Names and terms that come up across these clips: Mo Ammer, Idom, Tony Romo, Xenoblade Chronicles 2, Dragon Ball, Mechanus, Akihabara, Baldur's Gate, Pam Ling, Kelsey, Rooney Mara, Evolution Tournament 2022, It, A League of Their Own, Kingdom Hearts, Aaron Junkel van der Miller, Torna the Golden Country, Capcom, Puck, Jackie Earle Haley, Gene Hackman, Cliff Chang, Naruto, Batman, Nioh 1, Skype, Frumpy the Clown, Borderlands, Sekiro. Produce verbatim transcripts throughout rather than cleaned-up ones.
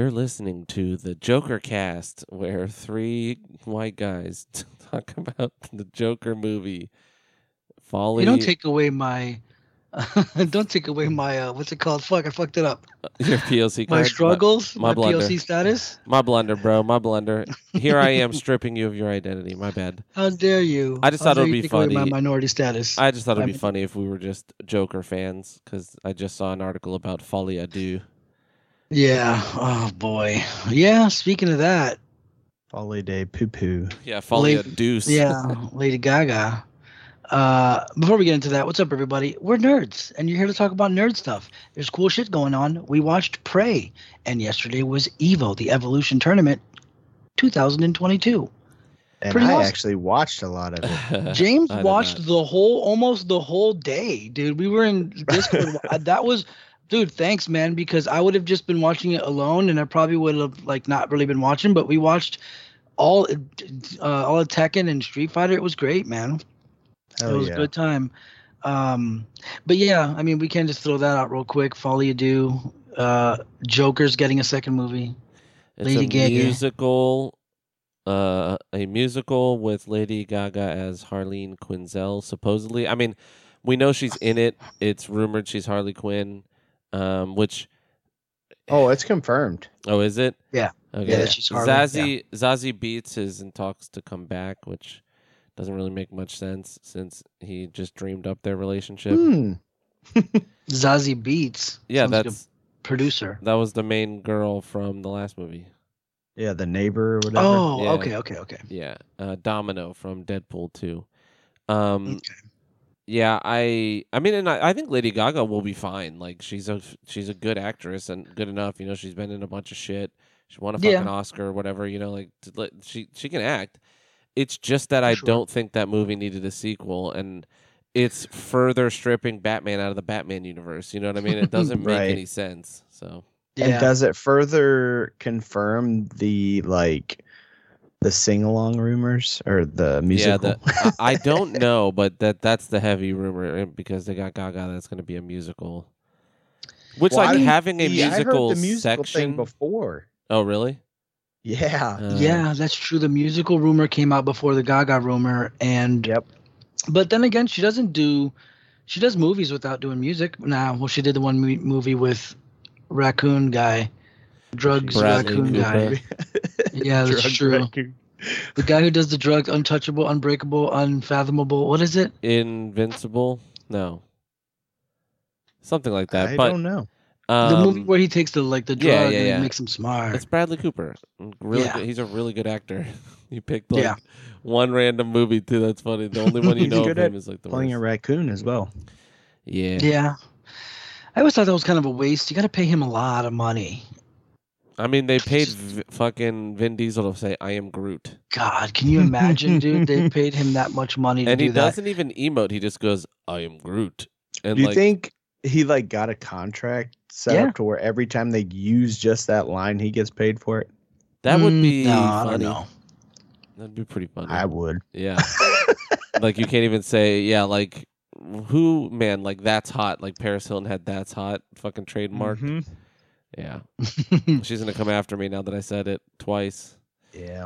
You're listening to the Joker Cast, where three white guys talk about the Joker movie. Folly. You don't take away my, uh, don't take away my, uh, what's it called? Fuck, I fucked it up. Your P O C card. My struggles, my, my, my P O C status. My blunder, bro, my blunder. Here I am stripping you of your identity. My bad. How dare you? I just How thought it would be funny. My minority status. I just thought it would be funny if we were just Joker fans, because I just saw an article about Folie à Deux. Yeah. Oh boy. Yeah. Speaking of that, Folie de Poo Poo. Yeah. Folie à Deux. Yeah. Lady Gaga. Uh, before we get into that, what's up, everybody? We're nerds, and you're here to talk about nerd stuff. There's cool shit going on. We watched Prey, and yesterday was Evo, the Evolution Tournament twenty twenty-two. And Pretty I awesome. actually watched a lot of it. James watched the whole, almost the whole day, dude. We were in Discord. That was. Dude, thanks, man, because I would have just been watching it alone, and I probably would have like not really been watching, but we watched all uh, all of Tekken and Street Fighter. It was great, man. Oh, it was yeah. a good time. Um, but, yeah, I mean, we can just throw that out real quick. Folie à Deux. Uh, Joker's getting a second movie. It's Lady a Gaga. Musical, uh, a musical with Lady Gaga as Harleen Quinzel, supposedly. I mean, we know she's in it. It's rumored she's Harley Quinn. Um, which oh, it's confirmed. Oh, is it? Yeah. Okay. Yeah, Zazie yeah. Zazie Beetz is in talks to come back, which doesn't really make much sense since he just dreamed up their relationship. Hmm. Zazie Beetz. Yeah, sounds that's like a producer. That was the main girl from the last movie. Yeah, the neighbor or whatever. Oh, yeah. okay, okay, okay. Yeah, uh, Domino from Deadpool two. Um, okay. Yeah, I, I mean, and I, I think Lady Gaga will be fine. Like, she's a, she's a good actress and good enough. You know, she's been in a bunch of shit. She won a fucking yeah. Oscar or whatever. You know, like she, she can act. It's just that For I sure. don't think that movie needed a sequel, and it's further stripping Batman out of the Batman universe. You know what I mean? It doesn't right. make any sense. So, yeah. And does it further confirm the like? The sing-along rumors or the musical? Yeah, the, I don't know, but that that's the heavy rumor because they got Gaga. That's going to be a musical. Which, well, like, I, having a yeah, musical, I heard the musical section thing before. Oh, really? Yeah, uh, yeah, that's true. The musical rumor came out before the Gaga rumor, and yep. But then again, she doesn't do. She does movies without doing music. Nah, well, she did the one movie with Raccoon Guy. Drugs Bradley raccoon Cooper. Guy. Yeah, that's Drug true. Raccoon. The guy who does the drugs, untouchable, unbreakable, unfathomable. What is it? Invincible? No. Something like that. I but, don't know. Um, the movie where he takes the like the drug yeah, yeah, and yeah. makes him smart. It's Bradley Cooper. Really, yeah. good, he's a really good actor. You picked like yeah. one random movie too. That's funny. The only one you know of him is like the playing worst. A raccoon as well. Yeah. Yeah. I always thought that was kind of a waste. You got to pay him a lot of money. I mean, they paid v- fucking Vin Diesel to say, I am Groot. God, can you imagine, dude? They paid him that much money to and do that. And he doesn't even emote. He just goes, I am Groot. And do you like, think he like got a contract set yeah. up to where every time they use just that line, he gets paid for it? That would be mm, no, funny. I don't know. That'd be pretty funny. I would. Yeah. Like, you can't even say, yeah, like, who, man, like, that's hot. Like, Paris Hilton had that's hot fucking trademarked. Mm-hmm. Yeah. She's going to come after me now that I said it twice. Yeah.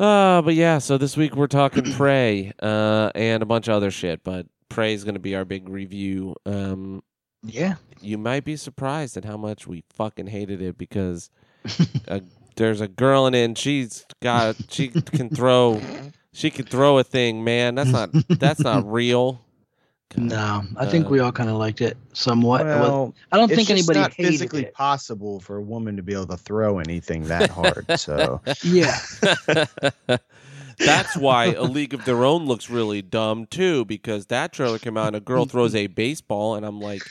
Uh, but yeah, so this week we're talking Prey uh, and a bunch of other shit, but Prey is going to be our big review. Um, yeah. You might be surprised at how much we fucking hated it because uh, there's a girl in it and she's got, she can throw, she can throw a thing, man. That's not, that's not real. No, I think uh, we all kind of liked it somewhat. Well, I don't think anybody hated it. It's not physically possible for a woman to be able to throw anything that hard. So yeah, that's why A League of Their Own looks really dumb too, because that trailer came out and a girl throws a baseball, and I'm like,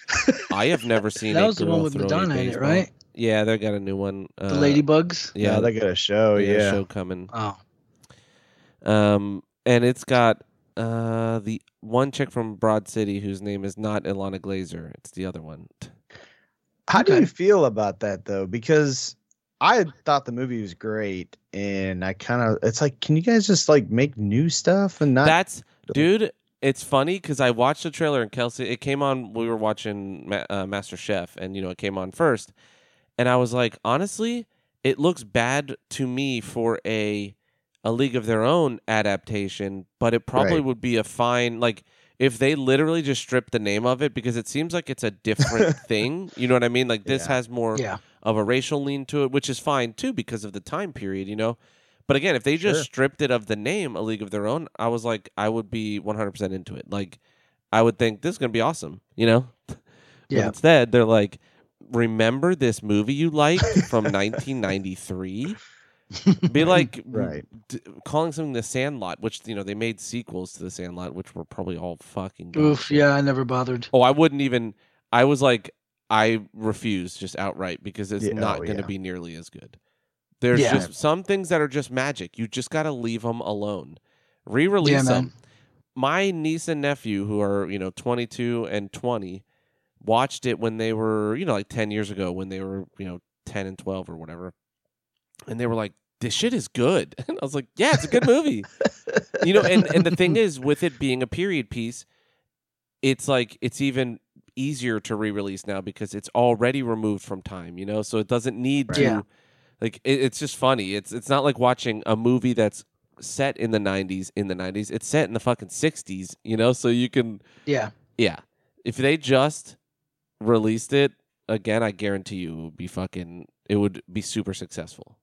I have never seen. That was the one with Madonna in it, right? Yeah, they got a new one. Uh, the Ladybugs. Yeah, yeah, they got a show. They yeah, got a show coming. Oh, um, and it's got. Uh, the one chick from Broad City whose name is not Ilana Glazer. It's the other one. How okay. do you feel about that, though? Because I thought the movie was great, and I kind of... It's like, can you guys just, like, make new stuff and not... That's... Dude, it's funny, because I watched the trailer, and Kelsey... It came on... We were watching Ma- uh, MasterChef, and, you know, it came on first. And I was like, honestly, it looks bad to me for a a League of Their Own adaptation, but it probably right. would be a fine, like, if they literally just stripped the name of it, because it seems like it's a different thing. You know what I mean? Like, this yeah. has more yeah. of a racial lean to it, which is fine, too, because of the time period, you know? But again, if they just sure. stripped it of the name A League of Their Own, I was like, I would be one hundred percent into it. Like, I would think, this is going to be awesome, you know? Yeah. But instead, they're like, remember this movie you liked from nineteen ninety-three? Be like right. d- calling something The Sandlot, which, you know, they made sequels to The Sandlot, which were probably all fucking oof. Good. Yeah, I never bothered. Oh, I wouldn't even. I was like, I refuse just outright, because it's yeah, not oh, going to yeah. be nearly as good. There's yeah. just some things that are just magic. You just got to leave them alone. Re-release yeah, them. Man. My niece and nephew, who are, you know, twenty-two and twenty, watched it when they were, you know, like ten years ago, when they were, you know, ten and twelve or whatever, and they were like, this shit is good. And I was like, yeah, it's a good movie. You know, and, and the thing is, with it being a period piece, it's like, it's even easier to re-release now, because it's already removed from time, you know? So it doesn't need right. to, yeah. like, it, it's just funny. It's it's not like watching a movie that's set in the nineties, in the nineties. It's set in the fucking sixties, you know? So you can... Yeah. Yeah. If they just released it, again, I guarantee you it would be fucking... It would be super successful.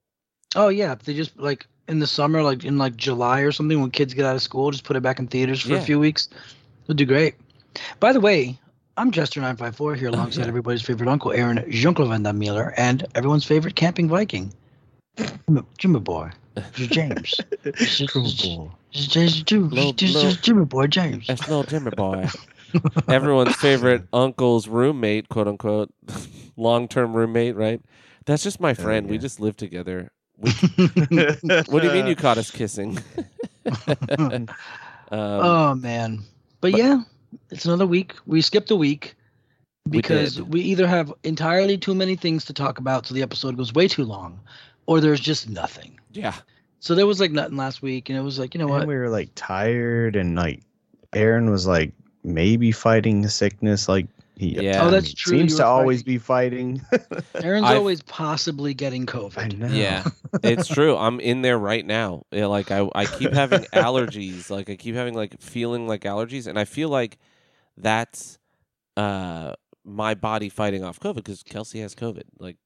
Oh yeah, they just, like, in the summer, like in like July or something, when kids get out of school, just put it back in theaters for yeah. a few weeks. It'll do great. By the way, I'm Jester nine five four here alongside oh, yeah. everybody's favorite uncle, Aaron Junkel van der Miller, and everyone's favorite camping Viking, Jimmy Boy James. Jimmy Boy James. That's not Jimmy Boy. Everyone's favorite uncle's roommate, quote unquote, long-term roommate, right? That's just my friend. Yeah, yeah. We just live together. We... What do you mean you caught us kissing? um, oh, man. But, but yeah, it's another week. We skipped a week because we, we either have entirely too many things to talk about, so the episode goes way too long, or there's just nothing. Yeah. So there was, like, nothing last week, and it was like, you know and what? We were, like, tired, and, like, Aaron was, like, maybe fighting sickness, like, He yeah. oh, that's true. Seems to always fighting. be fighting. Aaron's I've, always possibly getting COVID. I know. Yeah, it's true. I'm in there right now. Yeah, like I, I keep having allergies. Like I keep having like feeling like allergies, and I feel like that's uh, my body fighting off COVID, because Kelsey has COVID. Like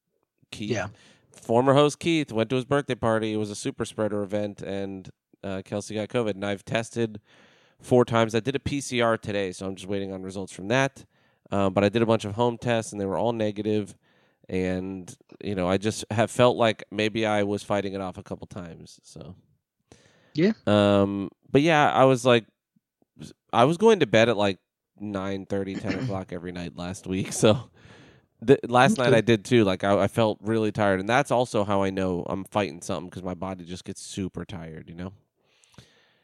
Keith, yeah. former host Keith, went to his birthday party. It was a super spreader event, and uh, Kelsey got COVID. And I've tested four times. I did a P C R today, so I'm just waiting on results from that. Um, but I did a bunch of home tests, and they were all negative. And, you know, I just have felt like maybe I was fighting it off a couple times. So, yeah. Um, but yeah, I was like, I was going to bed at like nine thirty, ten o'clock every night last week. So th- last night I did too. Like I, I felt really tired. And that's also how I know I'm fighting something, because my body just gets super tired, you know?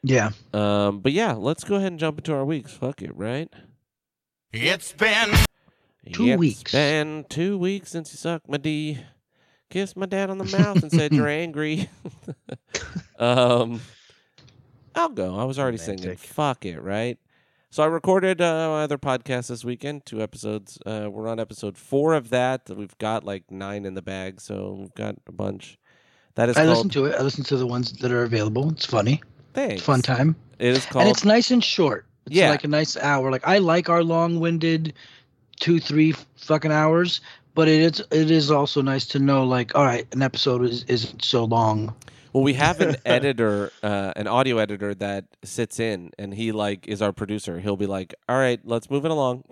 Yeah. Um, but yeah, let's go ahead and jump into our weeks. Fuck it, right? It's been two it's weeks. It's been two weeks since you sucked my D, kissed my dad on the mouth, and said you're angry. um, I'll go. I was already Romantic. singing. Fuck it, right? So I recorded uh, my other podcast this weekend, two episodes. Uh, we're on episode four of that. We've got like nine in the bag, so we've got a bunch. That is. I called... listened to it. I listened to the ones that are available. It's funny. Thanks. It's fun time. It is called, and it's nice and short. It's yeah. like a nice hour. Like I like our long-winded two, three fucking hours, but it is it is also nice to know, like, all right, an episode is isn't so long. Well, we have an editor, uh, an audio editor that sits in, and he like is our producer. He'll be like, all right, let's move it along.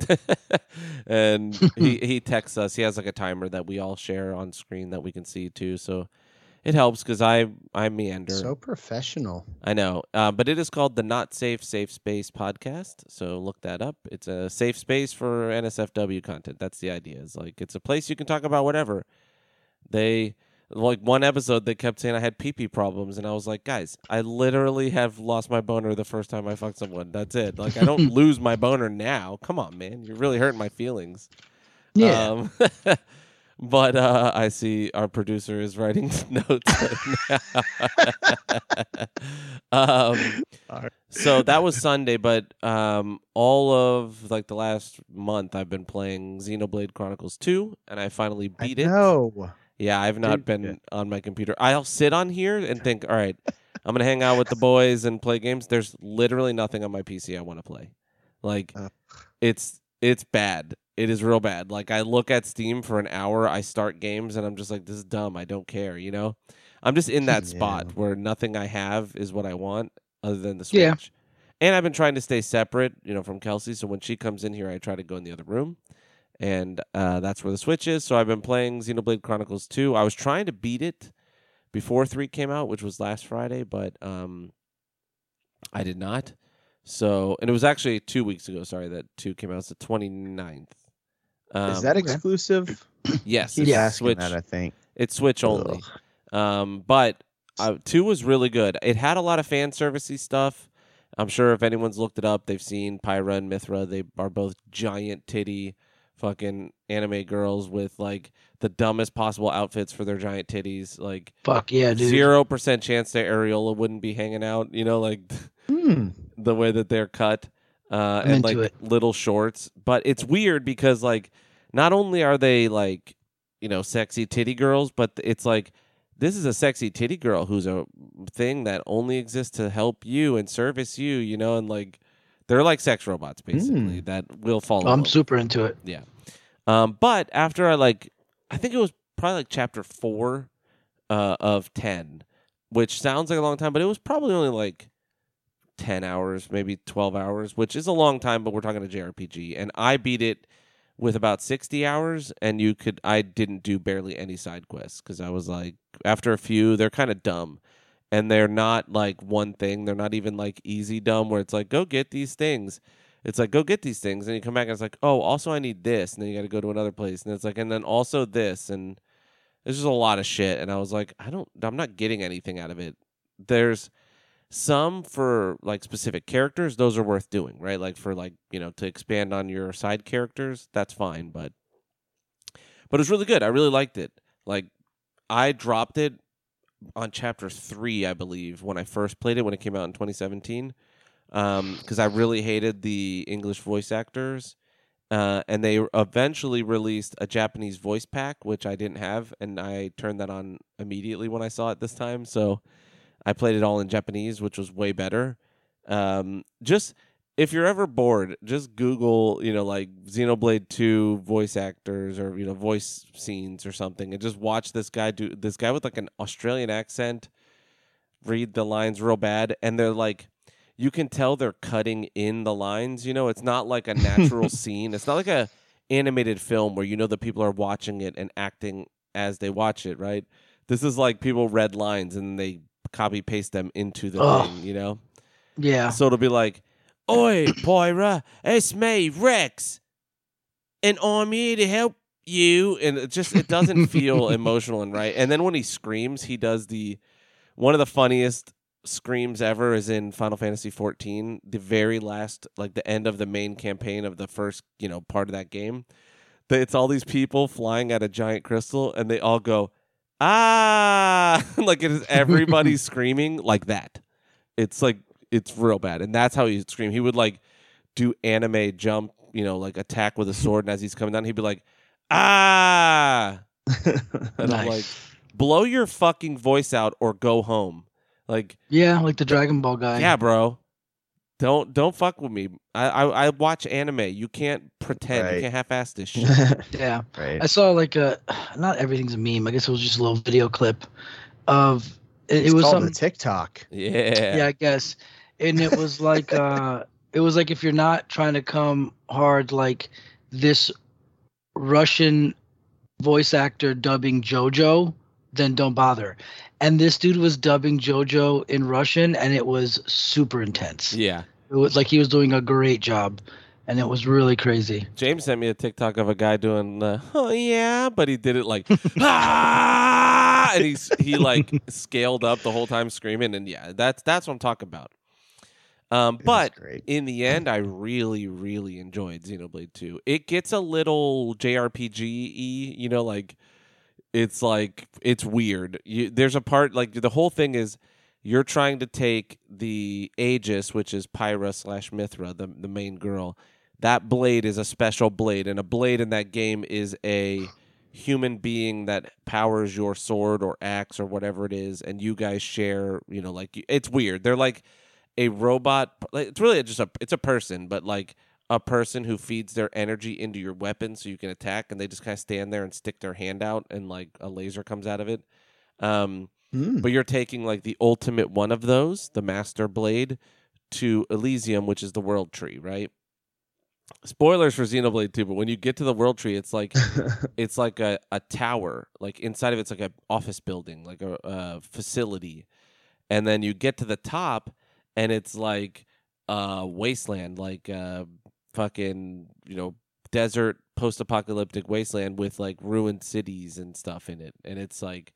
And he, he texts us. He has like a timer that we all share on screen that we can see too. So it helps, because I, I meander. So professional. I know. Uh, but it is called the Not Safe Safe Space Podcast. So look that up. It's a safe space for N S F W content. That's the idea. It's like, it's a place you can talk about whatever. They, like one episode, they kept saying I had pee-pee problems. And I was like, guys, I literally have lost my boner the first time I fucked someone. That's it. Like, I don't lose my boner now. Come on, man. You're really hurting my feelings. Yeah. Um, But uh, I see our producer is writing notes right now. um, so that was Sunday, but um, all of like the last month I've been playing Xenoblade Chronicles two, and I finally beat I know. it. Yeah, I've not Dude, been yeah. on my computer. I'll sit on here and think, all right, I'm going to hang out with the boys and play games. There's literally nothing on my P C I want to play. Like, uh. it's it's bad. It is real bad. Like, I look at Steam for an hour, I start games, and I'm just like, this is dumb. I don't care, you know? I'm just in that yeah. spot where nothing I have is what I want other than the Switch. Yeah. And I've been trying to stay separate, you know, from Kelsey. So when she comes in here, I try to go in the other room. And uh, that's where the Switch is. So I've been playing Xenoblade Chronicles two. I was trying to beat it before three came out, which was last Friday, but um, I did not. So, and it was actually two weeks ago, sorry, that two came out. It's the twenty-ninth. Um, is that exclusive? Yes. It's yeah, Switch. That, I think. It's Switch only. Um, but uh, two was really good. It had a lot of fan servicey stuff. I'm sure if anyone's looked it up, they've seen Pyra and Mythra. They are both giant titty fucking anime girls with like the dumbest possible outfits for their giant titties. Like, fuck yeah, dude. Zero percent chance their areola wouldn't be hanging out, you know, like mm. the way that they're cut. Uh, and like it. Little shorts. But it's weird because like not only are they like, you know, sexy titty girls, but it's like this is a sexy titty girl who's a thing that only exists to help you and service you, you know, and like they're like sex robots, basically, mm. that will follow. I'm over. super into it. Yeah. Um, but after I, like, I think it was probably like chapter four uh, of ten, which sounds like a long time, but it was probably only like ten hours, maybe twelve hours, which is a long time, but we're talking a J R P G. And I beat it with about sixty hours, and you could, I didn't do barely any side quests because I was like, after a few, they're kind of dumb. And they're not like one thing. They're not even like easy dumb where it's like, go get these things. It's like, go get these things. And you come back and it's like, oh, also I need this. And then you got to go to another place. And it's like, and then also this. And there's just a lot of shit. And I was like, I don't, I'm not getting anything out of it. There's some for like specific characters. Those are worth doing, right? Like for like, you know, to expand on your side characters, that's fine. But, but it was really good. I really liked it. Like I dropped it on chapter three, I believe, when I first played it, when it came out in twenty seventeen, because um, I really hated the English voice actors. Uh, and they eventually released a Japanese voice pack, which I didn't have, and I turned that on immediately when I saw it this time. So I played it all in Japanese, which was way better. Um, just, if you're ever bored, just Google, you know, like Xenoblade two voice actors or, you know, voice scenes or something and just watch this guy do this guy with like an Australian accent read the lines real bad. And they're like, you can tell they're cutting in the lines. You know, it's not like a natural scene. It's not like a animated film where, you know, the people are watching it and acting as they watch it. Right. This is like people read lines and they copy paste them into the oh. thing, you know? Yeah. So it'll be like, Oi, Pyra, it's me, Rex, and I'm here to help you. And it just, it doesn't feel emotional and right. And then when he screams, he does the, one of the funniest screams ever is in Final Fantasy fourteen, the very last, like the end of the main campaign of the first, you know, part of that game. It's all these people flying at a giant crystal and they all go, ah, like it is everybody screaming like that. It's like, it's real bad. And that's how he would scream. He would like do anime jump, you know, like attack with a sword. And as he's coming down, he'd be like, ah, and nice. I'm like, blow your fucking voice out or go home. Like, yeah. Like the Dragon Ball guy. Yeah, bro. Don't, don't fuck with me. I, I, I watch anime. You can't pretend. Right. You can't half-ass this shit. yeah. Right. I saw like a, not everything's a meme. I guess it was just a little video clip of, it, it's it was called something a TikTok. Yeah. Yeah, I guess. And it was like, uh, it was like if you're not trying to come hard, like this Russian voice actor dubbing JoJo, then don't bother. And this dude was dubbing JoJo in Russian, and it was super intense. Yeah, it was like he was doing a great job, and it was really crazy. James sent me a TikTok of a guy doing, uh, oh yeah, but he did it like, ah, and he's he like scaled up the whole time screaming, and yeah, that's that's what I'm talking about. Um, but in the end, I really, really enjoyed Xenoblade two. It gets a little J R P G-y, you know, like it's like it's weird. You, there's a part like the whole thing is you're trying to take the Aegis, which is Pyra slash Mythra, the the main girl. That blade is a special blade, and a blade in that game is a human being that powers your sword or axe or whatever it is, and you guys share, you know, like, it's weird. They're like a robot. Like, it's really just a, it's a person, but like a person who feeds their energy into your weapon so you can attack, and they just kind of stand there and stick their hand out, and like a laser comes out of it. Um, mm. But you're taking like the ultimate one of those, the Master Blade, to Elysium, which is the World Tree, right? Spoilers for Xenoblade two, but when you get to the World Tree, it's like it's like a, a tower. Like inside of it's like an office building, like a, a facility. And then you get to the top, and it's like a wasteland, like a fucking, you know, desert post-apocalyptic wasteland with like ruined cities and stuff in it. And it's like,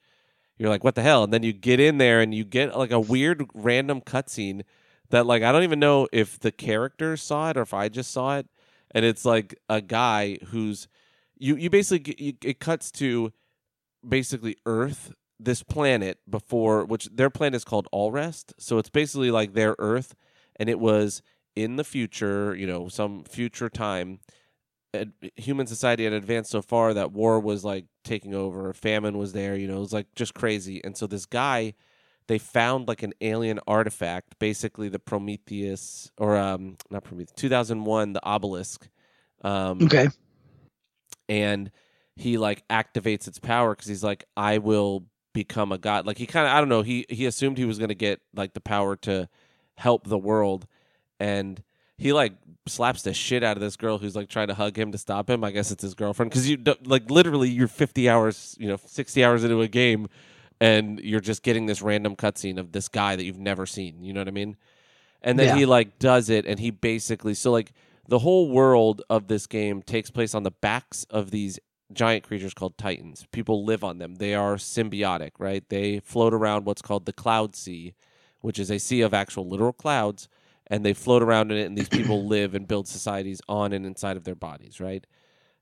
you're like, what the hell? And then you get in there and you get like a weird random cutscene that like, I don't even know if the character saw it or if I just saw it. And it's like a guy who's, you, you basically, you, it cuts to basically Earth, this planet before, which their planet is called All Rest. So it's basically like their Earth. And it was in the future, you know, some future time. Ad, human society had advanced so far that war was like taking over. Famine was there, you know, it was like just crazy. And so this guy, they found like an alien artifact, basically the Prometheus, or um, not Prometheus, two thousand one, the obelisk. Um, okay. And he like activates its power because he's like, I will become a god. Like he kind of, I don't know, he he assumed he was going to get like the power to help the world. And he like slaps the shit out of this girl who's like trying to hug him to stop him. I guess it's his girlfriend, because you like literally you're fifty hours, you know, sixty hours into a game, and you're just getting this random cutscene of this guy that you've never seen. You know what I mean? And then yeah. he like does it, and he basically, so like the whole world of this game takes place on the backs of these giant creatures called Titans. People live on them. They are symbiotic, right? They float around what's called the Cloud Sea, which is a sea of actual literal clouds, and they float around in it, and these people live and build societies on and inside of their bodies, right?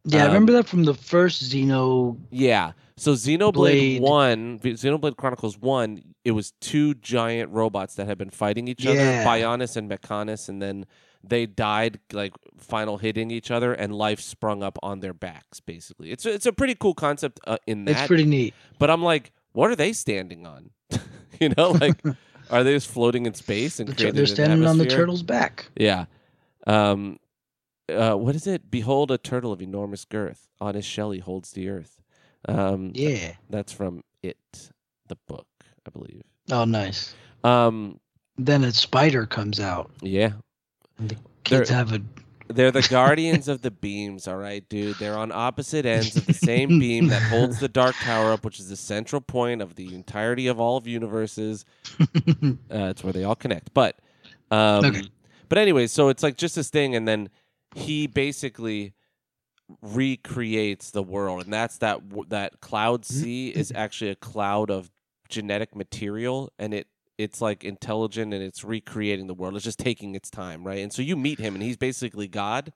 Yeah, um, I remember that from the first Xeno. Yeah, so Xenoblade One, Xenoblade Chronicles One, it was two giant robots that had been fighting each yeah. other, Bionis and Mechanus, and then they died, like final hitting each other, and life sprung up on their backs. Basically, it's it's a pretty cool concept uh, in that. It's pretty neat. But I'm like, what are they standing on? You know, like. Are they just floating in space and the creating? They're standing an on the turtle's back. Yeah. Um, uh, what is it? Behold a turtle of enormous girth. On his shell he holds the earth. Um, yeah. That's from It, the book, I believe. Oh, nice. Um, then a spider comes out. Yeah. And the kids they're, have a. They're the guardians of the beams, all right, dude. They're on opposite ends of the same beam that holds the Dark Tower up, which is the central point of the entirety of all of universes. Uh, it's where they all connect. But, um, okay. but anyway, so it's like just this thing, and then he basically recreates the world, and that's that that Cloud Sea is actually a cloud of genetic material, and it. It's like intelligent, and it's recreating the world. It's just taking its time, right? And so you meet him, and he's basically God,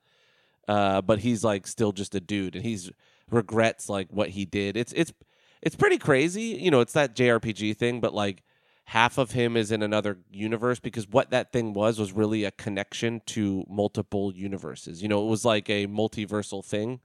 uh, but he's like still just a dude, and he's regrets like what he did. It's it's it's pretty crazy, you know. It's that J R P G thing, but like half of him is in another universe, because what that thing was was really a connection to multiple universes. You know, it was like a multiversal thing,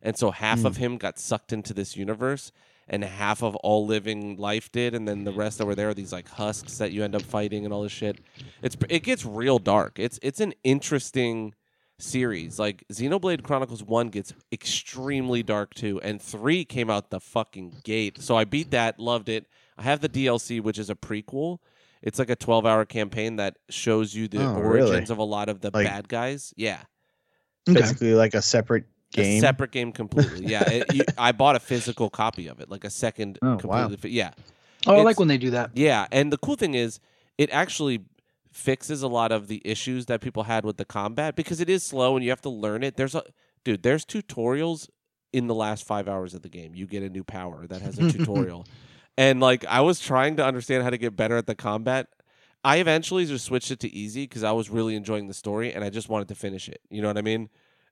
and so half mm. of him got sucked into this universe. And half of all living life did, and then the rest that were there are these like husks that you end up fighting and all this shit. It's it gets real dark. It's it's an interesting series. Like Xenoblade Chronicles One gets extremely dark too, and three came out the fucking gate. So I beat that, loved it. I have the D L C, which is a prequel. It's like a twelve-hour campaign that shows you the oh, origins really? of a lot of the like, bad guys. Yeah, basically okay. like a separate. Game? A separate game completely. Yeah, it, you, I bought a physical copy of it, like a second. Oh, completely. Wow. Fi- yeah. Oh, it's, I like when they do that. Yeah, and the cool thing is, it actually fixes a lot of the issues that people had with the combat, because it is slow and you have to learn it. There's a dude. There's tutorials in the last five hours of the game. You get a new power that has a tutorial, and like I was trying to understand how to get better at the combat. I eventually just switched it to easy because I was really enjoying the story and I just wanted to finish it. You know what I mean?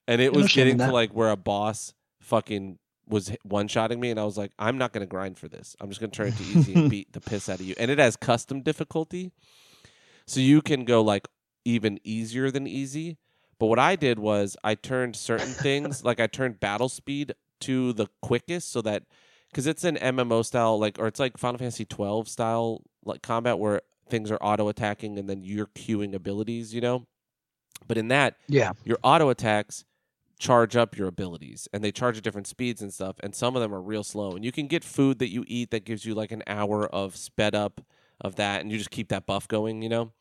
And it was getting to like where a boss fucking was one-shotting me, and I was like, I'm not going to grind for this. I'm just going to turn it to easy and beat the piss out of you. And it has custom difficulty, so you can go like even easier than easy. But what I did was I turned certain things, like I turned battle speed to the quickest, so that, because it's an M M O style, like, or it's like Final Fantasy twelve style, like, combat where things are auto attacking and then you're queuing abilities, you know. But in that, yeah, your auto attacks charge up your abilities, and they charge at different speeds and stuff, and some of them are real slow, and you can get food that you eat that gives you like an hour of sped up of that, and you just keep that buff going, you know.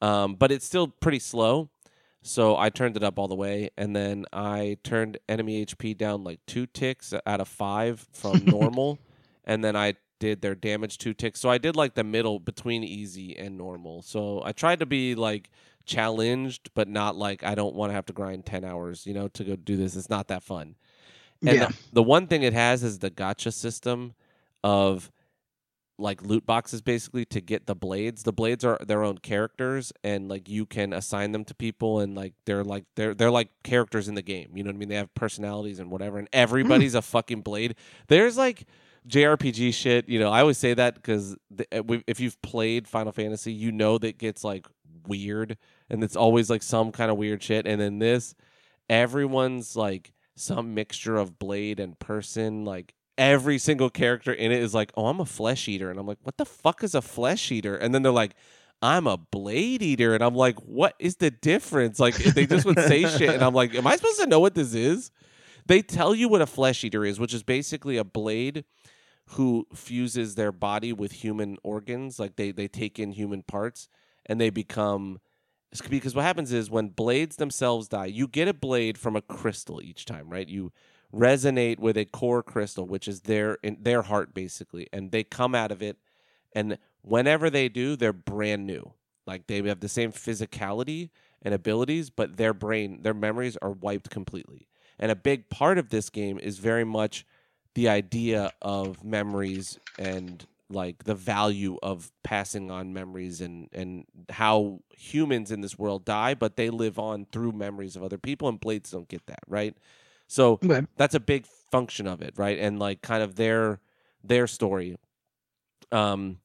Um, but it's still pretty slow, so I turned it up all the way, and then I turned enemy H P down like two ticks out of five from normal, and then I did their damage two ticks, so I did like the middle between easy and normal. So I tried to be like challenged, but not like I don't want to have to grind ten hours, you know, to go do this. It's not that fun. And yeah. the, the one thing it has is the gacha system of like loot boxes, basically, to get the blades. The blades are their own characters, and like you can assign them to people, and like they're like they're they're like characters in the game. You know what I mean? They have personalities and whatever, and everybody's mm. a fucking blade. There's like J R P G shit, you know. I always say that because if you've played Final Fantasy, you know that gets like weird, and it's always like some kind of weird shit. And in this, everyone's like some mixture of blade and person. Like every single character in it is like, oh, I'm a flesh eater, and I'm like, what the fuck is a flesh eater? And then they're like, I'm a blade eater, and I'm like, what is the difference? Like they just would say shit, and I'm like, am I supposed to know what this is? They tell you what a flesh eater is, which is basically a blade who fuses their body with human organs. Like they they take in human parts, and they become, because what happens is when blades themselves die, you get a blade from a crystal each time, right? You resonate with a core crystal, which is their in their heart, basically, and they come out of it, and whenever they do, they're brand new. Like they have the same physicality and abilities, but their brain, their memories are wiped completely. And a big part of this game is very much the idea of memories and like the value of passing on memories, and, and how humans in this world die, but they live on through memories of other people, and blades don't get that, right? So okay. That's a big function of it, right? And like kind of their their story. Um,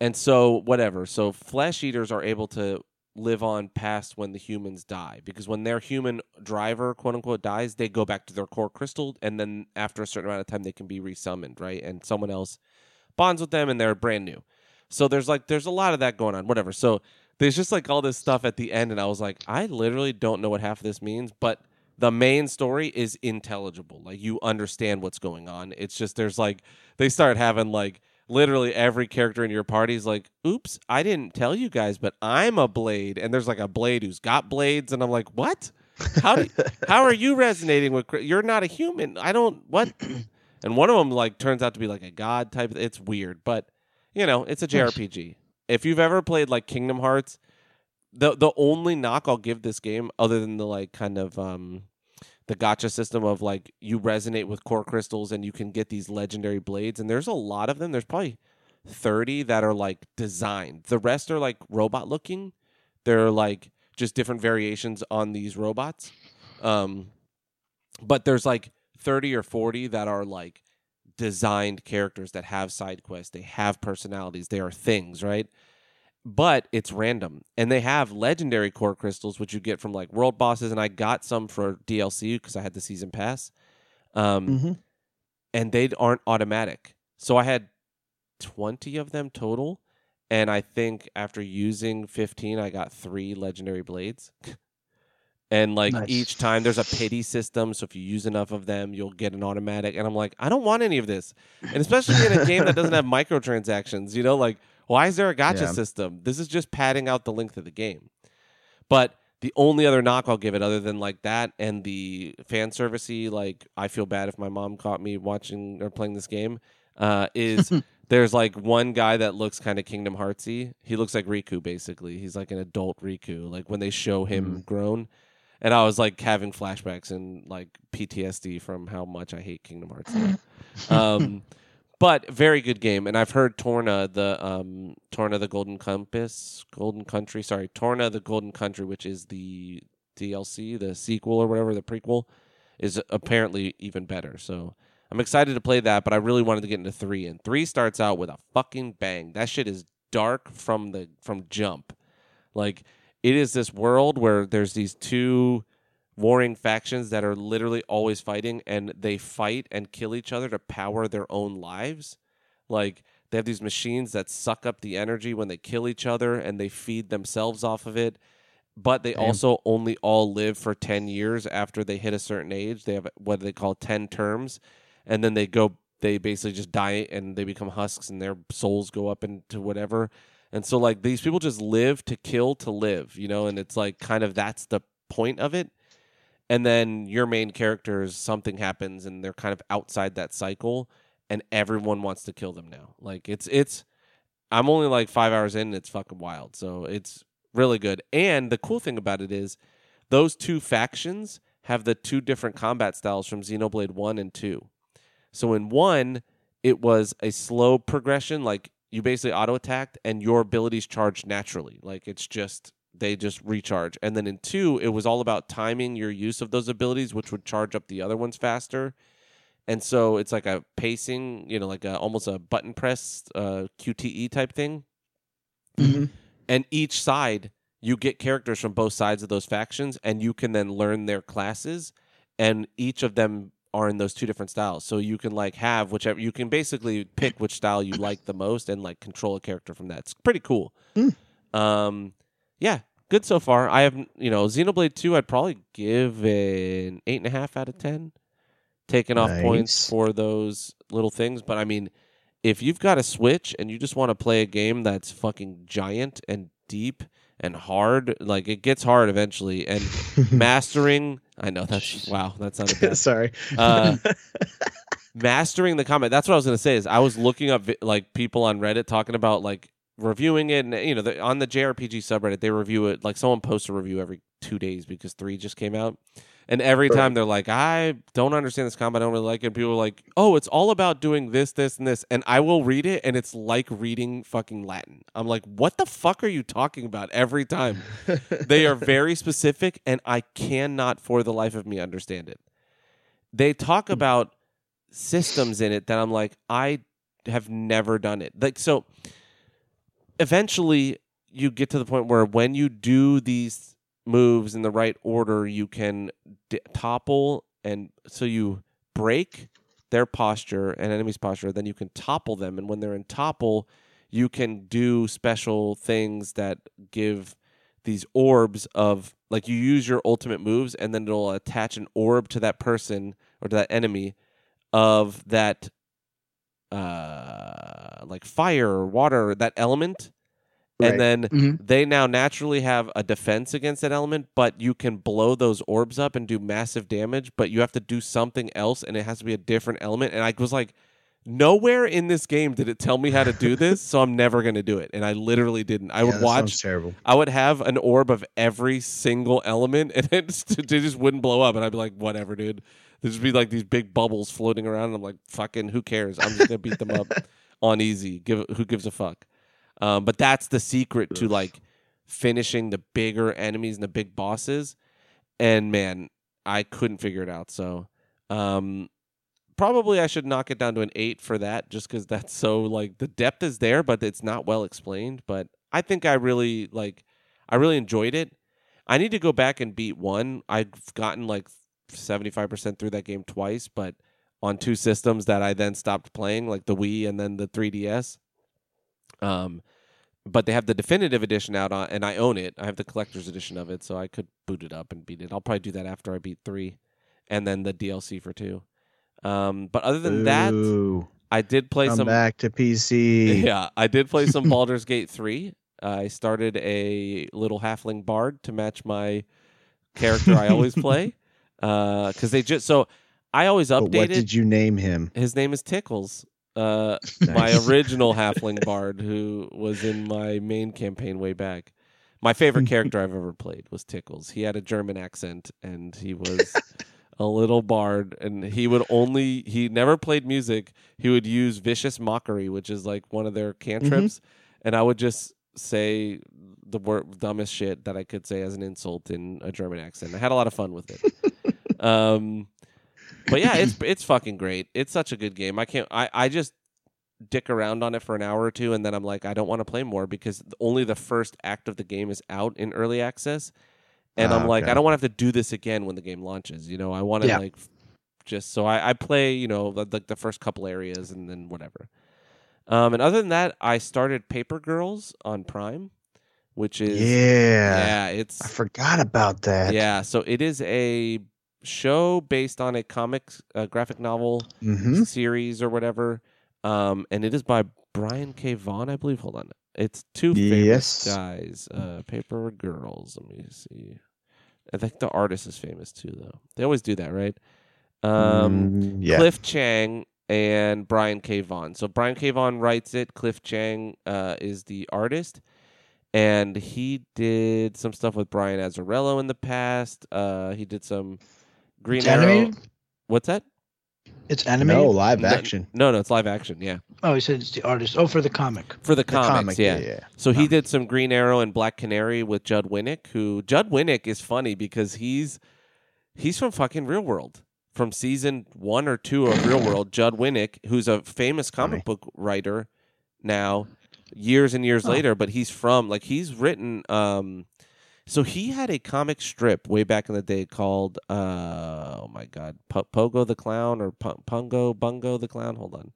and so whatever. So flesh eaters are able to live on past when the humans die, because when their human driver, quote unquote, dies, they go back to their core crystal, and then after a certain amount of time they can be resummoned, right? And someone else bonds with them, and they're brand new. So there's like there's a lot of that going on, whatever. So there's just like all this stuff at the end, and I was like, I literally don't know what half of this means, but the main story is intelligible. Like you understand what's going on. It's just there's like they start having like literally every character in your party is like, oops, I didn't tell you guys, but I'm a blade. And there's like a blade who's got blades. And I'm like, what? How do, how are you resonating with? You're not a human. I don't. What? And one of them like turns out to be like a god type. It's weird. But, you know, it's a J R P G. If you've ever played like Kingdom Hearts, the the only knock I'll give this game, other than the like kind of um, the gacha system of like you resonate with core crystals and you can get these legendary blades, and there's a lot of them. There's probably thirty that are like designed. The rest are like robot looking. They're like just different variations on these robots. Um, but there's like thirty or forty that are like designed characters that have side quests. They have personalities. They are things, right? But it's random, and they have legendary core crystals, which you get from like world bosses. And I got some for D L C because I had the season pass, um, mm-hmm. and they aren't automatic. So I had twenty of them total, and I think after using fifteen, I got three legendary blades. And like nice. Each time there's a pity system, so if you use enough of them, you'll get an automatic. And I'm like, I don't want any of this, and especially in a game that doesn't have microtransactions, you know, like. Why is there a gacha yeah. system? This is just padding out the length of the game. But the only other knock I'll give it, other than like that and the fan servicey, like I feel bad if my mom caught me watching or playing this game, uh, is there's like one guy that looks kind of Kingdom Heartsy. He looks like Riku, basically. He's like an adult Riku, like when they show him mm. grown. And I was like having flashbacks and like P T S D from how much I hate Kingdom Hearts. um But very good game, and I've heard Torna the um, Torna the Golden Compass, Golden Country. Sorry, Torna the Golden Country, which is the D L C, the sequel or whatever, the prequel, is apparently even better. So I'm excited to play that, but I really wanted to get into three, and three starts out with a fucking bang. That shit is dark from the from jump. Like it is this world where there's these two warring factions that are literally always fighting, and they fight and kill each other to power their own lives. Like, they have these machines that suck up the energy when they kill each other, and they feed themselves off of it. But they Damn. also only all live for ten years after they hit a certain age. They have what they call ten terms, and then they go, they basically just die, and they become husks, and their souls go up into whatever. And so, like, these people just live to kill to live, you know, and it's like kind of that's the point of it. And then your main characters, something happens, and they're kind of outside that cycle, and everyone wants to kill them now. Like, it's, it's, I'm only like five hours in, and it's fucking wild. So it's really good. And the cool thing about it is those two factions have the two different combat styles from Xenoblade one and two. So in one, it was a slow progression. Like, you basically auto-attacked, and your abilities charged naturally. Like, it's just, they just recharge. And then in two, it was all about timing your use of those abilities, which would charge up the other ones faster. And so it's like a pacing, you know, like a, almost a button press uh, Q T E type thing. Mm-hmm. And each side, you get characters from both sides of those factions, and you can then learn their classes. And each of them are in those two different styles. So you can like have whichever, you can basically pick which style you like the most and like control a character from that. It's pretty cool. Mm. Um, yeah, good so far. I have, you know, Xenoblade two, I'd probably give an eight and a half out of ten, taking nice. off points for those little things. But I mean, if you've got a Switch and you just want to play a game that's fucking giant and deep and hard, like it gets hard eventually, and mastering, I know that's wow, that's not bad. Sorry. Uh, mastering the combat. That's what I was gonna say. Is I was looking up like people on Reddit talking about like reviewing it, and you know, the, on the J R P G subreddit they review it. Like someone posts a review every two days because three just came out, and every right. time they're like, I don't understand this combat, I don't really like it. And people are like, oh, it's all about doing this, this, and this. And I will read it, and it's like reading fucking Latin. I'm like, what the fuck are you talking about every time? They are very specific, and I cannot for the life of me understand it. They talk about systems in it that I'm like, I have never done it. Like, so eventually you get to the point where when you do these moves in the right order, you can d- topple, and so you break their posture and enemy's posture, then you can topple them, and when they're in topple you can do special things that give these orbs of, like, you use your ultimate moves and then it'll attach an orb to that person or to that enemy of that uh like fire or water, that element. Right. And then mm-hmm. they now naturally have a defense against that element, but you can blow those orbs up and do massive damage, but you have to do something else, and it has to be a different element. And I was like, nowhere in this game did it tell me how to do this, so I'm never going to do it. And I literally didn't. I yeah, would watch. Terrible. I would have an orb of every single element, and it just, it just wouldn't blow up. And I'd be like, whatever, dude. There'd just be like these big bubbles floating around, and I'm like, fucking, who cares? I'm just going to beat them up on easy. Give Who gives a fuck? Um, but that's the secret to like finishing the bigger enemies and the big bosses. And man, I couldn't figure it out. So um, probably I should knock it down to an eight for that, just because that's so like the depth is there, but it's not well explained. But I think I really like I really enjoyed it. I need to go back and beat one. I've gotten like seventy-five percent through that game twice, but on two systems that I then stopped playing, like the Wii and then the three D S. Um, but they have the definitive edition out on, and I own it. I have the collector's edition of it, so I could boot it up and beat it. I'll probably do that after I beat three, and then the D L C for two. Um, but other than Ooh, that, I did play come some back to P C. Yeah, I did play some Baldur's Gate three. Uh, I started a little halfling bard to match my character I always play, uh, because they just so I always updated. But what did you name him? His name is Tickles. Uh, nice. My original halfling bard, who was in my main campaign way back. My favorite character I've ever played was Tickles. He had a German accent, and he was a little bard, and he would only, he never played music. He would use Vicious Mockery, which is like one of their cantrips, mm-hmm. and I would just say the word, dumbest shit that I could say as an insult in a German accent. I had a lot of fun with it. um... But yeah, it's it's fucking great. It's such a good game. I can't. I, I just dick around on it for an hour or two, and then I'm like, I don't want to play more because only the first act of the game is out in early access, And uh, I'm like, okay. I don't want to have to do this again when the game launches. You know, I want to yeah. like just so I, I play, you know, like the, the first couple areas and then whatever. Um, and other than that, I started Paper Girls on Prime, which is yeah, yeah, it's I forgot about that. Yeah, so it is a show based on a comic, uh, graphic novel mm-hmm. series or whatever, um, and it is by Brian K. Vaughan, I believe. Hold on, it's two famous yes. guys. Uh, Paper Girls. Let me see. I think the artist is famous too, though. They always do that, right? Um, mm, yeah. Cliff Chang and Brian K. Vaughan. So Brian K. Vaughan writes it. Cliff Chang uh, is the artist. And he did some stuff with Brian Azzarello in the past. Uh, he did some Green it's Arrow. Animated? What's that? It's animated? No, live action. No, no, it's live action, yeah. Oh, he said it's the artist. Oh, for the comic. For the, the comics, comic, yeah. yeah, yeah. So comic. He did some Green Arrow and Black Canary with Judd Winnick, who... Judd Winnick is funny because he's he's from fucking Real World. From season one or two of Real World, Judd Winnick, who's a famous comic book writer now, years and years oh. later, but he's from, like, he's written, um, so he had a comic strip way back in the day called, uh, oh my God, P- Pogo the Clown or P- Pungo, Bungo the Clown, hold on.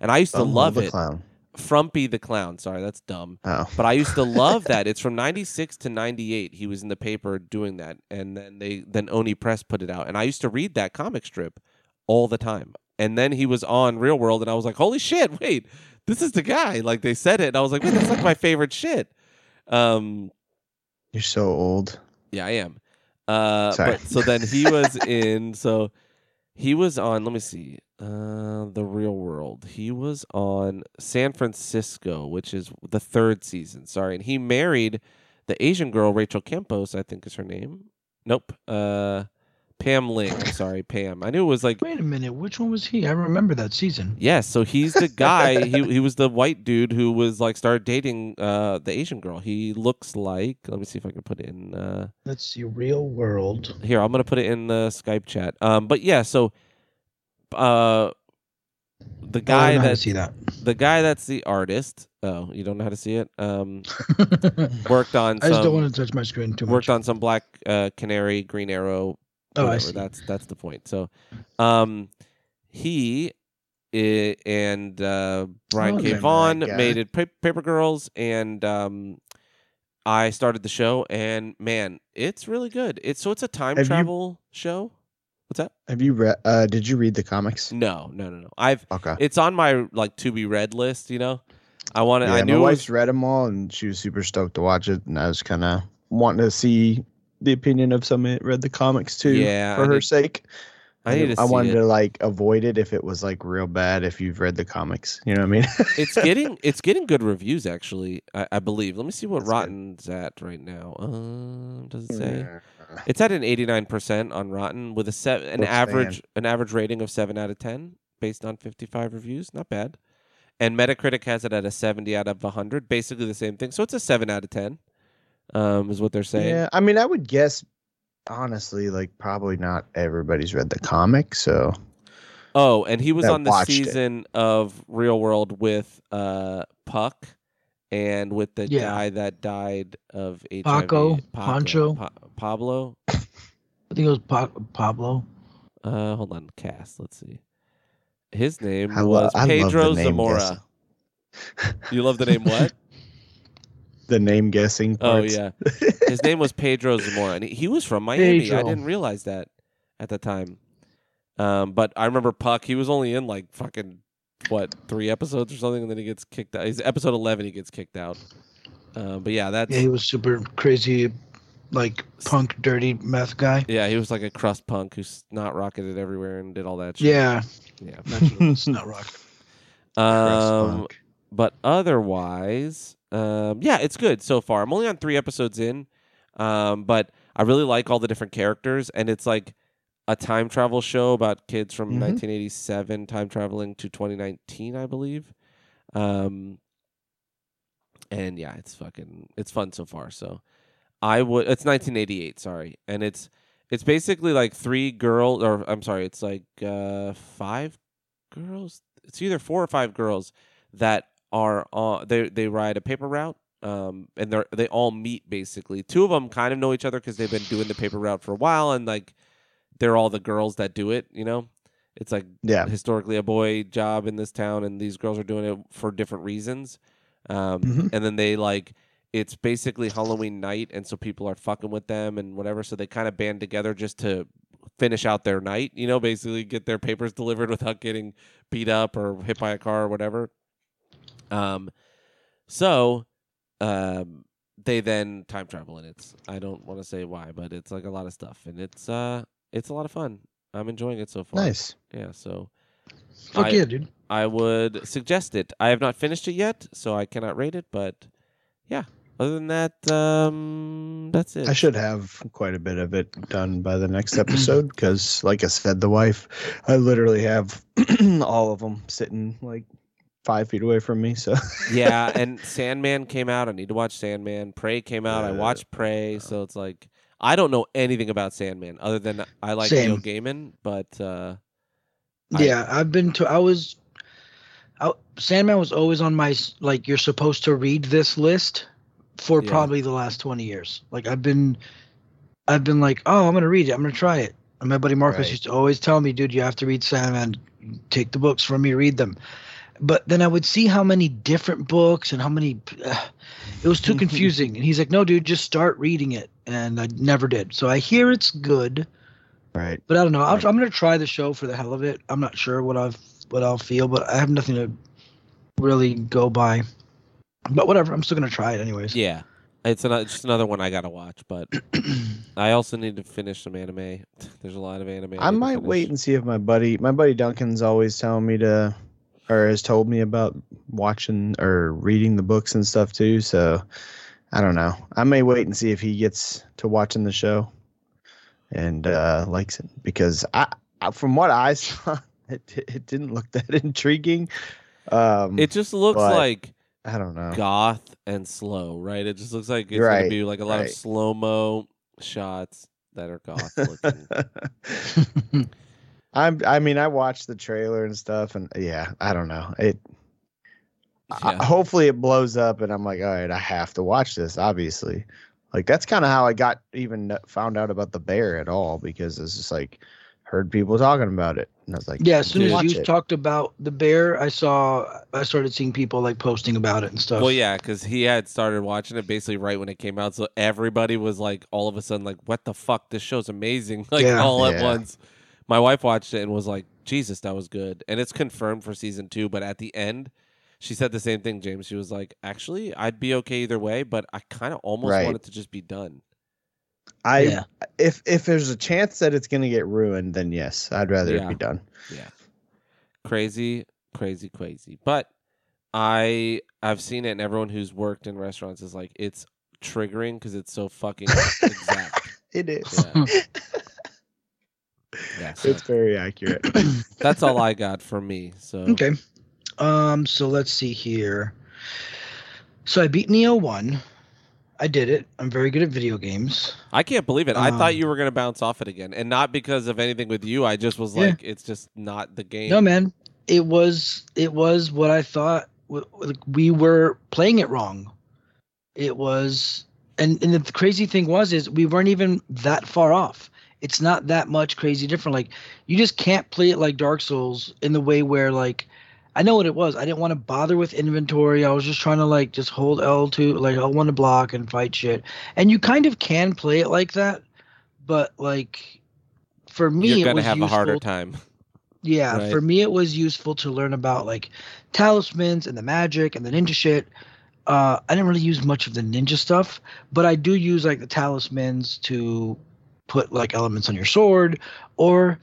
And I used to Bungo love it. Clown. Frumpy the Clown, sorry, that's dumb. Oh. But I used to love that. It's from ninety-six to ninety-eight. He was in the paper doing that, and then they then Oni Press put it out. And I used to read that comic strip all the time. And then he was on Real World, and I was like, holy shit, wait, this is the guy. Like, they said it, and I was like, wait, that's like my favorite shit. Um, You're so old. Yeah, I am. Uh, sorry. But, so then he was in, so he was on, let me see. Uh, the Real World. He was on San Francisco, which is the third season. Sorry, and he married the Asian girl Rachel Campos, I think is her name. Nope, uh, Pam Ling. Sorry, Pam. I knew it was like. Wait a minute, which one was he? I remember that season. Yes, yeah, so he's the guy. he he was the white dude who was like started dating uh the Asian girl. He looks like. Let me see if I can put it in. Uh... Let's see, Real World. Here, I'm gonna put it in the Skype chat. Um, but yeah, so. Uh, the guy that, see that the guy that's the artist. Oh, you don't know how to see it. Um, worked on. I some, just don't want to touch my screen too much. Worked on some Black uh, Canary, Green Arrow. Whatever. Oh, I see. That's that's the point. So, um, he I- and uh, Brian oh, K. Vaughan made it pa- Paper Girls, and um, I started the show, and man, it's really good. It's so it's a time Have travel you... show. What's up? Have you read? Uh, did you read the comics? No, no, no, no. I've okay. It's on my like to be read list. You know, I want to. Yeah, I knew my wife's was... read them all, and she was super stoked to watch it. And I was kind of wanting to see the opinion of someone that read the comics too. Yeah, for I her need... sake. I need. To I see wanted it. to like avoid it if it was like real bad. If you've read the comics, you know what I mean. it's getting it's getting good reviews actually. I, I believe. Let me see what That's Rotten's good. at right now. Um, does it say? Yeah. It's at an eighty-nine percent on Rotten with a seven, an What's average saying? an average rating of seven out of ten based on fifty-five reviews. Not bad. And Metacritic has it at a seventy out of one hundred. Basically the same thing. So it's a seven out of ten um, is what they're saying. Yeah, I mean, I would guess, honestly, like probably not everybody's read the comic, so... Oh, and he was on the season it. of Real World with uh, Puck and with the yeah. guy that died of H I V. Paco, Pancho. Pa- Pablo, I think it was pa- Pablo. Uh, hold on, Cass. Let's see. His name I was lo- Pedro name Zamora. You love the name what? The name guessing. Parts. Oh yeah, his name was Pedro Zamora, and he was from Miami. Pedro. I didn't realize that at the time. Um, but I remember Puck. He was only in like fucking what three episodes or something, and then he gets kicked out. He's episode eleven. He gets kicked out. Uh, but yeah, that's yeah. He was super crazy. Like punk, dirty meth guy. Yeah, he was like a crust punk who's not rocketed everywhere and did all that shit. Yeah, yeah, it's not rocket. Um, but otherwise, um, yeah, it's good so far. I'm only on three episodes in, um, but I really like all the different characters, and it's like a time travel show about kids from mm-hmm. nineteen eighty-seven time traveling to twenty nineteen, I believe. Um, and yeah, it's fucking, it's fun so far. So. I would. It's nineteen eighty-eight. Sorry, and it's it's basically like three girls, or I'm sorry, it's like uh, five girls. It's either four or five girls that are on. They they ride a paper route Um, and they they all meet, basically. Two of them kind of know each other because they've been doing the paper route for a while, and like they're all the girls that do it, you know? It's like yeah. historically a boy job in this town, and these girls are doing it for different reasons. Um, mm-hmm. And then they like, it's basically Halloween night, and so people are fucking with them and whatever, so they kind of band together just to finish out their night, you know, basically get their papers delivered without getting beat up or hit by a car or whatever. Um, so... Um, they then time travel, and it's, I don't want to say why, but it's like a lot of stuff, and it's uh, it's a lot of fun. I'm enjoying it so far. Nice. Yeah, so Fuck I, yeah, dude. I would suggest it. I have not finished it yet, so I cannot rate it, but yeah, other than that, um, that's it. I should have quite a bit of it done by the next episode, because like I said, the wife, I literally have all of them sitting like five feet away from me, so yeah. And Sandman came out. I need to watch Sandman. Prey came out. Uh, I watched Prey, so it's like I don't know anything about Sandman other than I like Neil Gaiman. But uh, yeah, I, I've been to. I was. I, Sandman was always on my like. You're supposed to read this list for yeah. probably the last twenty years. Like I've been, I've been like, oh, I'm gonna read it. I'm gonna try it. And my buddy Marcus right. used to always tell me, dude, you have to read Sandman. Take the books from me, read them. But then I would see how many different books and how many uh, – it was too confusing. And he's like, no, dude, just start reading it. And I never did. So I hear it's good. Right. But I don't know. I'll, right. I'm going to try the show for the hell of it. I'm not sure what, I've, what I'll feel, but I have nothing to really go by. But whatever. I'm still going to try it anyways. Yeah. It's, an, it's just another one I got to watch. But I also need to finish some anime. There's a lot of anime. I, I might wait and see if my buddy – my buddy Duncan's always telling me to – or has told me about watching or reading the books and stuff too. So I don't know. I may wait and see if he gets to watching the show and uh, likes it, because I, from what I saw, it, it didn't look that intriguing. Um, it just looks like I don't know, goth and slow, right? It just looks like it's right, going to be like a lot right. of slow mo shots that are goth looking. I'm, I mean, I watched the trailer and stuff, and yeah, I don't know. It. Yeah. I, hopefully it blows up, and I'm like, all right, I have to watch this, obviously. Like, that's kind of how I got even found out about the bear at all, because it's just like, heard people talking about it. And I was like, yeah, as soon as you it. talked about the bear, I saw, I started seeing people like posting about it and stuff. Well, yeah, because he had started watching it basically right when it came out. So everybody was like, all of a sudden, like, what the fuck? This show's amazing. Like, yeah, all yeah. at once. My wife watched it and was like, Jesus, that was good. And it's confirmed for season two. But at the end, she said the same thing, James. She was like, actually, I'd be okay either way, but I kind of almost right. want it to just be done. I yeah. if if there's a chance that it's going to get ruined, then yes, I'd rather yeah. it be done. Yeah. Crazy, crazy, crazy. But I, I've seen it, and everyone who's worked in restaurants is like, it's triggering because it's so fucking exact. It is. Yeah. Yeah, so. It's very accurate. That's all I got for me. So okay, um, so let's see here. So I beat Nioh one. I did it. I'm very good at video games. I can't believe it. Um, I thought you were gonna bounce off it again, and not because of anything with you. I just was like, yeah. it's just not the game. No, man, it was it was what I thought. We were playing it wrong. It was, and and the crazy thing was is we weren't even that far off. It's not that much crazy different. Like, you just can't play it like Dark Souls in the way where, like, I know what it was. I didn't want to bother with inventory. I was just trying to, like, just hold L two, like, L one to block and fight shit. And you kind of can play it like that, but, like, for me, you're going to have useful, a harder time. Yeah, right? For me, it was useful to learn about, like, talismans and the magic and the ninja shit. Uh, I didn't really use much of the ninja stuff, but I do use, like, the talismans to put like elements on your sword, or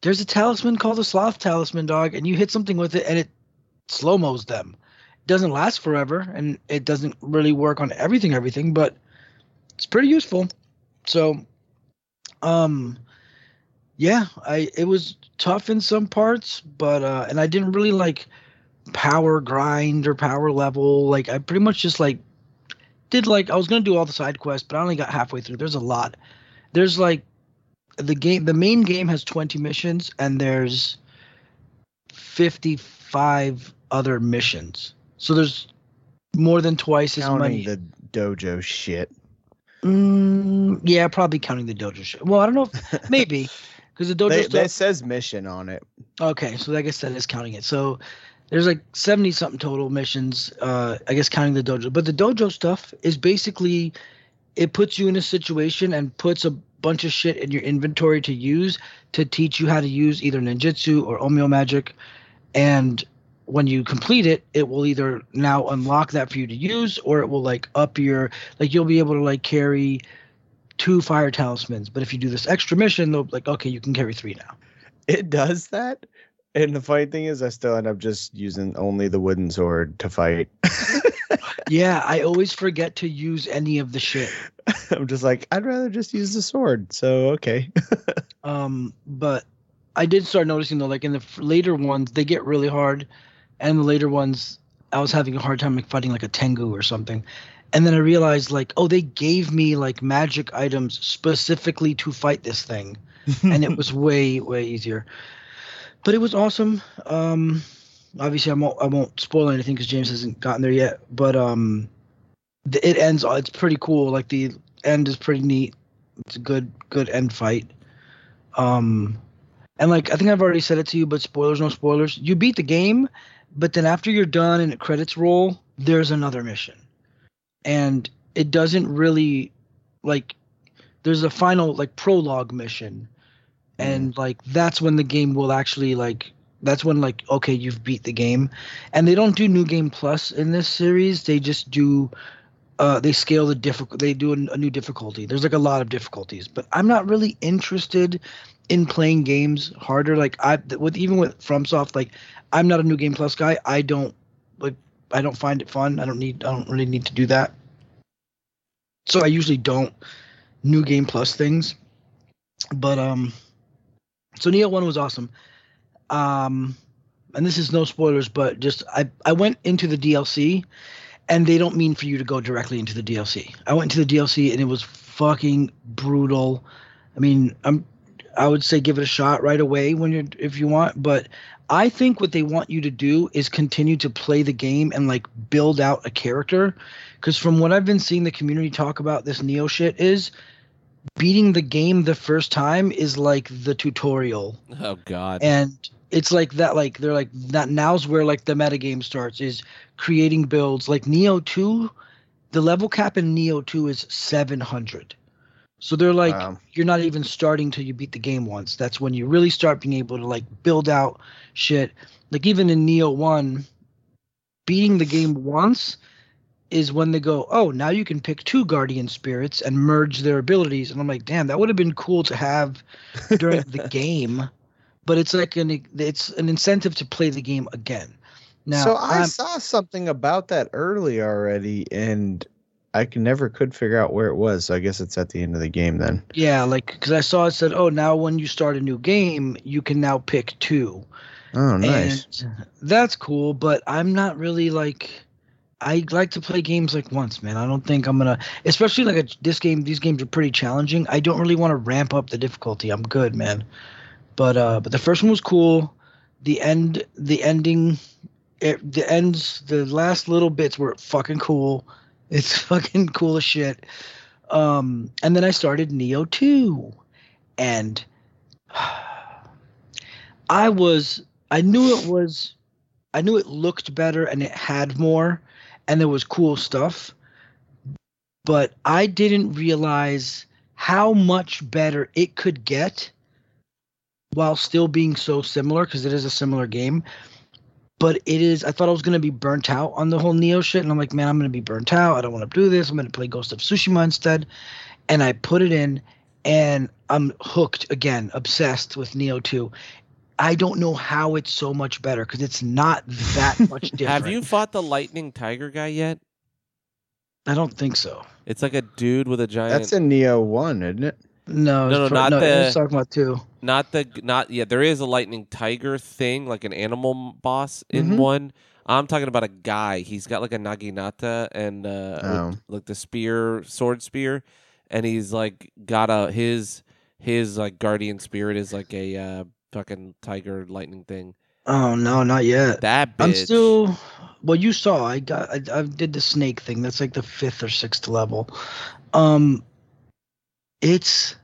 there's a talisman called the sloth talisman, dog, and you hit something with it and it slow-mos them. It doesn't last forever, and it doesn't really work on everything everything, but it's pretty useful. So um yeah, I it was tough in some parts, but uh and I didn't really like power grind or power level. Like, I pretty much just like did like I was gonna do all the side quests, but I only got halfway through. There's a lot. There's like the game, the main game has twenty missions, and there's fifty-five other missions. So there's more than twice as money. Counting the dojo shit. Mm, yeah, probably counting the dojo shit. Well, I don't know. If, maybe. Because the dojo they, stuff. That says mission on it. Okay, so I guess that is counting it. So there's like seventy-something total missions, uh, I guess counting the dojo. But the dojo stuff is basically it puts you in a situation and puts a bunch of shit in your inventory to use to teach you how to use either ninjutsu or omyo magic. And when you complete it, it will either now unlock that for you to use, or it will like up your like you'll be able to like carry two fire talismans. But if you do this extra mission, they'll like, okay, you can carry three now. It does that. And the funny thing is I still end up just using only the wooden sword to fight. Yeah, I always forget to use any of the shit. I'm just like, I'd rather just use the sword. So, okay. um, But I did start noticing, though, like in the later ones, they get really hard. And the later ones, I was having a hard time like fighting like a Tengu or something. And then I realized like, oh, they gave me like magic items specifically to fight this thing. And it was way, way easier. But it was awesome. Um, obviously, I won't, I won't spoil anything because James hasn't gotten there yet. But um, the, it ends – it's pretty cool. Like the end is pretty neat. It's a good good end fight. Um, and like I think I've already said it to you, but spoilers, no spoilers. You beat the game, but then after you're done and the credits roll, there's another mission. And it doesn't really – like there's a final like prologue mission. And like that's when the game will actually like that's when like okay, you've beat the game. And they don't do New Game Plus in this series. They just do uh they scale the difficult they do a, a new difficulty. There's like a lot of difficulties, but I'm not really interested in playing games harder. Like I with even with FromSoft, like I'm not a New Game Plus guy. I don't like I don't find it fun. I don't need I don't really need to do that. So I usually don't New Game Plus things. But um So Nioh one was awesome. Um, and this is no spoilers, but just I, I went into the D L C, and they don't mean for you to go directly into the D L C. I went into the D L C, and it was fucking brutal. I mean, I'm, I would say give it a shot right away when you're if you want, but I think what they want you to do is continue to play the game and, like, build out a character. Because from what I've been seeing the community talk about this Nioh shit is – beating the game the first time is like the tutorial. Oh God. And it's like that, like they're like that. Now's where like the metagame starts is creating builds like Nioh two. The level cap in Nioh two is seven hundred. So they're like, wow. You're not even starting till you beat the game once. That's when you really start being able to like build out shit. Like even in Nioh one, beating the game once is when they go, oh, now you can pick two guardian spirits and merge their abilities. And I'm like, damn, that would have been cool to have during the game. But it's like an it's an incentive to play the game again. Now, so I I'm, saw something about that early already, and I can, never could figure out where it was. So I guess it's at the end of the game then. Yeah, like because I saw it said, oh, now when you start a new game, you can now pick two. Oh, nice. And that's cool, but I'm not really like – I like to play games like once, man. I don't think I'm going to – especially like a, this game. These games are pretty challenging. I don't really want to ramp up the difficulty. I'm good, man. But uh, but the first one was cool. The end – the ending it, – the ends – the last little bits were fucking cool. It's fucking cool as shit. Um, and then I started Nioh two. And I was – I knew it was – I knew it looked better and it had more. And there was cool stuff, but I didn't realize how much better it could get while still being so similar, because it is a similar game. But it is – I thought I was going to be burnt out on the whole Nioh shit, and I'm like, man, I'm going to be burnt out. I don't want to do this. I'm going to play Ghost of Tsushima instead. And I put it in, and I'm hooked again, obsessed with Nioh two. I don't know how it's so much better because it's not that much different. Have you fought the lightning tiger guy yet? I don't think so. It's like a dude with a giant. That's in Nioh one, isn't it? No, no, no, pro- not no, the. I was talking about two. Not the not yeah. There is a lightning tiger thing, like an animal boss in mm-hmm. one. I'm talking about a guy. He's got like a naginata and uh, oh. like the spear, sword spear, and he's like got a his his like guardian spirit is like a. Uh, fucking tiger lightning thing Oh no, not yet. That bitch. I'm still. Well, you saw I got I, I did the snake thing. That's like the fifth or sixth level. Um, it's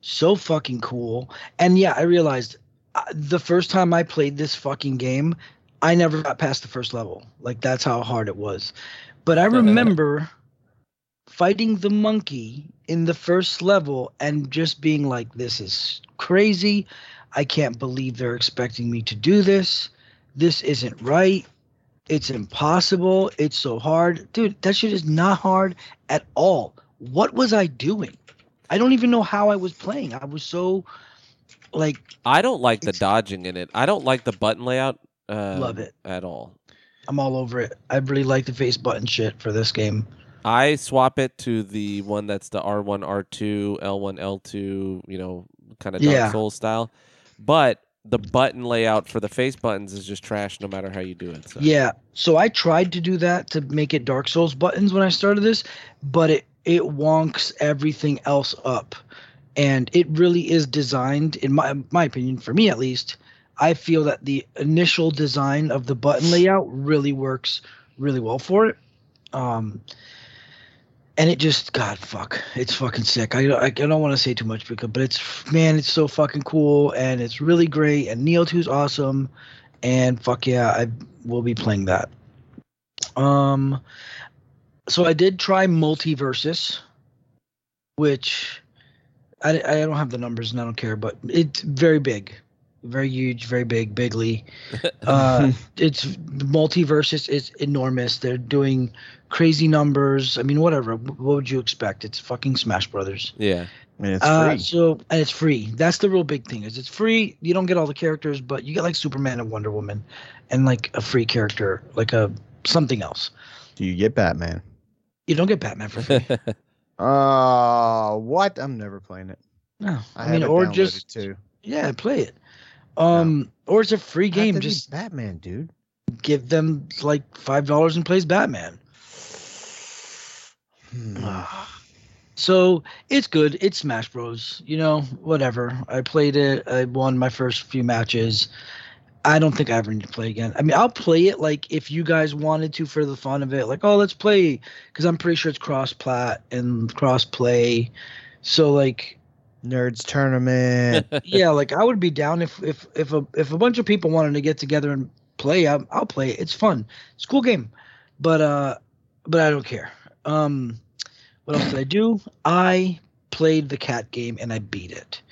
so fucking cool. And yeah, I realized uh, the first time I played this fucking game, I never got past the first level. Like that's how hard it was. But I remember fighting the monkey in the first level and just being like, "This is crazy. I can't believe they're expecting me to do this. This isn't right. It's impossible. It's so hard." Dude, that shit is not hard at all. What was I doing? I don't even know how I was playing. I was so, like... I don't like the dodging in it. I don't like the button layout uh, love it. At all. I'm all over it. I really like the face button shit for this game. I swap it to the one that's the R one, R two, L one, L two, you know, kind of Dark yeah. Souls style. But... the button layout for the face buttons is just trash no matter how you do it. So. Yeah. So I tried to do that to make it Dark Souls buttons when I started this, but it, it wonks everything else up. And it really is designed, in my my opinion, for me at least, I feel that the initial design of the button layout really works really well for it. Um, and it just, God, fuck, it's fucking sick. I, I, I don't want to say too much, because, but it's, man, it's so fucking cool, and it's really great, and Nioh two is awesome, and fuck yeah, I will be playing that. Um, so I did try Multiversus, which I, I don't have the numbers and I don't care, but it's very big, very huge, very big, bigly. Uh, it's Multiversus is enormous. They're doing crazy numbers. I mean, whatever. What would you expect? It's fucking Smash Brothers. Yeah. And it's uh, free. So, and it's free. That's the real big thing is it's free. You don't get all the characters, but you get like Superman and Wonder Woman and like a free character, like a something else. Do you get Batman? You don't get Batman for free. Oh, uh, what? I'm never playing it. No. I, I mean, or just, too. yeah, play it. Um, no. Or it's a free game. Just Batman, dude. Give them like five dollars and plays Batman. So it's good. It's Smash Bros. You know, whatever. I played it. I won my first few matches. I don't think I ever need to play again. I mean, I'll play it like if you guys wanted to for the fun of it. Like, oh, let's play. Because I'm pretty sure it's cross-plat and cross-play. So, like... Nerds Tournament. Yeah, like I would be down if if if a, if a bunch of people wanted to get together and play. I, I'll play it. It's fun. It's a cool game. But, uh, but I don't care. Um, what else did I do? I played the cat game and I beat it.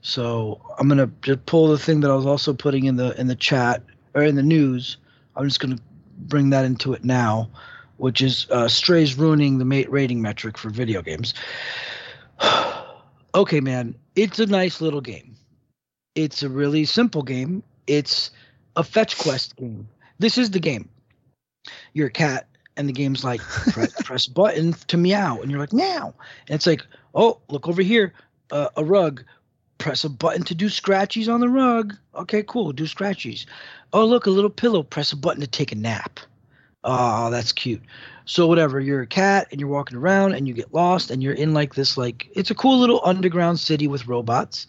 So I'm gonna just pull the thing that I was also putting in the in the chat or in the news. I'm just gonna bring that into it now, which is uh, Stray's ruining the mate rating metric for video games. Okay, man, it's a nice little game. It's a really simple game. It's a fetch quest game. This is the game. You're a cat. And the game's like, press, press button to meow. And you're like, meow. And it's like, oh, look over here, uh, a rug. Press a button to do scratchies on the rug. Okay, cool, do scratchies. Oh, look, a little pillow. Press a button to take a nap. Oh, that's cute. So whatever, you're a cat and you're walking around and you get lost and you're in like this, like, it's a cool little underground city with robots.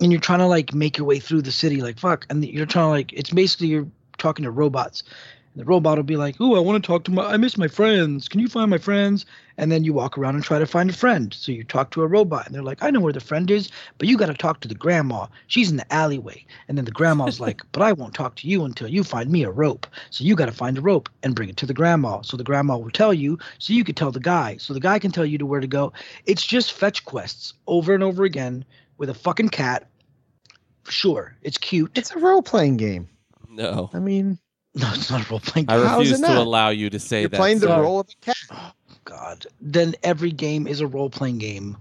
And you're trying to like make your way through the city like, fuck. And you're trying to like, it's basically you're talking to robots. The robot will be like, "Ooh, I want to talk to my. I miss my friends. Can you find my friends?" And then you walk around and try to find a friend. So you talk to a robot, and they're like, "I know where the friend is, but you got to talk to the grandma. She's in the alleyway." And then the grandma's like, "But I won't talk to you until you find me a rope. So you got to find a rope and bring it to the grandma. So the grandma will tell you. So you could tell the guy. So the guy can tell you to where to go." It's just fetch quests over and over again with a fucking cat. Sure, it's cute. It's a role-playing game. No, I mean. No, it's not a role-playing game. I refuse to allow you to say that. You're playing the role of a cat. Oh, God. Then every game is a role-playing game.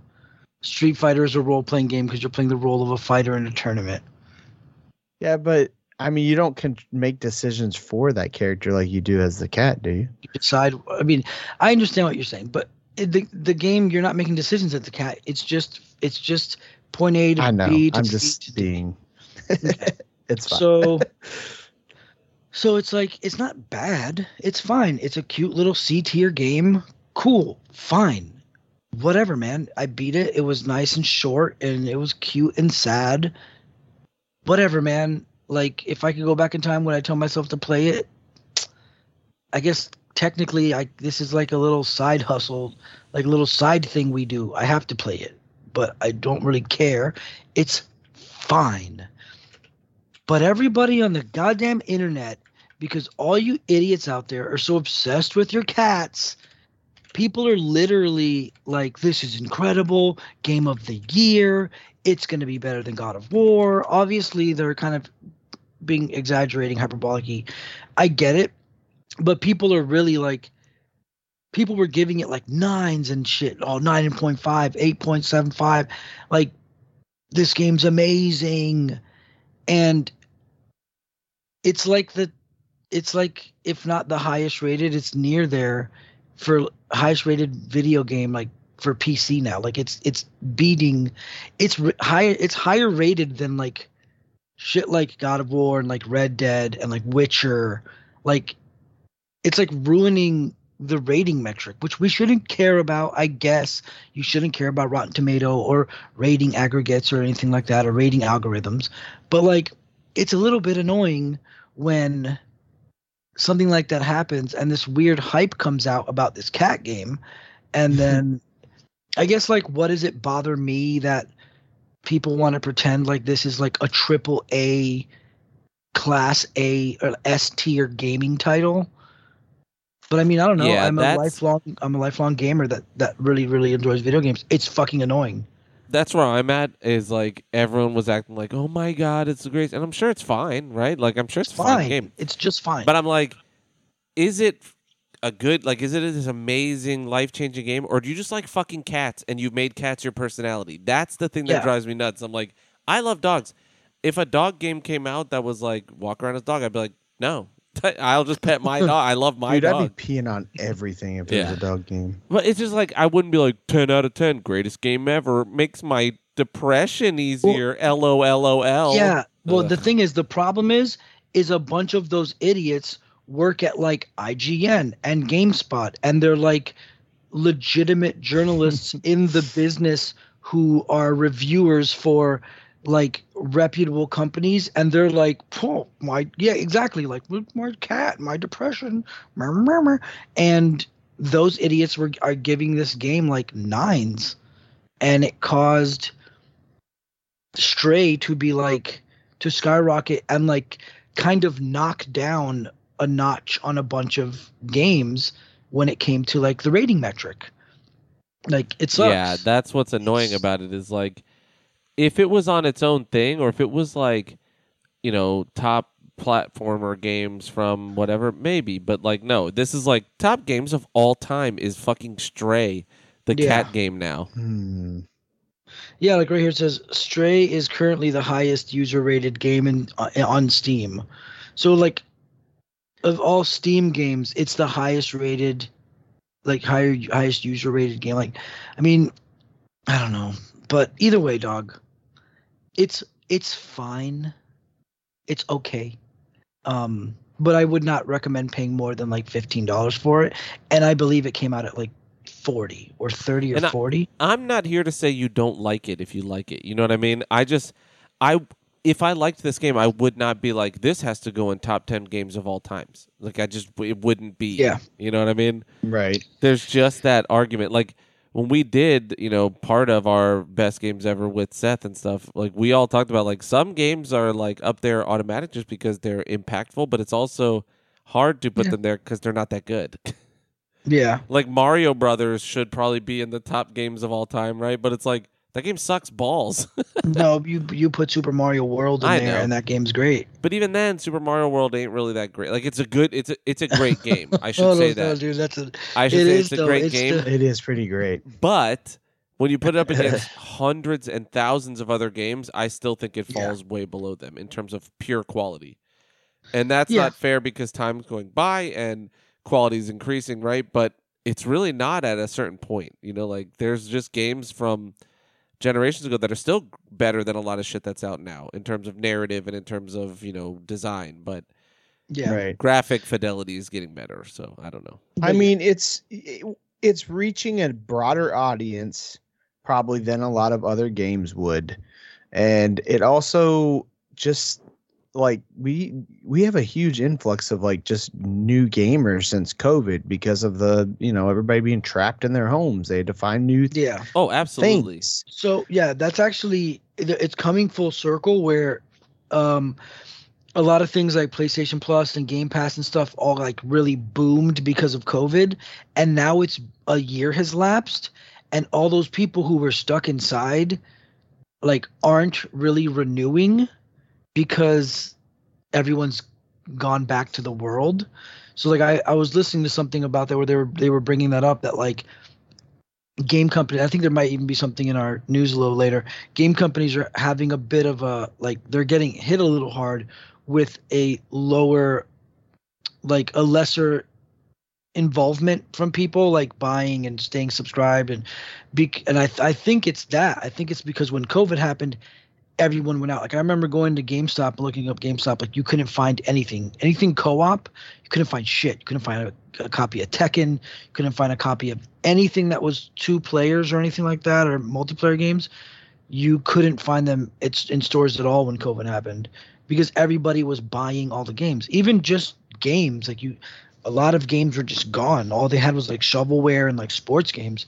Street Fighter is a role-playing game because you're playing the role of a fighter in a tournament. Yeah, but, I mean, you don't con- make decisions for that character like you do as the cat, do you? You decide. I mean, I understand what you're saying, but the the game, you're not making decisions as the cat. It's just it's just point A to I know. B to I'm C just to being... It's fine. So... So it's like, it's not bad. It's fine. It's a cute little C-tier game. Cool. Fine. Whatever, man. I beat it. It was nice and short, and it was cute and sad. Whatever, man. Like, if I could go back in time, would I tell myself to play it? I guess technically, I this is like a little side hustle, like a little side thing we do. I have to play it, but I don't really care. It's fine. But everybody on the goddamn internet, because all you idiots out there are so obsessed with your cats, people are literally like, this is incredible, game of the year, it's going to be better than God of War. Obviously, they're kind of being exaggerating, hyperbolic-y. I get it, but people are really like, people were giving it like nines and shit, all oh, nine point five, eight point seven five, like, this game's amazing. And it's like the, it's like, if not the highest rated, it's near there for highest rated video game, like for P C now. Like it's, it's beating, it's higher, it's higher rated than like shit like God of War and like Red Dead and like Witcher. Like it's like ruining the rating metric, which we shouldn't care about. I guess you shouldn't care about Rotten Tomato or rating aggregates or anything like that, or rating algorithms. But like, it's a little bit annoying when something like that happens and this weird hype comes out about this cat game. And then I guess, like, what does it bother me that people want to pretend like this is like a triple A, class A or S tier gaming title? But I mean, I don't know. Yeah, I'm a lifelong I'm a lifelong gamer that, that really, really enjoys video games. It's fucking annoying. That's where I'm at, is like everyone was acting like, oh my God, it's the greatest. And I'm sure it's fine, right? Like I'm sure it's, it's fine. fine game. It's just fine. But I'm like, is it a good, like, is it this amazing, life-changing game? Or do you just like fucking cats and you've made cats your personality? That's the thing that yeah. drives me nuts. I'm like, I love dogs. If a dog game came out that was like walk around as a dog, I'd be like, no. I'll just pet my dog. I love my Dude, dog. I'd be peeing on everything if yeah. it was a dog game. But it's just like, I wouldn't be like, ten out of ten, greatest game ever. Makes my depression easier. Well, LOLOL. Yeah. Well, Ugh. the thing is, the problem is, is a bunch of those idiots work at like I G N and GameSpot. And they're like legitimate journalists in the business who are reviewers for like reputable companies, and they're like, oh, my yeah exactly like my cat, my depression, and those idiots were are giving this game like nines, and it caused Stray to be like, to skyrocket and like kind of knock down a notch on a bunch of games when it came to like the rating metric. Like it sucks. Yeah, that's what's annoying it's, about it is like, if it was on its own thing, or if it was like, you know, top platformer games from whatever, maybe. But like, no, this is like top games of all time is fucking Stray, the yeah. cat game now. Hmm. Yeah, like right here it says Stray is currently the highest user rated game in uh, on Steam. So like, of all Steam games, it's the highest rated, like higher highest user rated game. Like, I mean, I don't know. But either way, dog, it's it's fine. It's okay. Um, but I would not recommend paying more than like fifteen dollars for it. And I believe it came out at like forty or thirty or and forty. I, I'm not here to say you don't like it if you like it. You know what I mean? I just I if I liked this game, I would not be like, this has to go in top ten games of all times. Like I just it wouldn't be. Yeah. You know what I mean? Right. There's just that argument. Like, when we did, you know, part of our best games ever with Seth and stuff, like we all talked about, like some games are like up there automatic just because they're impactful, but it's also hard to put yeah. them there because they're not that good. Yeah. Like Mario Brothers should probably be in the top games of all time, right? But it's like, that game sucks balls. No, you you put Super Mario World in I there know. and that game's great. But even then, Super Mario World ain't really that great. Like it's a good, it's a, it's a great game. I should oh, say no, that. Dude, that's a, I should it say is, it's a though, great it's game. The, it is pretty great. But when you put it up against hundreds and thousands of other games, I still think it falls yeah. way below them in terms of pure quality. And that's yeah. not fair because time's going by and quality's increasing, right? But it's really not at a certain point. You know, like there's just games from generations ago that are still better than a lot of shit that's out now in terms of narrative and in terms of, you know, design, but yeah, right. graphic fidelity is getting better. So I don't know. I mean, it's, it's reaching a broader audience probably than a lot of other games would. And it also just like we we have a huge influx of like just new gamers since COVID because of the, you know, everybody being trapped in their homes. They had to find new th- yeah oh absolutely things. So yeah, that's actually, it's coming full circle where um a lot of things like PlayStation Plus and Game Pass and stuff all like really boomed because of COVID, and now it's a year has lapsed and all those people who were stuck inside like aren't really renewing because everyone's gone back to the world. So like I, I was listening to something about that where they were they were bringing that up, that like game companies, I think there might even be something in our news a little later, game companies are having a bit of a like they're getting hit a little hard with a lower, like a lesser involvement from people, like buying and staying subscribed, and be, and I I think it's that I think it's because when COVID happened, everyone went out. Like I remember going to GameStop and looking up GameStop, like you couldn't find anything anything co-op. You couldn't find shit. You couldn't find a, a copy of Tekken. You couldn't find a copy of anything that was two players or anything like that, or multiplayer games. You couldn't find them it's in stores at all when COVID happened because everybody was buying all the games, even just games. Like you a lot of games were just gone. All they had was like shovelware and like sports games.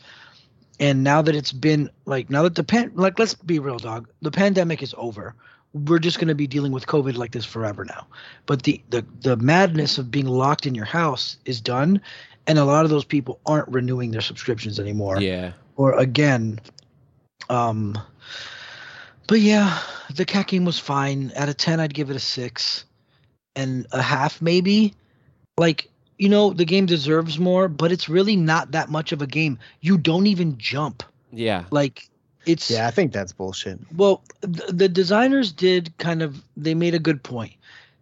And now that it's been like now that the pan like let's be real, dog. The pandemic is over. We're just going to be dealing with COVID like this forever now. But the, the the madness of being locked in your house is done, and a lot of those people aren't renewing their subscriptions anymore. Yeah. Or again, um. But yeah, the cat game was fine. Out of ten, I'd give it a six, and a half maybe. Like, you know, the game deserves more, but it's really not that much of a game. You don't even jump. Yeah. Like it's. Yeah, I think that's bullshit. Well, th- the designers did kind of, they made a good point.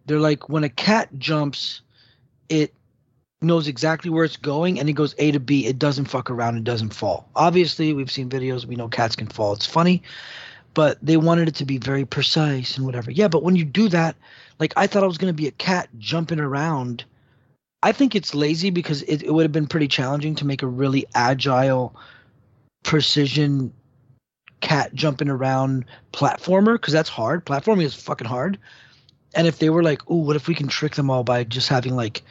They're like, when a cat jumps, it knows exactly where it's going and it goes A to B. It doesn't fuck around. It doesn't fall. Obviously, we've seen videos. We know cats can fall. It's funny, but they wanted it to be very precise and whatever. Yeah. But when you do that, like I thought I was going to be a cat jumping around. I think it's lazy because it, it would have been pretty challenging to make a really agile, precision cat jumping around platformer, because that's hard. Platforming is fucking hard. And if they were like, oh, what if we can trick them all by just having like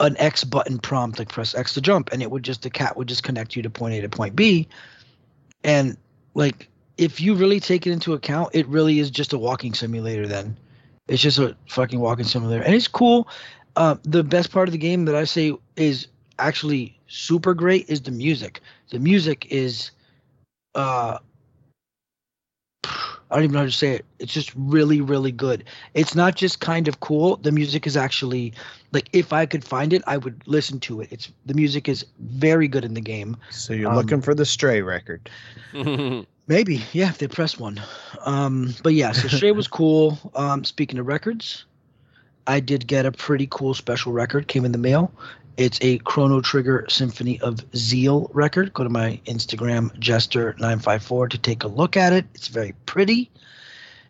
an X button prompt, like press X to jump, and it would just the cat would just connect you to point A to point B. And like if you really take it into account, it really is just a walking simulator then. It's just a fucking walking simulator. And it's cool. Uh, the best part of the game that I say is actually super great is the music. The music is, uh, I don't even know how to say it. It's just really, really good. It's not just kind of cool. The music is actually, like, if I could find it, I would listen to it. It's the music is very good in the game. So you're um, looking for the Stray record. Maybe, yeah, if they press one. Um, but yeah, so Stray was cool. Um, speaking of records, I did get a pretty cool special record, came in the mail. It's a Chrono Trigger Symphony of Zeal record. Go to my Instagram, Jester nine five four, to take a look at it. It's very pretty.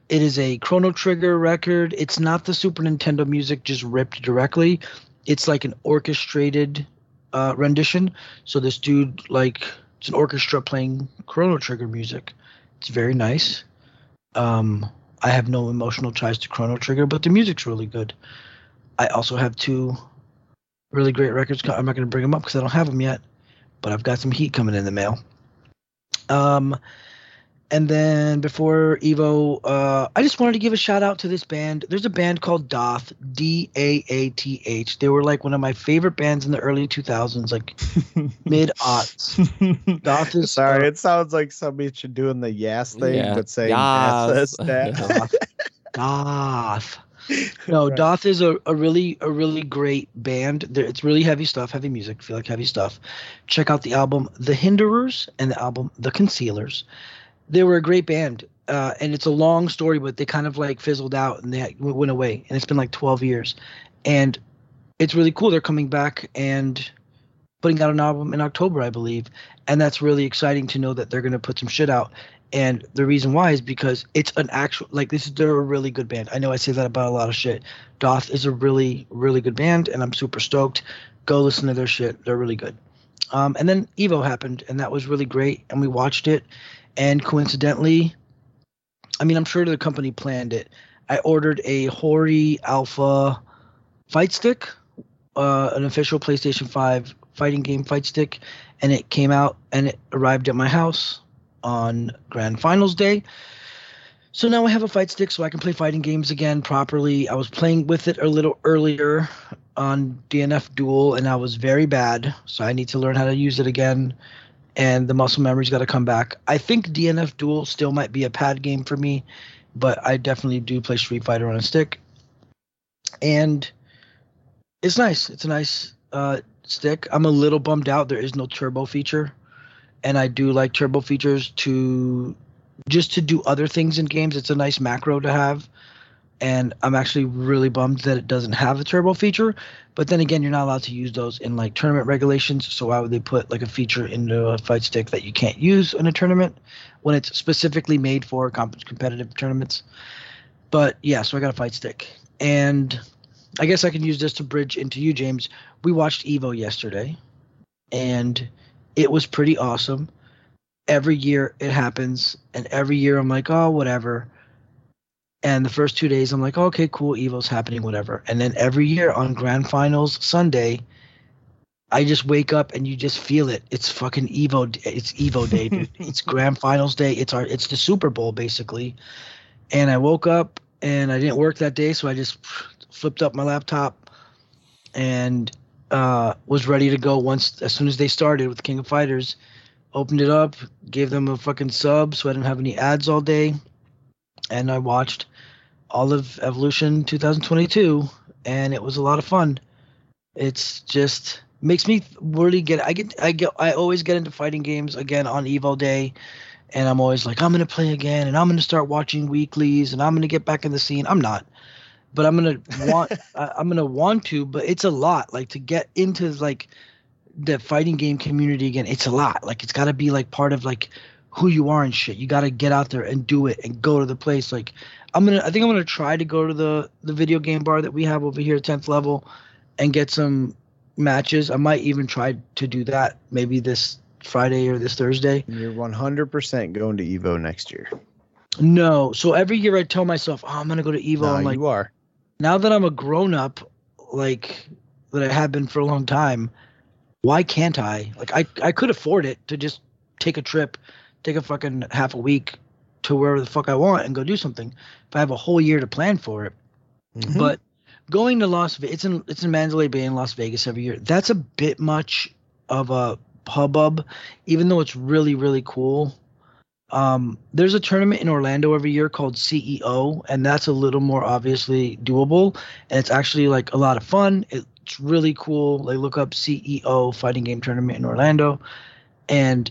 It is a Chrono Trigger record. It's not the Super Nintendo music just ripped directly. It's like an orchestrated uh, rendition. So this dude, like, it's an orchestra playing Chrono Trigger music. It's very nice. Um... I have no emotional ties to Chrono Trigger, but the music's really good. I also have two really great records. I'm not going to bring them up because I don't have them yet, but I've got some heat coming in the mail. Um, and then before Evo, uh, I just wanted to give a shout out to this band. There's a band called Doth, D A A T H. They were like one of my favorite bands in the early two thousands, like mid-aughts. Doth is sorry, uh, it sounds like somebody should doing the Yas thing, yeah. But saying yes. Doth. Doth. No, right. Doth is a, a really a really great band. They're, it's really heavy stuff, heavy music. I feel like heavy stuff. Check out the album The Hinderers and the album The Concealers. They were a great band, uh, and it's a long story, but they kind of like fizzled out and they went away, and it's been like twelve years, and it's really cool. They're coming back and putting out an album in October, I believe, and that's really exciting to know that they're going to put some shit out, and the reason why is because it's an actual, like this is, they're a really good band. I know I say that about a lot of shit. Doth is a really, really good band, and I'm super stoked. Go listen to their shit. They're really good. Um, and then Evo happened, and that was really great, and we watched it. And coincidentally, I mean, I'm sure the company planned it. I ordered a Hori Alpha fight stick, uh, an official PlayStation five fighting game fight stick, and it came out and it arrived at my house on Grand Finals Day. So now I have a fight stick so I can play fighting games again properly. I was playing with it a little earlier on D N F Duel, and I was very bad, so I need to learn how to use it again, and the muscle memory's got to come back. I think D N F Duel still might be a pad game for me, but I definitely do play Street Fighter on a stick. And it's nice. It's a nice uh, stick. I'm a little bummed out there is no turbo feature, and I do like turbo features to just to do other things in games. It's a nice macro to have, and I'm actually really bummed that it doesn't have a turbo feature. But then again, you're not allowed to use those in like tournament regulations, so why would they put like a feature into a fight stick that you can't use in a tournament when it's specifically made for comp- competitive tournaments? But yeah, so I got a fight stick, and I guess I can use this to bridge into you, James. We watched Evo yesterday, and it was pretty awesome. Every year it happens, and every year I'm like, oh, whatever. And the first two days I'm like, oh, okay, cool, Evo's happening, whatever. And then every year on Grand Finals Sunday, I just wake up and you just feel it. It's fucking Evo. It's Evo Day, dude. It's Grand Finals Day. It's our. It's the Super Bowl, basically. And I woke up and I didn't work that day, so I just flipped up my laptop and uh, was ready to go once as soon as they started with King of Fighters. Opened it up, gave them a fucking sub so I didn't have any ads all day, and I watched all of Evolution twenty twenty-two, and it was a lot of fun. It's just makes me really get I get I get I always get into fighting games again on Evo Day, and I'm always like, I'm gonna play again, and I'm gonna start watching weeklies, and I'm gonna get back in the scene. I'm not, but I'm gonna want I, I'm gonna want to, but it's a lot like to get into like the fighting game community again. It's a lot. Like, it's got to be like part of like who you are and shit. You got to get out there and do it and go to the place. Like, I'm gonna I think I'm gonna try to go to the the video game bar that we have over here at tenth level and get some matches. I might even try to do that maybe this Friday or this Thursday. You're one hundred percent going to Evo next year. No, so every year I tell myself, oh, I'm gonna go to Evo. No, I'm like, you are. Now that I'm a grown up, like that I have been for a long time, why can't I? Like, I, I could afford it to just take a trip, take a fucking half a week to wherever the fuck I want and go do something if I have a whole year to plan for it. Mm-hmm. But going to Las Vegas, it's in, it's in Mandalay Bay in Las Vegas every year. That's a bit much of a hubbub, even though it's really, really cool. Um, there's a tournament in Orlando every year called C E O, and that's a little more obviously doable. And it's actually like a lot of fun. It, It's really cool. They look up C E O Fighting Game Tournament in Orlando, and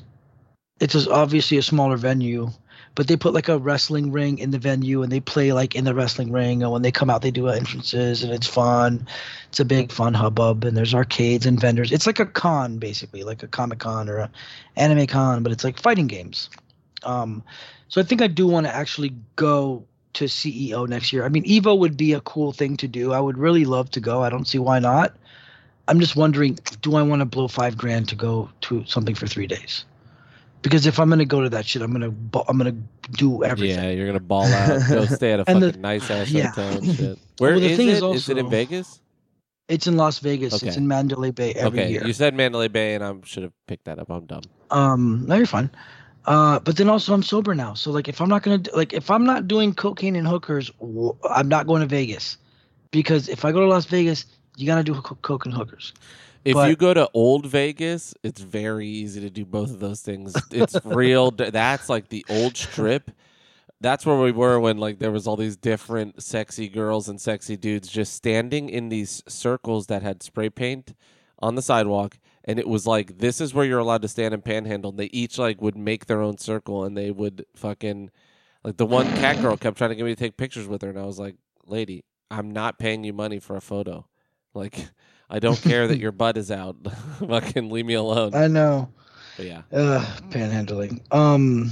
it's obviously a smaller venue, but they put like a wrestling ring in the venue, and they play like in the wrestling ring, and when they come out, they do entrances, and it's fun. It's a big fun hubbub, and there's arcades and vendors. It's like a con, basically, like a Comic-Con or a anime con, but it's like fighting games. Um, so I think I do want to actually go to C E O next year. I mean, Evo would be a cool thing to do. I would really love to go. I don't see why not. I'm just wondering, do I want to blow five grand to go to something for three days? Because if I'm going to go to that shit, I'm going to I'm going to do everything. Yeah, you're going to ball out. Go stay at a fucking nice-ass yeah. hotel and shit. Where well, is it? Is, also, is it in Vegas? It's in Las Vegas. Okay. It's in Mandalay Bay every okay. year. You said Mandalay Bay, and I should have picked that up. I'm dumb. Um, no, you're fine. Uh, but then also I'm sober now. So like, if I'm not going to, like, if I'm not doing cocaine and hookers, wh- I'm not going to Vegas, because if I go to Las Vegas, you got to do co- coke and hookers. If but, you go to old Vegas, it's very easy to do both of those things. It's real. That's like the old strip. That's where we were when like there was all these different sexy girls and sexy dudes just standing in these circles that had spray paint on the sidewalk. And it was like, this is where you're allowed to stand and panhandle. And they each like would make their own circle, and they would fucking like the one cat girl kept trying to get me to take pictures with her, and I was like, lady, I'm not paying you money for a photo. Like, I don't care that your butt is out. Fucking leave me alone. I know. But yeah. Uh, panhandling. Um,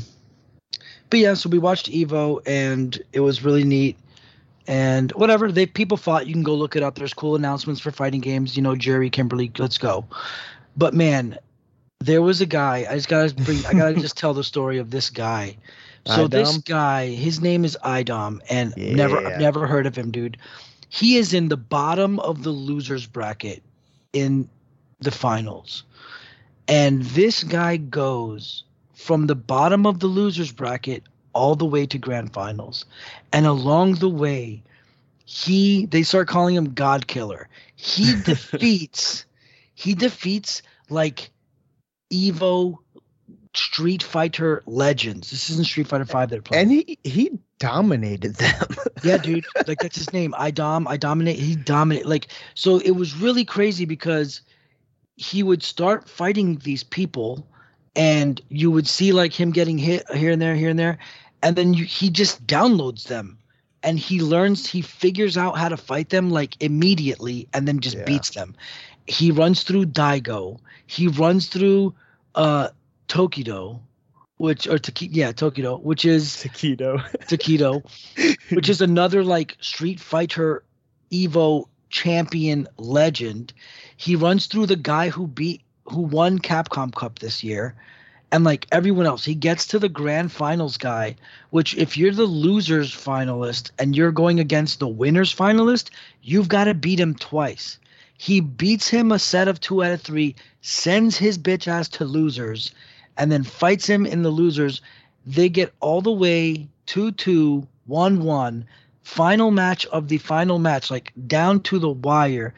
but yeah, so we watched Evo, and it was really neat. And whatever, they people fought. You can go look it up. There's cool announcements for fighting games. You know, Jerry, Kimberly, let's go. But man, There was a guy. I just gotta bring, I gotta just tell the story of this guy. So Idom? This guy, his name is Idom, and yeah. never I've never heard of him, dude. He is in the bottom of the losers bracket in the finals. And this guy goes from the bottom of the losers bracket all the way to grand finals. And along the way, he they start calling him God Killer. He defeats he defeats like Evo Street Fighter legends. This isn't Street Fighter five they're playing. And he, he dominated them. Yeah, dude. Like, that's his name. I dom. I dominate. He dominate. Like, so it was really crazy because he would start fighting these people, and you would see like him getting hit here and there, here and there, and then you, he just downloads them, and he learns. He figures out how to fight them like immediately, and then just yeah. beats them. He runs through Daigo. He runs through uh, Tokido, which or Taki, yeah, Tokido, which is Takido, Takido, which is another like Street Fighter Evo champion legend. He runs through the guy who beat who won Capcom Cup this year, and like everyone else, he gets to the grand finals guy. Which, if you're the losers finalist and you're going against the winners finalist, you've got to beat him twice. He beats him a set of two out of three, sends his bitch ass to losers, and then fights him in the losers. They get all the way two two, one one, final match of the final match, like down to the wire,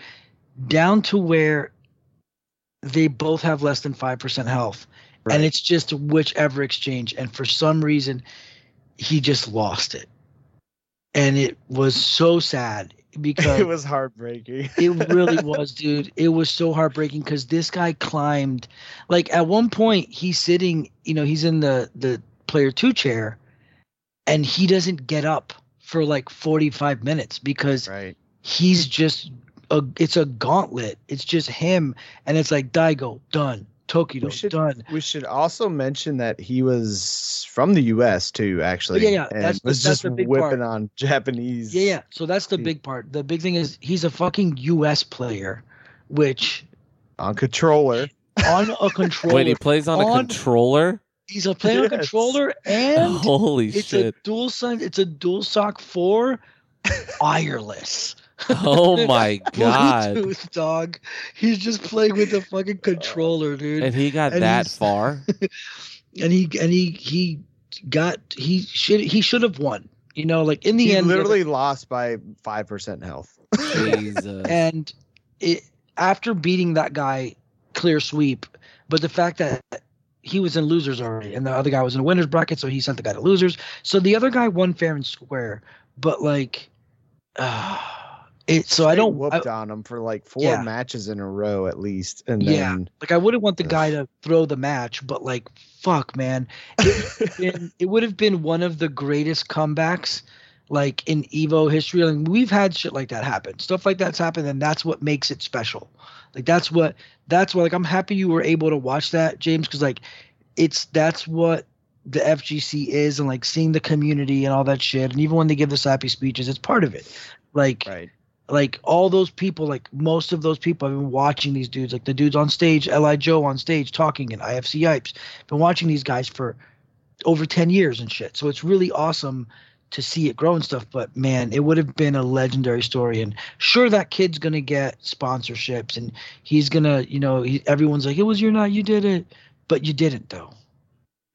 down to where they both have less than five percent health. Right. And it's just whichever exchange. And for some reason, he just lost it. And it was so sad. Because it was heartbreaking. It really was, dude. It was so heartbreaking because this guy climbed, like at one point he's sitting, you know, he's in the the player two chair, and he doesn't get up for like forty-five minutes because right. he's just a, it's a gauntlet. It's just him, and it's like Daigo done, Tokido we should, done. We should also mention that he was from the U S too, actually. Yeah, yeah. And that's was that's just the big whipping part. On Japanese. Yeah, yeah. So that's the big part. The big thing is he's a fucking U S player, which on controller. On a controller. Wait, he plays on, on a controller? He's a player yes. on a controller, and holy it's shit. A dual sun it's a DualShock four wireless. Oh my god. Bluetooth, dog. He's just playing with the fucking controller, dude. And he got and that far. And he and he he got he should he should have won. You know, like in the he end He literally like, lost by five percent health. Jesus. And it, after beating that guy clear sweep, but the fact that he was in losers already and the other guy was in winners bracket, so he sent the guy to losers. So the other guy won fair and square, but like uh, It, so I don't whooped I, on him for like four yeah. matches in a row at least, and then yeah. like I wouldn't want the guy to throw the match, but like fuck, man, it, it, it would have been one of the greatest comebacks like in Evo history. Like we've had shit like that happen, stuff like that's happened, and that's what makes it special. Like that's what that's what like I'm happy you were able to watch that, James, because like it's that's what the F G C is, and like seeing the community and all that shit, and even when they give the sappy speeches, it's part of it. Like. Right. Like all those people, like most of those people, I've been watching these dudes, like the dudes on stage, L I. Joe on stage talking, and I F C Yipes. Been watching these guys for over ten years and shit. So it's really awesome to see it grow and stuff. But man, it would have been a legendary story. And sure, that kid's gonna get sponsorships, and he's gonna, you know, he, everyone's like, it was your night, you did it, but you didn't though.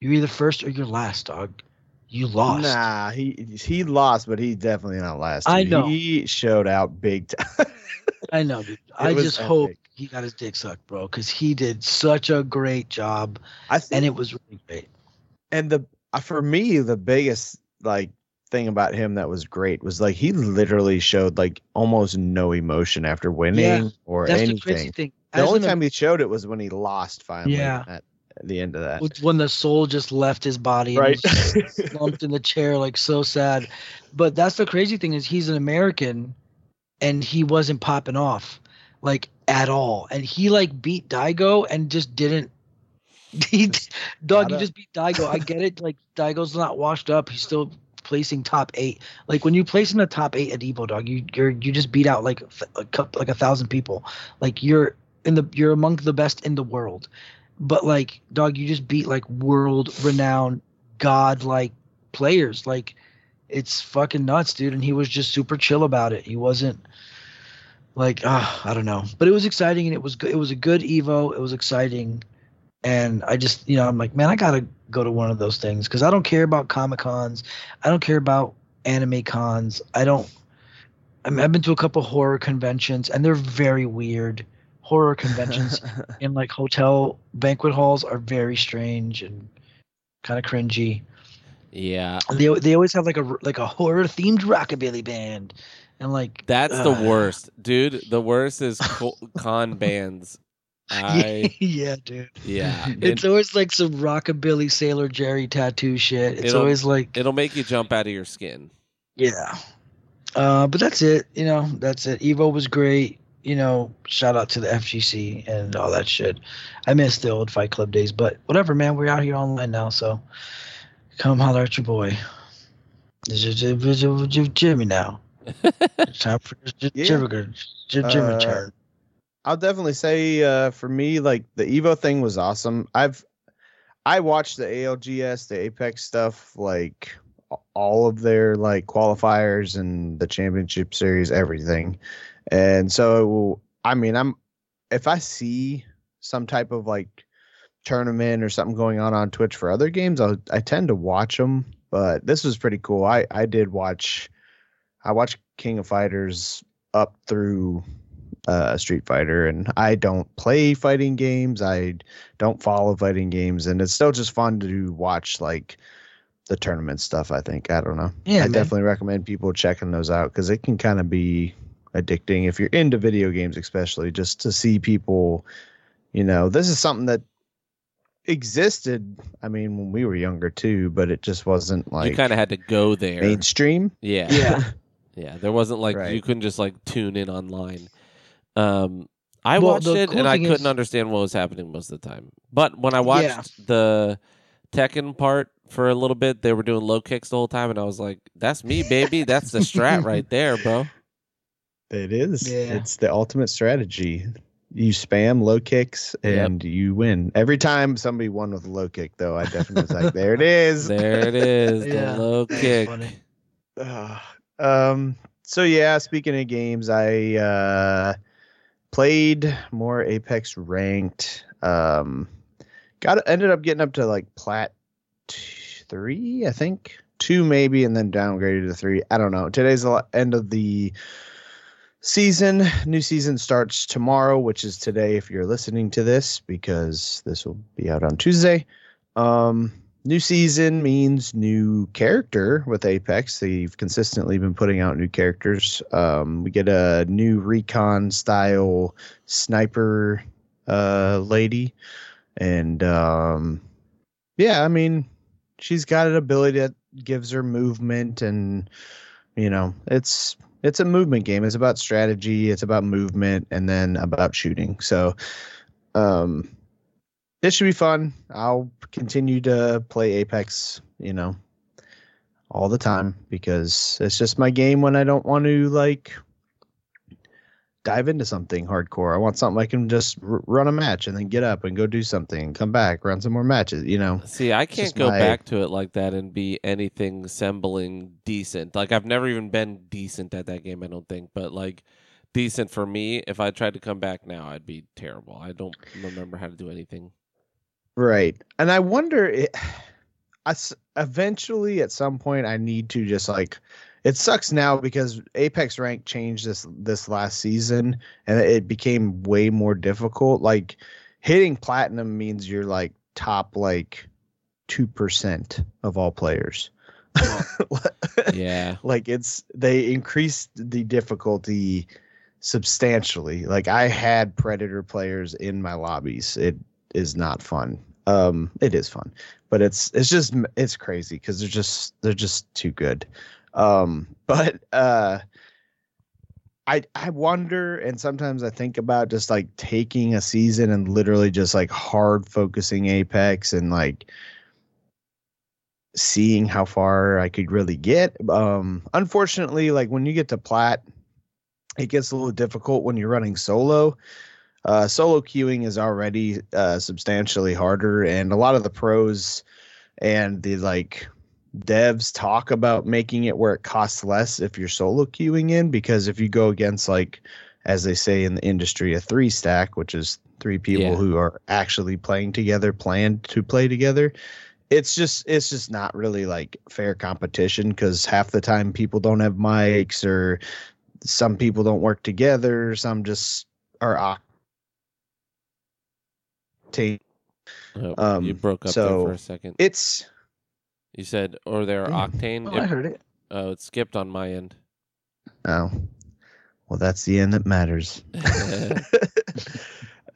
You're either first or you're last, dog. You lost. Nah, he he lost, but he's definitely not last. I know. He showed out big time. I know, dude. I just epic. Hope he got his dick sucked, bro, because he did such a great job, I think, and it was really great. And the for me, the biggest like thing about him that was great was like he literally showed like almost no emotion after winning yeah, or that's anything. The crazy thing. The As only time he showed it was when he lost finally. Yeah. At, At the end of that, when the soul just left his body, right? And was slumped in the chair, like so sad. But that's the crazy thing is he's an American, and he wasn't popping off like at all. And he like beat Daigo and just didn't. He, just dog, you just beat Daigo. I get it. Like Daigo's not washed up. He's still placing top eight. Like when you place in the top eight at Evo, dog, you you're you just beat out like a couple, like a thousand people. Like you're in the you're among the best in the world. But, like, dog, you just beat, like, world-renowned, god-like players. Like, it's fucking nuts, dude. And he was just super chill about it. He wasn't, like, ah, uh, I don't know. But it was exciting, and it was, it was a good Evo. It was exciting. And I just, you know, I'm like, man, I got to go to one of those things because I don't care about Comic-Cons. I don't care about anime cons. I don't – I mean, I've been to a couple horror conventions, and they're very weird. Horror conventions in like hotel banquet halls are very strange and kind of cringy. Yeah, they they always have like a like a horror themed rockabilly band, and like that's uh, the worst, dude. The worst is con bands. I, yeah, dude. Yeah, it's it, always like some rockabilly Sailor Jerry tattoo shit. It's always like it'll make you jump out of your skin. Yeah, uh, but that's it. You know, that's it. Evo was great. You know, shout out to the F G C and all that shit. I miss the old Fight Club days, but whatever, man. We're out here online now, so come holler at your boy. It's Jimmy now. It's time for Jimmy turn. I'll definitely say uh, for me, like the Evo thing was awesome. I've I watched the A L G S, the Apex stuff, like all of their like qualifiers and the championship series, everything. And so, I mean, I'm if I see some type of like tournament or something going on on Twitch for other games, I I tend to watch them. But this was pretty cool. I, I did watch I watched King of Fighters up through uh, Street Fighter, and I don't play fighting games. I don't follow fighting games, and it's still just fun to watch like the tournament stuff. I think I don't know. Yeah, I man. definitely recommend people checking those out because it can kind of be addicting if you're into video games, especially just to see people, you know, this is something that existed. I mean, when we were younger too, but it just wasn't like you kind of had to go there mainstream. Yeah. Yeah. Yeah. There wasn't like, right. You couldn't just like tune in online. Um, I well, watched it cool and I couldn't is... understand what was happening most of the time. But when I watched yeah. the Tekken part for a little bit, they were doing low kicks the whole time. And I was like, that's me, baby. That's the strat right there, bro. It is. Yeah. It's the ultimate strategy. You spam low kicks and yep. you win. Every time somebody won with a low kick, though, I definitely was like, there it is. There it is. yeah. The low kick. Uh, um. So, yeah, speaking of games, I uh, played more Apex Ranked. Um, got ended up getting up to like plat three, I think. Two maybe, and then downgraded to three. I don't know. Today's the end of the season. New season starts tomorrow, which is today if you're listening to this, because this will be out on Tuesday. Um, new season means new character with Apex. They've consistently been putting out new characters. Um, we get a new recon style sniper uh, lady. And um, yeah, I mean, she's got an ability that gives her movement and, you know, it's It's a movement game. It's about strategy. It's about movement and then about shooting. So um, this should be fun. I'll continue to play Apex, you know, all the time because it's just my game when I don't want to, like, dive into something hardcore. I want something I can just r- run a match and then get up and go do something, come back, run some more matches, you know. See, I can't go my... back to it like that and be anything sembling decent. Like, I've never even been decent at that game, I don't think. But, like, decent for me, if I tried to come back now, I'd be terrible. I don't remember how to do anything. Right. And I wonder, it, I, eventually at some point I need to just, like, it sucks now because Apex Rank changed this this last season, and it became way more difficult. Like, hitting platinum means you're, like, top, like, two percent of all players. yeah. Like, it's they increased the difficulty substantially. Like, I had Predator players in my lobbies. It is not fun. Um, it is fun. But it's it's just it's crazy because they're just they're just too good. Um, but, uh, I, I wonder, and sometimes I think about just like taking a season and literally just like hard focusing Apex and like seeing how far I could really get. Um, unfortunately, like when you get to plat, it gets a little difficult when you're running solo. Uh, solo queuing is already uh, substantially harder, and a lot of the pros and the like devs talk about making it where it costs less if you're solo queuing in, because if you go against, like, as they say in the industry, a three stack, which is three people yeah. who are actually playing together, planned to play together, it's just it's just not really like fair competition, because half the time people don't have mics, or some people don't work together, some just are octane. Oh, um, you broke up so there for a second. It's you said, or they're mm, octane. Oh, it, I heard it. Oh, it skipped on my end. Oh, well, that's the end that matters.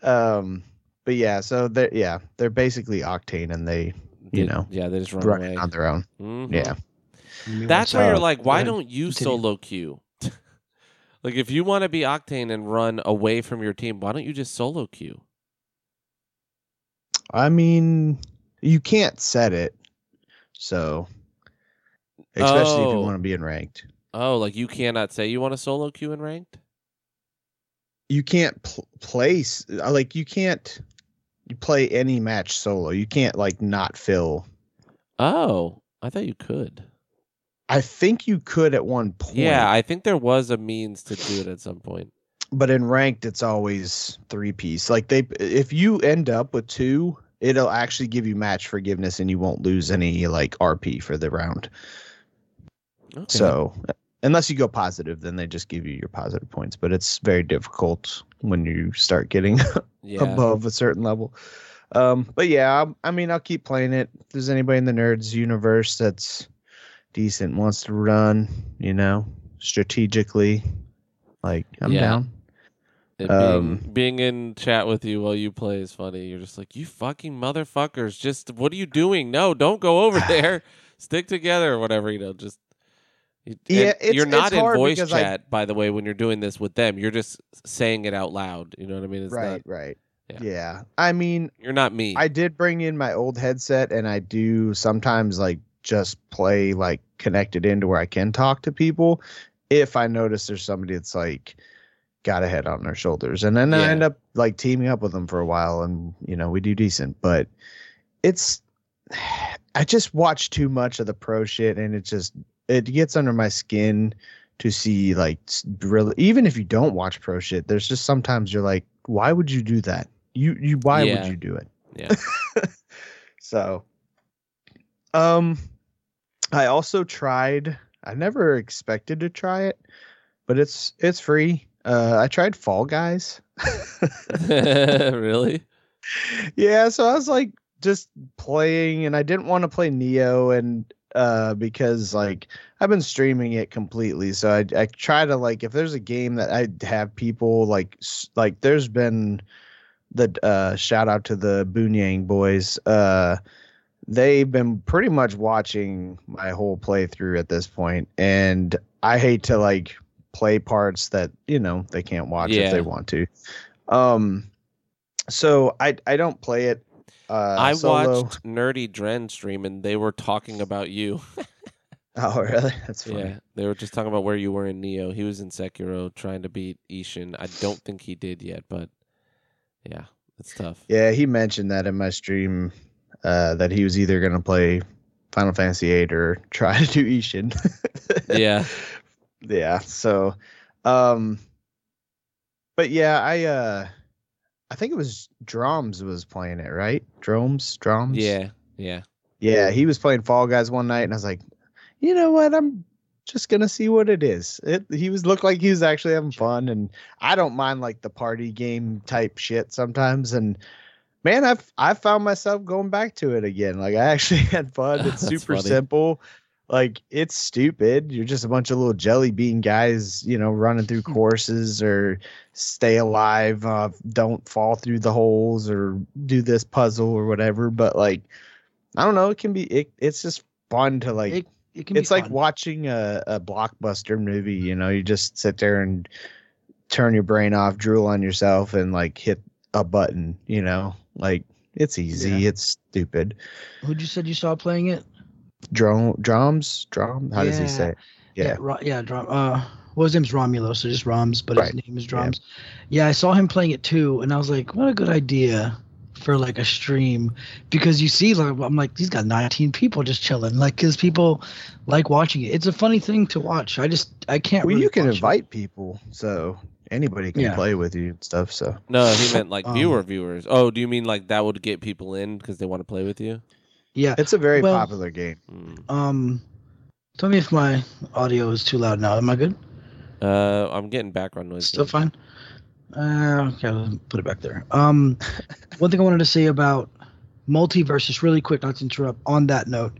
um, but yeah, so they're yeah they're basically octane, and they. You know, yeah, they just run, run away on their own. Mm-hmm. Yeah, that's so, where you're like, why don't you continue. Solo queue? Like, if you want to be octane and run away from your team, why don't you just solo queue? I mean, you can't set it, so especially oh. if you want to be in ranked. Oh, like you cannot say you want to solo queue in ranked. You can't pl- place like you can't. You play any match solo. You can't like not fill. Oh, I thought you could. I think you could at one point. Yeah, I think there was a means to do it at some point. But in ranked, it's always three piece. Like they, if you end up with two, it'll actually give you match forgiveness, and you won't lose any like R P for the round. Okay. So unless you go positive, then they just give you your positive points. But it's very difficult when you start getting yeah. above a certain level. Um, but yeah, I, I mean, I'll keep playing it. If there's anybody in the nerds universe that's decent, wants to run, you know, strategically, like, I'm yeah. down. Um, being, being in chat with you while you play is funny. You're just like, you fucking motherfuckers. Just, what are you doing? No, don't go over there. Stick together or whatever, you know, just. Yeah, it's, you're not it's in voice chat, I, by the way, when you're doing this with them. You're just saying it out loud. You know what I mean? It's right, not, right. Yeah. yeah. I mean, you're not me. I did bring in my old headset, and I do sometimes like just play like connected into where I can talk to people if I notice there's somebody that's like got a head on their shoulders. And then yeah. I end up like teaming up with them for a while, and, you know, we do decent. But it's, I just watch too much of the pro shit, and it just, it gets under my skin to see, like, really, even if you don't watch pro shit, there's just sometimes you're like, why would you do that? You, you, why yeah. would you do it? Yeah. So, um, I also tried, I never expected to try it, but it's, it's free. Uh, I tried Fall Guys. Really? Yeah. So I was like just playing, and I didn't want to play Nioh, and, Uh, because like I've been streaming it completely, so I I try to like if there's a game that I have people like like there's been the uh shout out to the Boonyang boys, uh they've been pretty much watching my whole playthrough at this point, and I hate to like play parts that you know they can't watch yeah. if they want to, um so I I don't play it. Uh, I solo. watched Nerdy Dren stream, and they were talking about you. Oh, really? That's funny. Yeah, they were just talking about where you were in Nioh. He was in Sekiro trying to beat Ishin. I don't think he did yet, but yeah, it's tough. Yeah, he mentioned that in my stream uh, that he was either going to play Final Fantasy eight or try to do Ishin. yeah. Yeah, so, um, but yeah, I, uh, I think it was Droms was playing it, right? Droms, Droms. Yeah, yeah, yeah. He was playing Fall Guys one night, and I was like, you know what? I'm just gonna see what it is. It. He was looked like he was actually having fun, and I don't mind like the party game type shit sometimes. And man, I've I found myself going back to it again. Like I actually had fun. It's super funny. Simple. Like it's stupid. You're just a bunch of little jelly bean guys, you know, running through courses or stay alive, uh, don't fall through the holes or do this puzzle or whatever. But like, I don't know. It can be. It, it's just fun to like. It, it can. It's be like fun. Watching a, a blockbuster movie. You know, you just sit there and turn your brain off, drool on yourself, and like hit a button. You know, like it's easy. Yeah. It's stupid. Who'd you said you saw playing it? Drum, drums, drum. How yeah. does he say it? Yeah, yeah, right, yeah drum. Uh, Well, his name's Romulo, so just Roms, but right. his name is Droms. Yeah. yeah, I saw him playing it too, and I was like, what a good idea for like a stream, because you see, like, I'm like, he's got nineteen people just chilling, like, because people like watching it. It's a funny thing to watch. I just, I can't. Well, really you can invite it. people, so anybody can yeah. play with you and stuff. So no, he meant like viewer um, viewers. Oh, do you mean like that would get people in because they want to play with you? Yeah, it's a very well, popular game. Um, tell me if my audio is too loud now. Am I good? Uh, I'm getting background noise. Still fine. Uh, okay, I'll put it back there. Um, one thing I wanted to say about Multiversus, really quick, not to interrupt. On that note,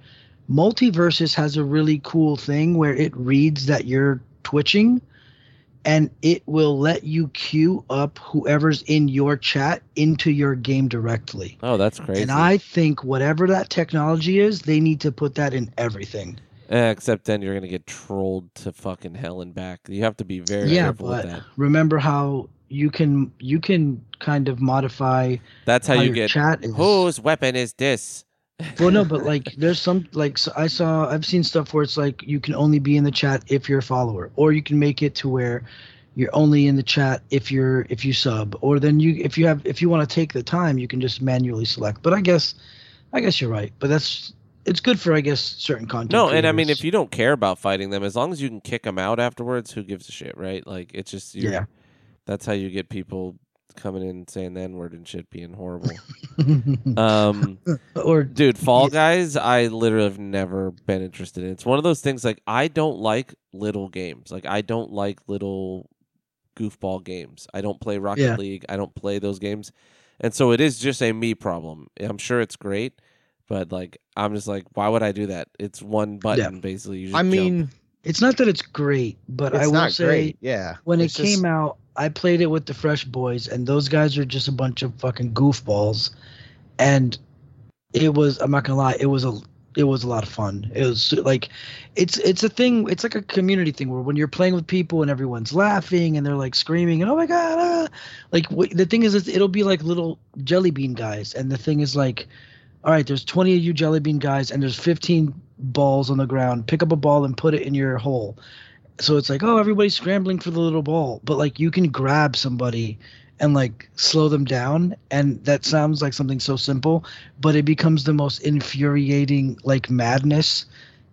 Multiversus has a really cool thing where it reads that you're twitching, and it will let you queue up whoever's in your chat into your game directly. Oh, that's crazy! And I think whatever that technology is, they need to put that in everything. Eh, except then you're gonna get trolled to fucking hell and back. You have to be very yeah, careful but with that. Remember how you can you can kind of modify. That's how, how you your get chat. Is. Whose weapon is this? Well, no, but like there's some like so I saw I've seen stuff where it's like you can only be in the chat if you're a follower, or you can make it to where you're only in the chat if you're if you sub, or then you if you have if you want to take the time you can just manually select. But I guess I guess you're right. But that's it's good for I guess certain content. No, creators. And I mean if you don't care about fighting them, as long as you can kick them out afterwards, who gives a shit, right? Like it's just yeah. That's how you get people coming in and saying the N-word and shit being horrible. um, or dude, Fall Guys, I literally have never been interested in. It's one of those things like I don't like little games. Like I don't like little goofball games. I don't play Rocket yeah. League. I don't play those games. And so it is just a me problem. I'm sure it's great, but like I'm just like, why would I do that? It's one button yeah. basically. You just I mean, jump. It's not that it's great, but it's I will say great. Yeah. when it's it just... came out I played it with the Fresh Boys, and those guys are just a bunch of fucking goofballs. And it was, I'm not gonna lie, it was a, it was a lot of fun. It was like, it's, it's a thing. It's like a community thing where when you're playing with people and everyone's laughing and they're like screaming and oh my god, ah. like wh- the thing is, is, it'll be like little jelly bean guys, and the thing is like, all right, there's twenty of you jelly bean guys, and there's fifteen balls on the ground. Pick up a ball and put it in your hole. So it's like, oh, everybody's scrambling for the little ball. But, like, you can grab somebody and, like, slow them down. And that sounds like something so simple, but it becomes the most infuriating, like, madness.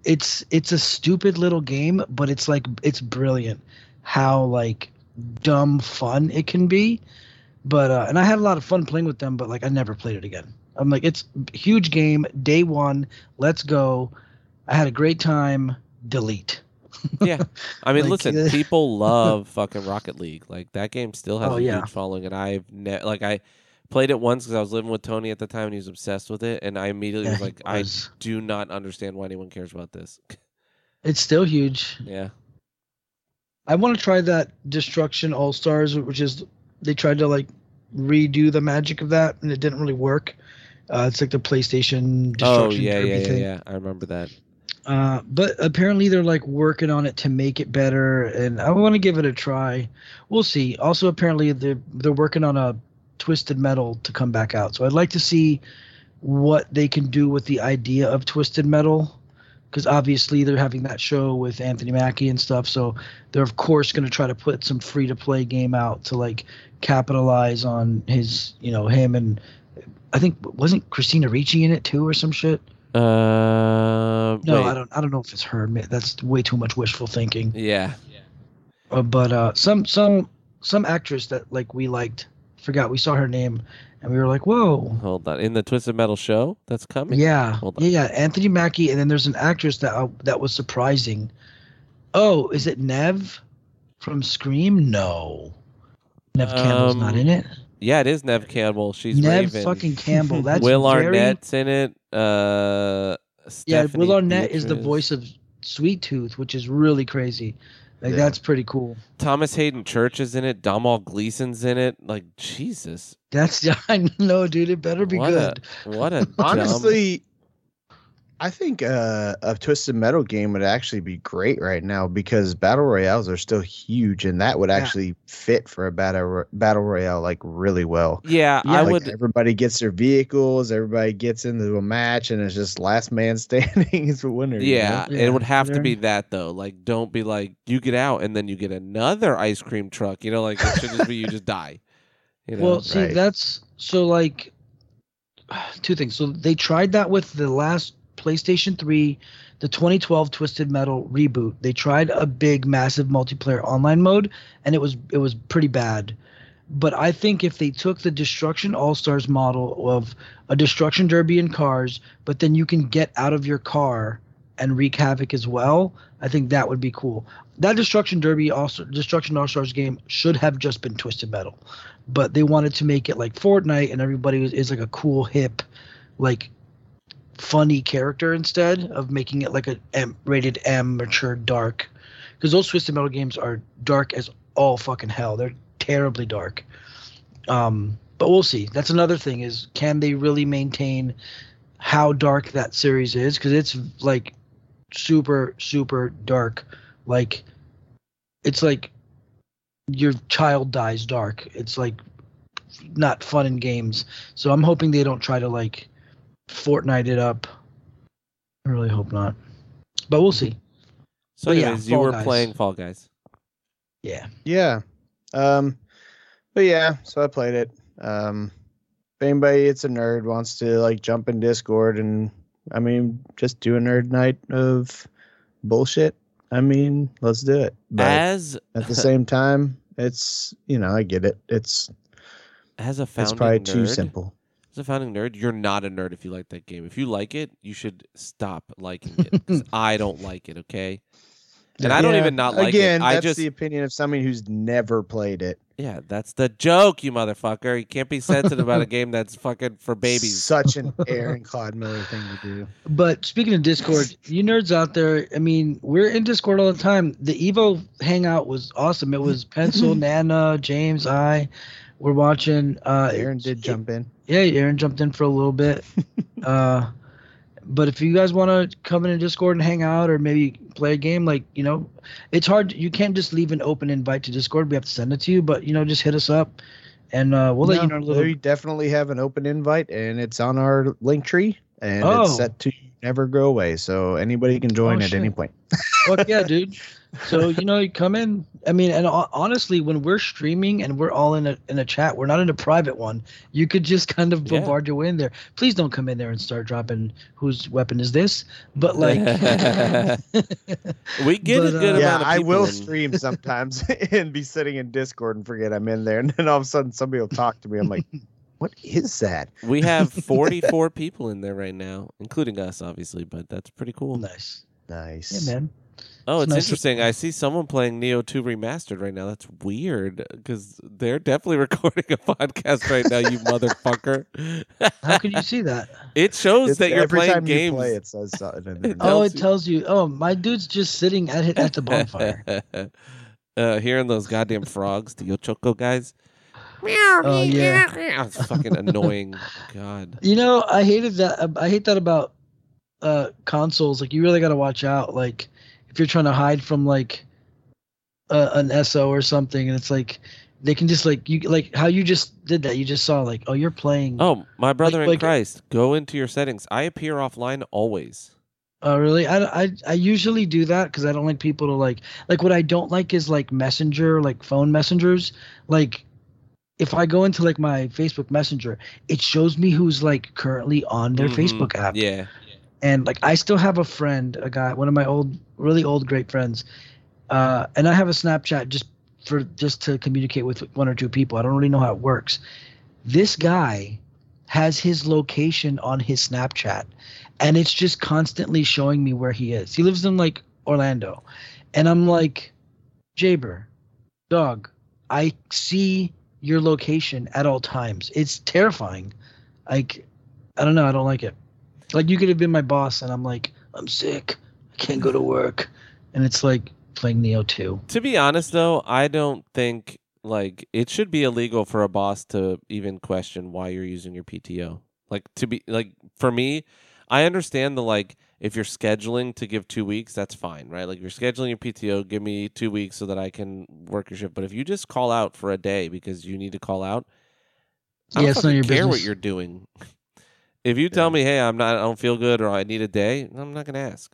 It's it's a stupid little game, but it's, like, it's brilliant how, like, dumb fun it can be. But uh, and I had a lot of fun playing with them, but, like, I never played it again. I'm like, it's a huge game, day one, let's go. I had a great time, delete. Yeah, I mean, like, listen, uh, people love fucking Rocket League. Like that game still has oh, a yeah. huge following, and I've ne- like I played it once because I was living with Tony at the time, and he was obsessed with it, and I immediately yeah, was like, was. I do not understand why anyone cares about this. It's still huge. Yeah, I want to try that Destruction All Stars, which is they tried to like redo the magic of that, and it didn't really work. Uh, it's like the PlayStation Destruction. Oh yeah, Derby yeah, yeah, thing. yeah. I remember that. Uh, but apparently they're like working on it to make it better, and I want to give it a try. We'll see. Also, apparently they're, they're working on a Twisted Metal to come back out. So I'd like to see what they can do with the idea of Twisted Metal, because obviously they're having that show with Anthony Mackie and stuff. So they're, of course, going to try to put some free-to-play game out to like capitalize on his, you know, him. And I think wasn't Christina Ricci in it too or some shit? Uh, no, wait. I don't. I don't know if it's her. That's way too much wishful thinking. Yeah. yeah. Uh, but uh, some some some actress that like we liked forgot we saw her name, and we were like, whoa. Hold on, in the Twisted Metal show that's coming. Yeah. Hold on. Yeah, yeah. Anthony Mackie, and then there's an actress that uh, that was surprising. Oh, is it Neve from Scream? No, Neve um, Campbell's not in it. Yeah, it is Neve Campbell. She's Neve Raven. fucking Campbell. That's Will very... Arnett's in it. Uh, yeah, Will Arnett Beatrice. is the voice of Sweet Tooth, which is really crazy. Like yeah. That's pretty cool. Thomas Hayden Church is in it. Domhnall Gleeson's in it. Like Jesus. That's I know, dude. It better be what good. A, what a honestly, I think uh, a Twisted Metal game would actually be great right now because battle royales are still huge, and that would actually yeah. fit for a battle battle royale like really well. Yeah, yeah I like would. Everybody gets their vehicles, everybody gets into a match, and it's just last man standing is the winner. Yeah, you know? yeah, it would have to be that though. Like, don't be like you get out and then you get another ice cream truck. You know, like it should just be you just die. You know? Well, see, right. that's so like two things. So they tried that with the last PlayStation three, the twenty twelve Twisted Metal reboot. They tried a big, massive multiplayer online mode, and it was it was pretty bad. But I think if they took the Destruction All-Stars model of a Destruction Derby in cars, but then you can get out of your car and wreak havoc as well, I think that would be cool. That Destruction Derby, also Destruction All-Stars game should have just been Twisted Metal. But they wanted to make it like Fortnite, and everybody was, is like a cool, hip, like funny character instead of making it like a M, rated M, mature, dark, because those Twisted Metal games are dark as all fucking hell. They're terribly dark. Um, but we'll see. That's another thing is can they really maintain how dark that series is? Because it's like super, super dark. Like it's like your child dies dark. It's like not fun in games. So I'm hoping they don't try to like Fortnite it up. I really hope not, but we'll see. So but anyways, yeah, you were Guys. playing Fall Guys. Yeah. Yeah. Um, but yeah, so I played it. Um, if anybody that's a nerd wants to like jump in Discord and I mean, just do a nerd night of bullshit. I mean, let's do it. But As at the same time, it's, you know, I get it. It's As a founding it's probably nerd, too simple. As a founding nerd, you're not a nerd if you like that game. If you like it, you should stop liking it. Because I don't like it, okay? And I yeah. don't even not like Again, it. I that's just... the opinion of someone who's never played it. Yeah, that's the joke, you motherfucker. You can't be sensitive about a game that's fucking for babies. Such an Aaron Claude Miller thing to do. But speaking of Discord, you nerds out there, I mean, we're in Discord all the time. The Evo hangout was awesome. It was Pencil, Nana, James, I... We're watching. Uh, Aaron did jump in. Yeah, Aaron jumped in for a little bit. uh, but if you guys want to come into Discord and hang out or maybe play a game, like, you know, it's hard. You can't just leave an open invite to Discord. We have to send it to you. But, you know, just hit us up and uh, we'll no, let you know. A little... We definitely have an open invite and it's on our link tree and oh. it's set to never go away. So anybody can join oh, at shit. any point. Fuck yeah, dude. So, you know, you come in. I mean, and honestly, when we're streaming and we're all in a in a chat, we're not in a private one. You could just kind of bombard yeah. your way in there. Please don't come in there and start dropping whose weapon is this. But like, we get but, a good uh, amount yeah, of people. I will in. stream sometimes and be sitting in Discord and forget I'm in there, and then all of a sudden somebody will talk to me. I'm like, what is that? We have forty-four people in there right now, including us, obviously. But that's pretty cool. Nice, nice, yeah, man. Oh, it's, it's nice interesting. To- I see someone playing Nioh two Remastered right now. That's weird because they're definitely recording a podcast right now, you motherfucker. How can you see that? It shows it's, that you're every playing time games. You play, it says something in there. It oh, it you. tells you. Oh, my dude's just sitting at at the bonfire. uh, hearing those goddamn frogs, the Yochoko guys. Oh, yeah. It's fucking annoying. God. You know, I hated that. I hate that about uh, consoles. Like, you really got to watch out. Like, if you're trying to hide from like uh, an S O or something, and it's like they can just like you like how you just did that. You just saw like, oh, you're playing. Oh, my brother like, in like, Christ, go into your settings. I appear offline always. Oh, uh, really? I, I, I usually do that because I don't like people to like like what I don't like is like messenger, like phone messengers. Like if I go into like my Facebook Messenger, it shows me who's like currently on their mm-hmm. Facebook app. Yeah. And like I still have a friend, a guy, one of my old, really old, great friends, uh, and I have a Snapchat just for just to communicate with one or two people. I don't really know how it works. This guy has his location on his Snapchat, and it's just constantly showing me where he is. He lives in like Orlando, and I'm like, Jaber, dog, I see your location at all times. It's terrifying. Like, I don't know. I don't like it. Like, you could have been my boss, and I'm like, I'm sick. I can't go to work. And it's like playing Nioh two. To be honest, though, I don't think, like, it should be illegal for a boss to even question why you're using your P T O. Like, to be, like, for me, I understand the, like, if you're scheduling to give two weeks, that's fine, right? Like, if you're scheduling your P T O, give me two weeks so that I can work your shift. But if you just call out for a day because you need to call out, I don't yeah, fucking care business. What you're doing. If you tell yeah. me, hey, I'm not, I don't feel good, or I need a day, I'm not going to ask.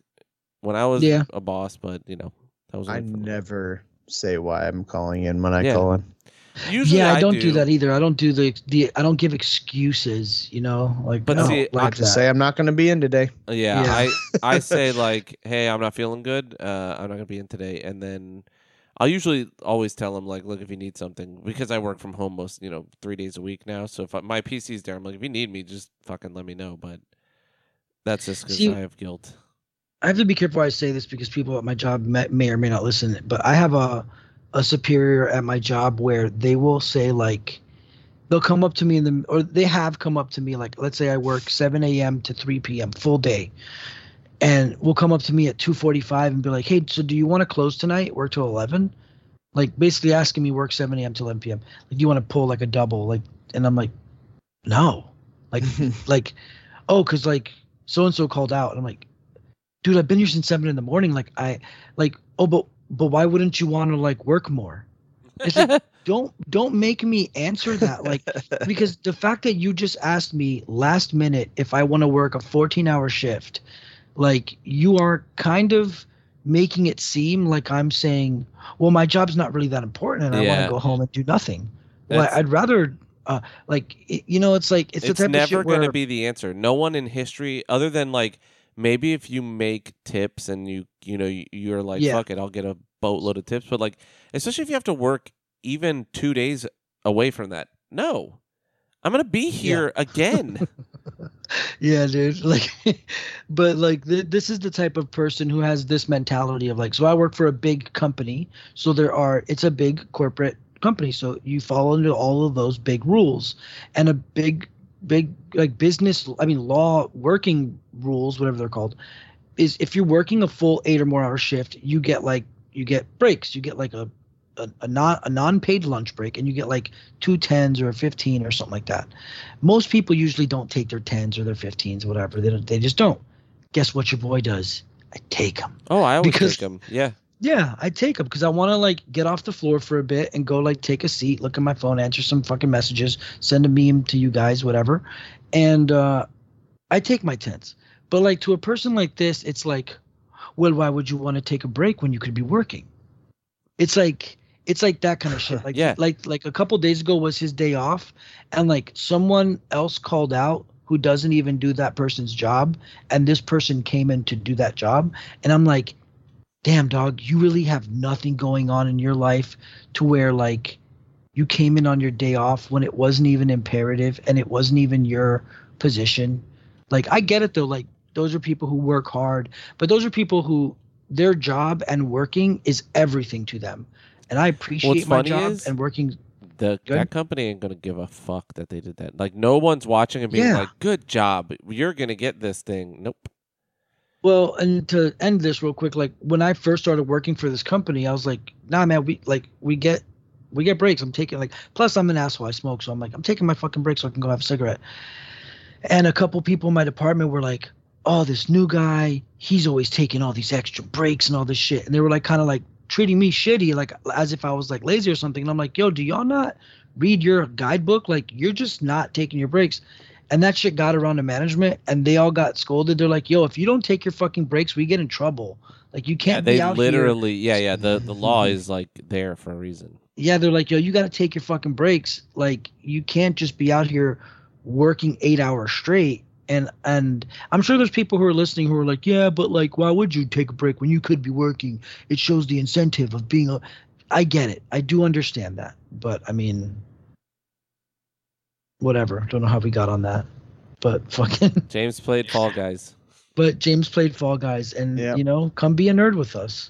When I was yeah. a boss, but you know, that was. I never say why I'm calling in when I yeah. call in. Usually yeah, I, I don't do. do that either. I don't do the, the I don't give excuses, you know. Like, but no, see, like I just that. say I'm not going to be in today. Yeah, yeah. I I say like, hey, I'm not feeling good. Uh, I'm not going to be in today, and then I'll usually always tell them like, look, if you need something, because I work from home most, you know, three days a week now. So if I, my P C's there, I'm like, if you need me, just fucking let me know. But that's just because I have guilt. I have to be careful I say this because people at my job may, may or may not listen. But I have a. a superior at my job where they will say like, they'll come up to me in the, or they have come up to me. Like, let's say I work seven a.m. to three p.m. full day, and will come up to me at two forty-five and be like, hey, so do you want to close tonight? Work till eleven? Like, basically asking me work seven a.m. to eleven p.m. Like, you want to pull like a double? Like, and I'm like, no, like, like, oh, cause like so-and-so called out. And I'm like, dude, I've been here since seven in the morning. Like I like, oh, but But why wouldn't you want to like work more? It's like, don't don't make me answer that, like, because the fact that you just asked me last minute if I want to work a fourteen-hour shift, like, you are kind of making it seem like I'm saying, well, my job's not really that important and I yeah. want to go home and do nothing. Well, I'd rather uh, like it, you know, it's like it's, it's the type never of shit going to be the answer. No one in history, other than like. Maybe if you make tips and you you know you're like yeah. fuck it, I'll get a boatload of tips, but like, especially if you have to work even two days away from that, no, I'm gonna be here yeah. again. Yeah, dude. Like, but like th- this is the type of person who has this mentality of like, so I work for a big company, so there are it's a big corporate company, so you fall into all of those big rules and a big. big like business I mean law working rules, whatever they're called, is if you're working a full eight or more hour shift, you get like you get breaks, you get like a a, a non a non-paid lunch break, and you get like two tens or a fifteen or something like that. Most people usually don't take their tens or their fifteens, whatever, they don't, they just don't. Guess what your boy does? I take them. Oh, I always because, take them. Yeah. Yeah, I take them because I want to like get off the floor for a bit and go like take a seat, look at my phone, answer some fucking messages, send a meme to you guys, whatever. And uh, I take my tents. But like to a person like this, it's like, well, why would you want to take a break when you could be working? It's like it's like that kind of shit. Like yeah. like like a couple days ago was his day off, and like someone else called out who doesn't even do that person's job, and this person came in to do that job, and I'm like, damn, dog, you really have nothing going on in your life to where, like, you came in on your day off when it wasn't even imperative and it wasn't even your position. Like, I get it, though. Like, those are people who work hard. But those are people who their job and working is everything to them. And I appreciate my job and working. The, that company ain't going to give a fuck that they did that. Like, no one's watching and being yeah. like, good job. You're going to get this thing. Nope. Well, and to end this real quick, like when I first started working for this company, I was like, nah, man, we like we get we get breaks. I'm taking like plus I'm an asshole. I smoke. So I'm like, I'm taking my fucking break so I can go have a cigarette. And a couple people in my department were like, oh, this new guy, he's always taking all these extra breaks and all this shit. And they were like kind of like treating me shitty, like as if I was like lazy or something. And I'm like, yo, do y'all not read your guidebook? Like, you're just not taking your breaks. And that shit got around to management, and they all got scolded. They're like, yo, if you don't take your fucking breaks, we get in trouble. Like, you can't yeah, be out here. They literally, yeah, yeah, the, the law is, like, there for a reason. Yeah, they're like, yo, you got to take your fucking breaks. Like, you can't just be out here working eight hours straight. And and I'm sure there's people who are listening who are like, yeah, but, like, why would you take a break when you could be working? It shows the incentive of being a – I get it. I do understand that. But, I mean – whatever. Don't know how we got on that, but fucking James played Fall Guys. But James played Fall Guys, and yep. you know, come be a nerd with us.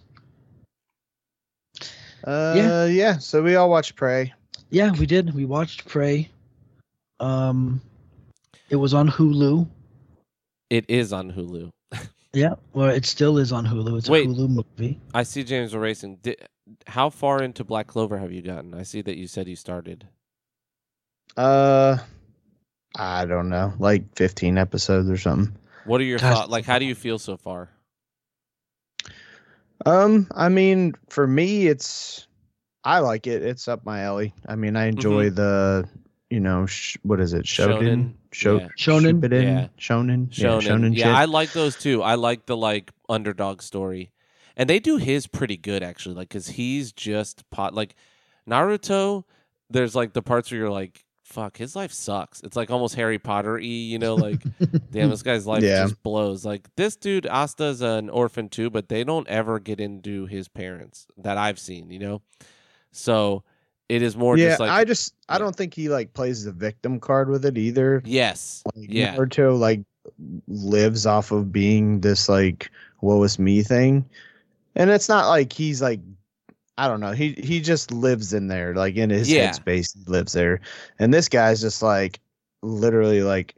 Uh, yeah. yeah. So we all watched Prey. Yeah, we did. We watched Prey. Um, it was on Hulu. It is on Hulu. Yeah, well, it still is on Hulu. It's Wait, a Hulu movie. I see James erasing. Did, how far into Black Clover have you gotten? I see that you said you started. Uh, I don't know, like fifteen episodes or something. What are your thoughts? Like, how do you feel so far? Um, I mean, for me, it's I like it. It's up my alley. I mean, I enjoy mm-hmm. the, you know, sh- what is it? Shonen. Shonen. Shonen. Shonen. Shonen. Yeah, Shonen yeah I like those too. I like the like underdog story. And they do his pretty good, actually, like, because he's just pot. Like, Naruto, there's, like, the parts where you're like, fuck, his life sucks. It's, like, almost Harry Potter-y, you know, like, damn, this guy's life yeah. just blows. Like, this dude, Asta's an orphan, too, but they don't ever get into his parents that I've seen, you know? So, it is more yeah, just, like... I just, yeah. I don't think he, like, plays the victim card with it, either. Yes. Like, yeah. Naruto, like, lives off of being this, like, woe is me thing. And it's not like he's like, I don't know. He he just lives in there, like in his yeah. headspace, he lives there. And this guy's just like, literally like,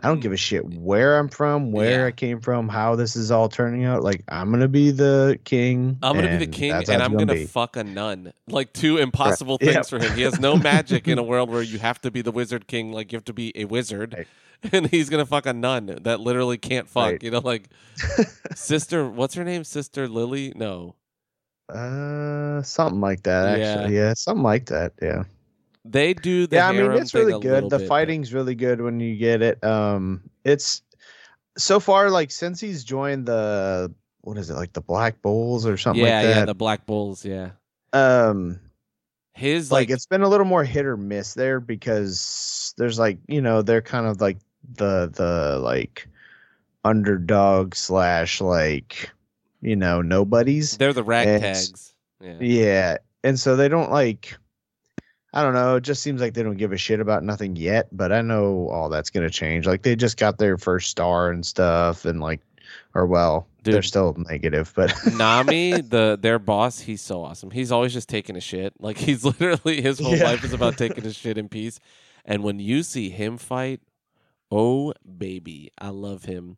I don't give a shit where I'm from, where yeah. I came from, how this is all turning out. Like, I'm gonna be the king. I'm gonna be the king, and I'm gonna, gonna fuck a nun. Like, two impossible right. things yep. for him. He has no magic in a world where you have to be the wizard king. Like, you have to be a wizard. Right. And he's going to fuck a nun that literally can't fuck, right. you know, like sister, what's her name? Sister Lily? No. Uh, something like that, actually. Yeah, yeah something like that, yeah. They do the Yeah, I mean, it's really good. The bit, fighting's man. really good when you get it. Um, it's so far, like, since he's joined the, what is it, like the Black Bulls or something yeah, like that? Yeah, the Black Bulls, yeah. Um, His like, like, it's been a little more hit or miss there because there's like, you know, they're kind of like, the the like underdog slash like, you know, nobodies. They're the ragtags. Yeah. yeah. And so they don't like, I don't know. It just seems like they don't give a shit about nothing yet, but I know all that's going to change. Like, they just got their first star and stuff and like, or well, Dude. they're still negative, but Nami, the their boss, he's so awesome. He's always just taking a shit. Like, he's literally, his whole yeah. life is about taking a shit in peace. And when you see him fight, oh baby, I love him,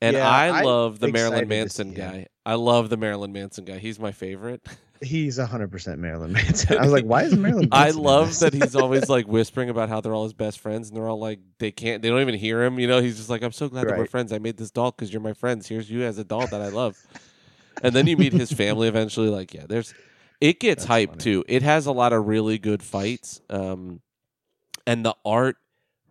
and yeah, I love the Marilyn Manson guy. I love the Marilyn Manson guy. He's my favorite. He's a hundred percent Marilyn Manson. I was like, why is Marilyn Manson? I love that he's always like whispering about how they're all his best friends, and they're all like, they can't, they don't even hear him. You know, he's just like, I'm so glad right. that we're friends. I made this doll because you're my friends. Here's you as a doll that I love. And then you meet his family eventually. Like, yeah, there's, it gets That's hype funny. too. It has a lot of really good fights, um, and the art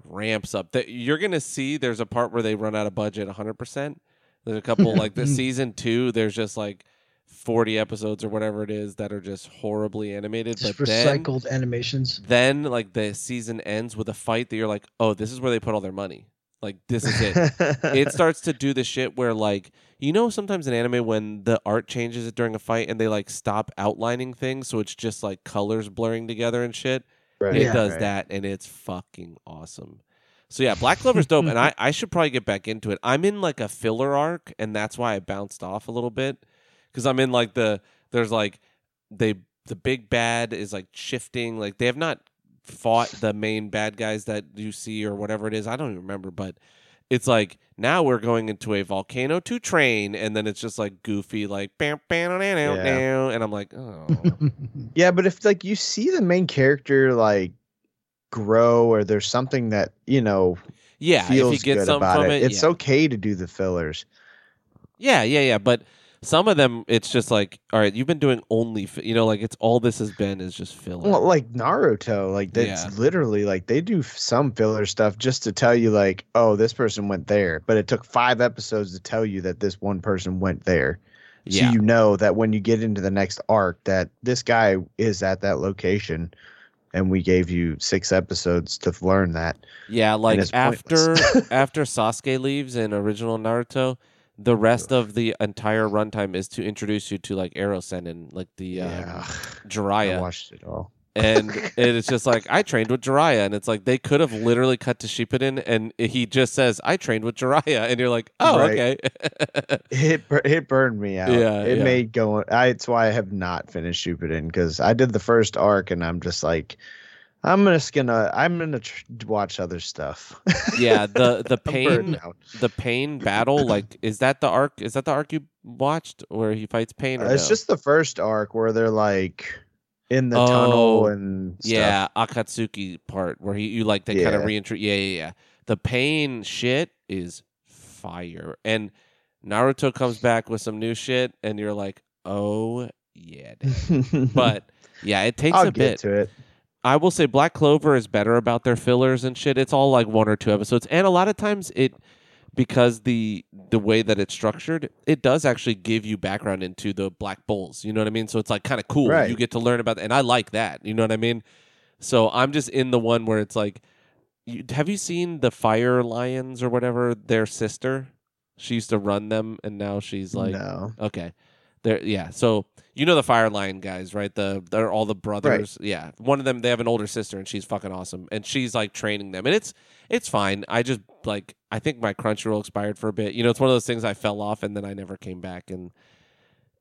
ramps up. That you're gonna see, there's a part where they run out of budget one hundred percent. There's a couple like the season two, there's just like forty episodes or whatever it is that are just horribly animated, just but recycled then, animations then like the season ends with a fight that you're like, oh, this is where they put all their money. Like, this is it. It starts to do the shit where, like, you know, sometimes in anime when the art changes it during a fight and they like stop outlining things so it's just like colors blurring together and shit. Right. It yeah, does right. that, and it's fucking awesome. So yeah, Black Clover's dope, and I, I should probably get back into it. I'm in like a filler arc, and that's why I bounced off a little bit, because I'm in like the there's like they the big bad is like shifting, like they have not fought the main bad guys that you see or whatever it is. I don't even remember, but it's like now we're going into a Volcano two train, and then it's just like goofy, like bam, bam, bam, bam, yeah. bam, and I'm like, oh. Yeah, but if like you see the main character like grow, or there's something that you know, yeah, feels if you get something from it, it it's yeah. okay to do the fillers. Yeah, yeah, yeah. But some of them, it's just like, all right, you've been doing only, fi- you know, like it's all this has been is just filler. Well, like Naruto, like that's yeah. literally like they do some filler stuff just to tell you like, oh, this person went there, but it took five episodes to tell you that this one person went there. Yeah. So you know that when you get into the next arc that this guy is at that location, and we gave you six episodes to learn that. Yeah, like after after Sasuke leaves in original Naruto, the rest of the entire runtime is to introduce you to like Ero Sennin, like the uh, yeah. Jiraiya. I watched it all, and it's just like, I trained with Jiraiya, and it's like they could have literally cut to Shippuden, and he just says, "I trained with Jiraiya," and you're like, "Oh, right. okay." it it burned me out. Yeah, it yeah. made going. I, it's why I have not finished Shippuden, because I did the first arc, and I'm just like, I'm just gonna I'm gonna tr- watch other stuff. Yeah, the the pain the pain battle, like, is that the arc? Is that the arc you watched where he fights Pain? Or uh, no? It's just the first arc where they're like in the oh, tunnel and stuff. Yeah, Akatsuki part where he you like they yeah. kind of reintroduce. Yeah, yeah, yeah. The Pain shit is fire. And Naruto comes back with some new shit, and you're like, oh yeah. But yeah, it takes I'll a get bit. To it. I will say Black Clover is better about their fillers and shit. It's all like one or two episodes, and a lot of times it because the the way that it's structured, it does actually give you background into the Black Bulls. You know what I mean? So it's like kind of cool. Right. You get to learn about, and I like that. You know what I mean? So I'm just in the one where it's like, you, have you seen the Fire Lions or whatever? Their sister, she used to run them, and now she's like, no. Okay. They're, yeah, so you know the Fire Lion guys, right? The they're all the brothers. Right. Yeah, one of them, they have an older sister, and she's fucking awesome, and she's like training them, and it's it's fine. I just like I think my Crunchyroll expired for a bit. You know, it's one of those things I fell off, and then I never came back. And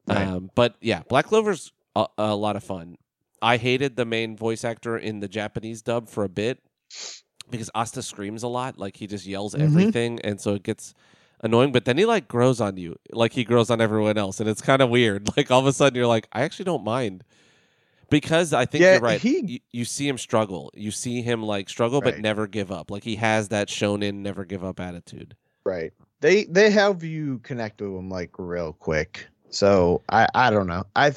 um, right. but yeah, Black Clover's a, a lot of fun. I hated the main voice actor in the Japanese dub for a bit because Asta screams a lot, like he just yells mm-hmm. everything, and so it gets annoying, but then he like grows on you, like he grows on everyone else, and it's kind of weird. Like all of a sudden, you're like, I actually don't mind, because I think yeah, you're right. He... You, you see him struggle, you see him like struggle, right. but never give up. Like he has that shonen never give up attitude. Right. They they have you connect with him like real quick. So I I don't know. I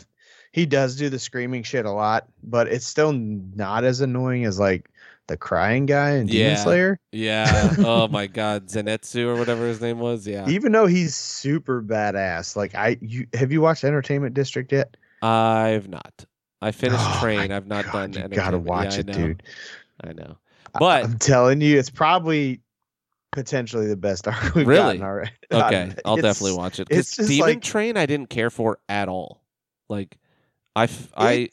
he does do the screaming shit a lot, but it's still not as annoying as like the crying guy in Demon yeah. Slayer. Yeah. Oh my God, Zenitsu or whatever his name was. Yeah. Even though he's super badass, like I, you have you watched Entertainment District yet? I've not. I finished oh Train. I've not God, done. You gotta watch yeah, it, I dude. I know. But I'm telling you, it's probably potentially the best arc we've really? gotten already. Okay, I'll it's, definitely watch it. It's just Demon like, Train. I didn't care for at all. Like I, I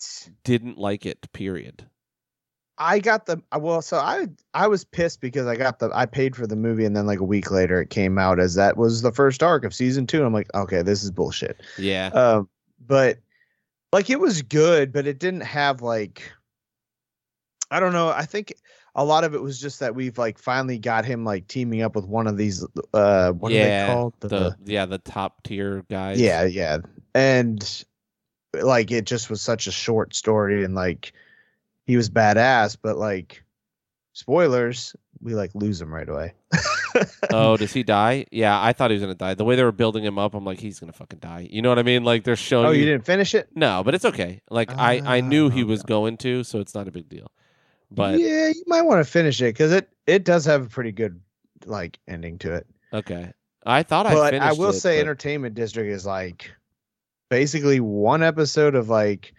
didn't like it. Period. I got the well, so I I was pissed because I got the I paid for the movie, and then like a week later it came out as that was the first arc of season two. And I'm like, okay, this is bullshit. Yeah. Um, but like it was good, but it didn't have like I don't know. I think a lot of it was just that we've like finally got him like teaming up with one of these. Uh, what yeah, are they called? The, the yeah, the top tier guys. Yeah, yeah, and like it just was such a short story, and like. He was badass, but like, spoilers, we like lose him right away. Oh, does he die? Yeah, I thought he was gonna die. The way they were building him up, I'm like, he's gonna fucking die. You know what I mean? Like they're showing. Oh, you, you... didn't finish it? No, but it's okay. Like uh, I, I knew he was no. going to, so it's not a big deal. But yeah, you might want to finish it because it it does have a pretty good like ending to it. Okay, I thought but I. Finished I will it, say, but... Entertainment District is like basically one episode of like.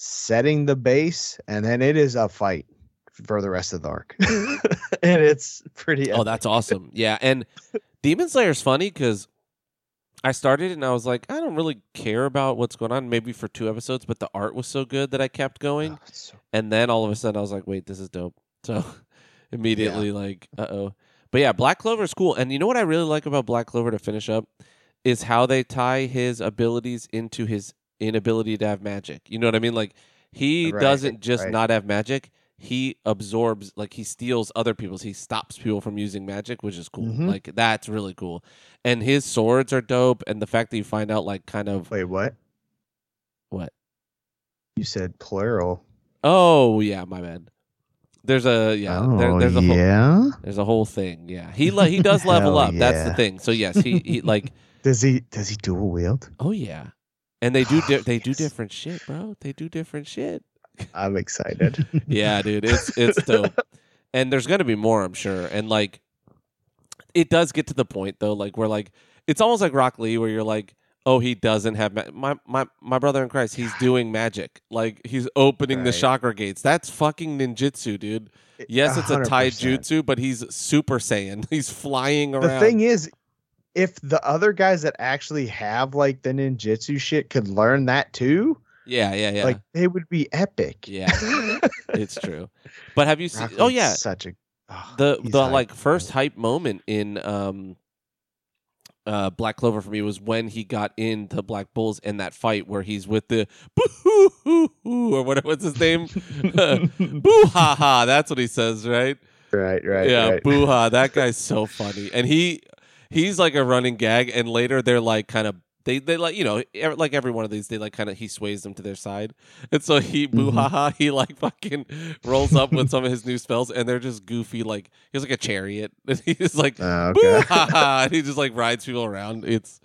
Setting the base, and then it is a fight for the rest of the arc. And it's pretty epic. Oh, that's awesome. Yeah, and Demon Slayer's funny because I started and I was like, I don't really care about what's going on, maybe for two episodes, but the art was so good that I kept going. Oh, so and then all of a sudden I was like, wait, this is dope. So immediately yeah. like, uh-oh. But yeah, Black Clover is cool. And you know what I really like about Black Clover to finish up is how they tie his abilities into his inability to have magic. You know what I mean? Like he right, doesn't just right. not have magic. He absorbs, like he steals other people's. He stops people from using magic, which is cool. Mm-hmm. Like that's really cool. And his swords are dope. And the fact that you find out like kind of wait, what? What? You said plural. Oh yeah, my bad. There's a yeah. Oh, there, there's a yeah. Whole, there's a whole thing. Yeah. He like he does level up. Yeah. That's the thing. So yes, he he like does he does he dual wield? Oh yeah. And they do di- they yes. do different shit, bro. They do different shit. I'm excited. Yeah, dude, it's it's dope. And there's gonna be more, I'm sure. And like, it does get to the point though, like where like it's almost like Rock Lee, where you're like, oh, he doesn't have ma- my my my brother in Christ. He's doing magic, like he's opening right. the chakra gates. That's fucking ninjutsu, dude. Yes, it's a taijutsu, but he's Super Saiyan. He's flying around. The thing is. If the other guys that actually have like the ninjutsu shit could learn that too, yeah, yeah, yeah, like it would be epic. Yeah, it's true. But have you seen? Oh yeah, such a oh, the the hyped. Like first hype moment in um, uh, Black Clover for me was when he got into Black Bulls and that fight where he's with the boo hoo hoo or whatever was his name, boo ha ha. That's what he says, right? Right, right. Yeah, right. Boo ha. That guy's so funny, and he. He's like a running gag, and later they're like kind of They they like, you know, like every one of these, they like kind of, he sways them to their side. And so he, mm-hmm. boo ha ha, he like fucking rolls up with some of his new spells, and they're just goofy. Like, he's like a chariot. And he's like, uh, okay. boo ha ha. And he just like rides people around. It's,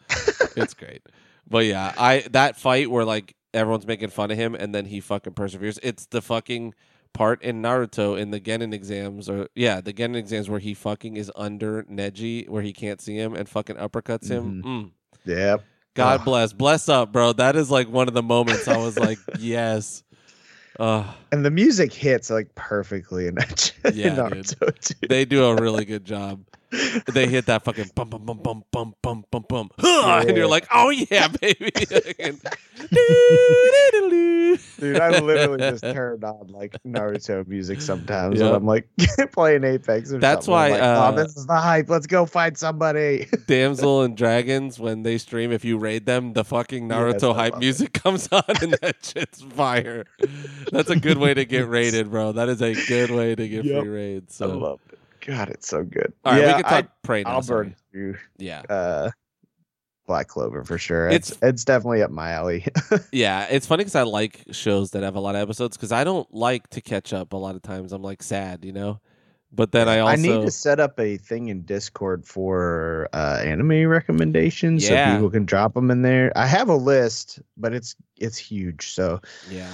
it's great. But yeah, I, that fight where like everyone's making fun of him and then he fucking perseveres. It's the fucking part in Naruto in the Genin exams, or yeah, the Genin exams where he fucking is under Neji, where he can't see him and fucking uppercuts him. Mm-hmm. Mm. Yeah. God oh. bless. Bless up, bro. That is like one of the moments I was like, yes. Uh, and the music hits like perfectly in that. Yeah, Naruto too. They do a really good job. They hit that fucking bum bum bum bum bum bum bum bum, yeah. And you're like, oh yeah, baby. And, dude, I literally just turned on like Naruto music sometimes, yeah. And I'm like playing Apex. Or that's something. Why like, uh, oh, this is the hype. Let's go find somebody. Damsel and Dragons, when they stream, if you raid them, the fucking Naruto yes, hype music it. comes on, and that shit's fire. That's a good way to get raided, bro. That is a good way to get yep. free raids. So. I love it. God, it's so good. All right, yeah, we can talk I, Prey now. I'll sorry. burn through yeah. uh, Black Clover for sure. It's it's, it's definitely up my alley. Yeah, it's funny because I like shows that have a lot of episodes because I don't like to catch up a lot of times. I'm like sad, you know? But then I also... I need to set up a thing in Discord for uh, anime recommendations yeah. so people can drop them in there. I have a list, but it's it's huge, so... Yeah.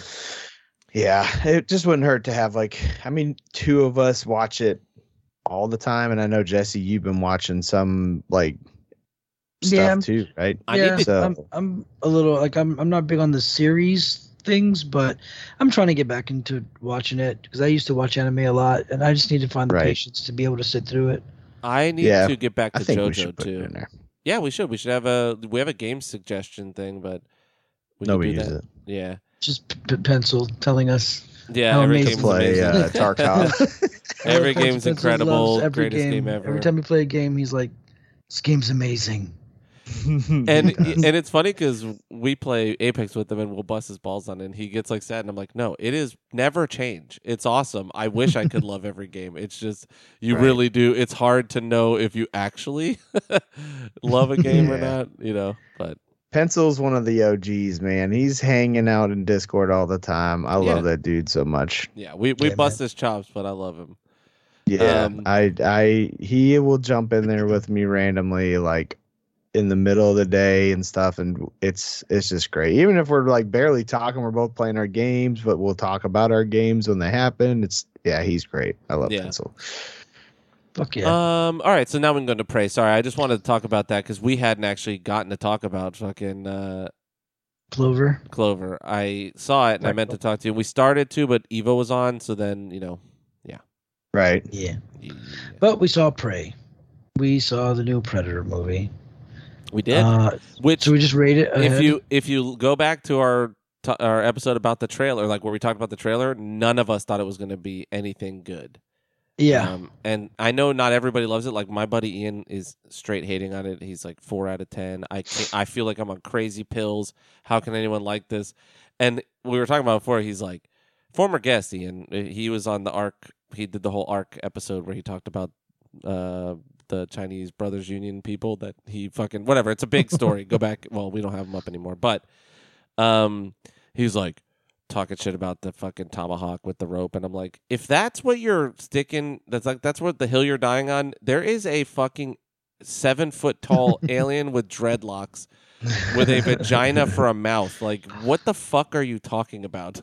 Yeah, it just wouldn't hurt to have like... I mean, two of us watch it all the time, and I know Jesse, you've been watching some like stuff yeah, too, right? I yeah, need to, I'm, I'm a little like I'm I'm not big on the series things, but I'm trying to get back into watching it because I used to watch anime a lot, and I just need to find the right. patience to be able to sit through it. I need yeah, to get back to JoJo too. Yeah, we should. We should have a we have a game suggestion thing, but we nobody uses it. Yeah, just p- pencil telling us. Yeah, how every game play uh, Tarkov. Every game's incredible. Every greatest game, game ever. Every time we play a game, he's like, "This game's amazing." and and it's funny because we play Apex with him, and we'll bust his balls on it, and he gets like sad, and I'm like, "No, it is never change. It's awesome. I wish I could love every game. It's just you right. really do. It's hard to know if you actually love a game yeah. or not, you know." But Pencil's one of the O Gs, man. He's hanging out in Discord all the time. I yeah. love that dude so much. Yeah, we we yeah, bust man. his chops, but I love him. Yeah, um, I I he will jump in there with me randomly, like in the middle of the day and stuff, and it's it's just great. Even if we're like barely talking, we're both playing our games, but we'll talk about our games when they happen. It's yeah, he's great. I love yeah. Pencil. Fuck yeah. Um, all right, so now we can go to Prey. Sorry, I just wanted to talk about that because we hadn't actually gotten to talk about fucking uh, Clover. Clover. I saw it and right. I meant to talk to you. We started to, but Evo was on, so then, you know, yeah. Right. Yeah. yeah. But we saw Prey. We saw the new Predator movie. We did. Uh, Which so we just rated it. If you if you go back to our t- our episode about the trailer, like where we talked about the trailer, none of us thought it was going to be anything good. Yeah, um, and I know not everybody loves it. Like my buddy Ian is straight hating on it. He's like four out of ten. I can't, I feel like I'm on crazy pills. How can anyone like this? And we were talking about before. He's like former guest Ian. He was on the Arc. He did the whole Arc episode where he talked about uh, the Chinese Brothers Union people that he fucking whatever. It's a big story. Go back. Well, we don't have him up anymore. But um, he's like. Talking shit about the fucking tomahawk with the rope, and I'm like, if that's what you're sticking, that's like that's what the hill you're dying on. There is a fucking seven foot tall alien with dreadlocks, with a vagina for a mouth. Like, what the fuck are you talking about?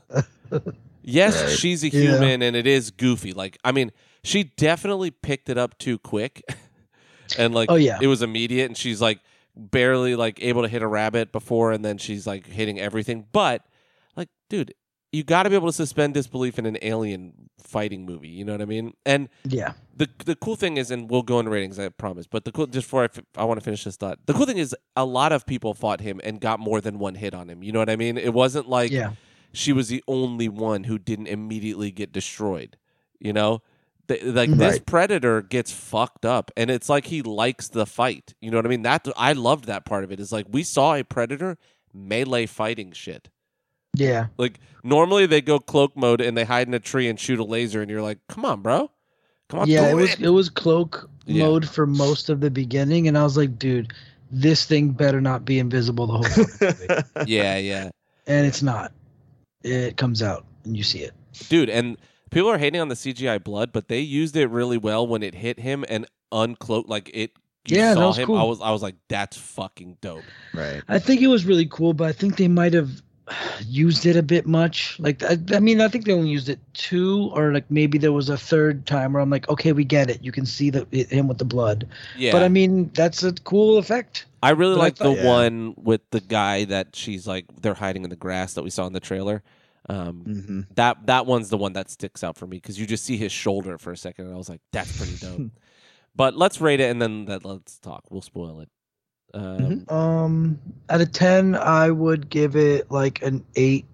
Yes, right. She's a human, yeah. And it is goofy. Like, I mean, she definitely picked it up too quick, and like, oh, yeah. It was immediate, and she's like barely like able to hit a rabbit before, and then she's like hitting everything, but. Like, dude, you got to be able to suspend disbelief in an alien fighting movie. You know what I mean? And yeah, the the cool thing is, and we'll go into ratings, I promise. But the cool, just before I, f- I want to finish this thought, the cool thing is, a lot of people fought him and got more than one hit on him. You know what I mean? It wasn't like yeah. she was the only one who didn't immediately get destroyed. You know, the, like right. This Predator gets fucked up, and it's like he likes the fight. You know what I mean? That I loved that part of it. It's like we saw a Predator melee fighting shit. Yeah. Like, normally they go cloak mode and they hide in a tree and shoot a laser, and you're like, come on, bro. Come on. Yeah, it was, it was cloak yeah. mode for most of the beginning, and I was like, dude, this thing better not be invisible the whole fucking movie. Yeah, yeah. And it's not. It comes out and you see it. Dude, and people are hating on the C G I blood, but they used it really well when it hit him and uncloaked, like it. You yeah, saw that was him. Cool. I was, I was like, that's fucking dope. Right. I think it was really cool, but I think they might have used it a bit much. Like, I, I mean, I think they only used it two, or like maybe there was a third time where I'm like, okay, we get it. You can see the it, him with the blood. Yeah. But I mean, that's a cool effect. I really like the yeah. one with the guy that she's like, they're hiding in the grass that we saw in the trailer. Um, mm-hmm. That that one's the one that sticks out for me because you just see his shoulder for a second, and I was like, that's pretty dope. But let's rate it and then that, let's talk. We'll spoil it. Um, mm-hmm. um, out of ten, I would give it like an eight,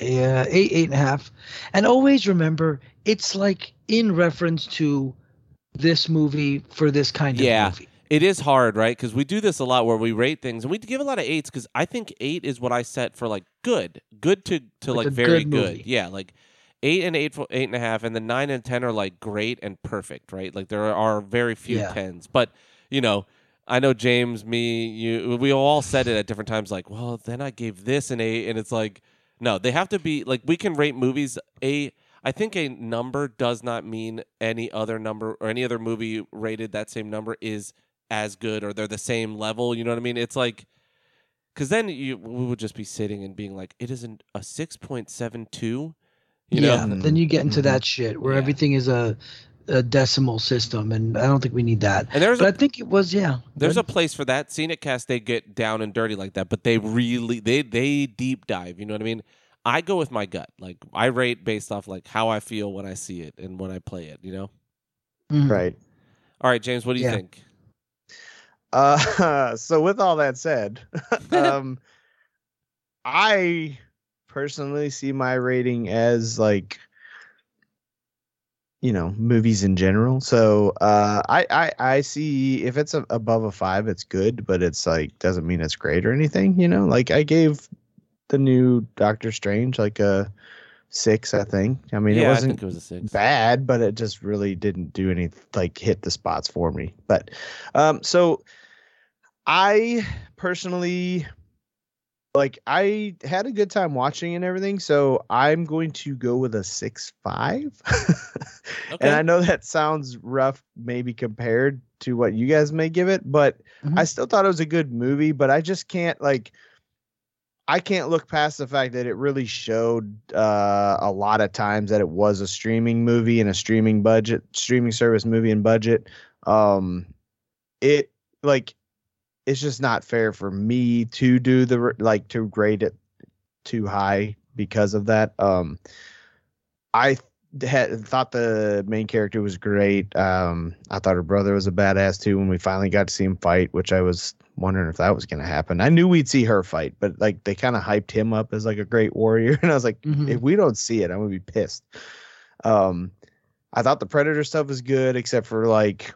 yeah, eight, eight and a half. And always remember, it's like in reference to this movie for this kind of yeah. movie. It is hard, right? Because we do this a lot where we rate things, and we give a lot of eights because I think eight is what I set for like good, good to to like, like very good, good. yeah, like. Eight and eight, eight and a half, and the nine and ten are like great and perfect, right? Like there are very few yeah. tens, but you know, I know James, me, you, we all said it at different times. Like, well, then I gave this an eight, and it's like, no, they have to be like we can rate movies. A, I think a number does not mean any other number or any other movie rated that same number is as good or they're the same level. You know what I mean? It's like. Because then you we would just be sitting and being like, it isn't a six point seven two. You know? Yeah, then you get into mm-hmm. that shit where yeah. everything is a, a decimal system, and I don't think we need that. And there's, but a, I think it was, yeah. There's good. A place for that. Scenic Cast, they get down and dirty like that, but they really, they they deep dive, you know what I mean? I go with my gut. Like, I rate based off, like, how I feel when I see it and when I play it, you know? Mm-hmm. Right. All right, James, what do you yeah. think? Uh, so with all that said, um, I... personally see my rating as like, you know, movies in general. So uh, I, I I see if it's a, above a five, it's good, but it's like doesn't mean it's great or anything. You know, like I gave the new Doctor Strange like a six, I think. I mean, yeah, it wasn't I think it was a six. Bad, but it just really didn't do any like hit the spots for me. But um, so I personally. Like, I had a good time watching and everything, so I'm going to go with a six five. Okay. And I know that sounds rough maybe compared to what you guys may give it, but mm-hmm. I still thought it was a good movie, but I just can't, like, I can't look past the fact that it really showed uh, a lot of times that it was a streaming movie and a streaming budget, streaming service movie and budget. Um, it, like... It's just not fair for me to do the like to grade it too high because of that. Um, I had thought the main character was great. Um, I thought her brother was a badass too when we finally got to see him fight, which I was wondering if that was going to happen. I knew we'd see her fight, but like they kind of hyped him up as like a great warrior, and I was like, mm-hmm. if we don't see it, I'm gonna be pissed. Um, I thought the Predator stuff was good, except for like.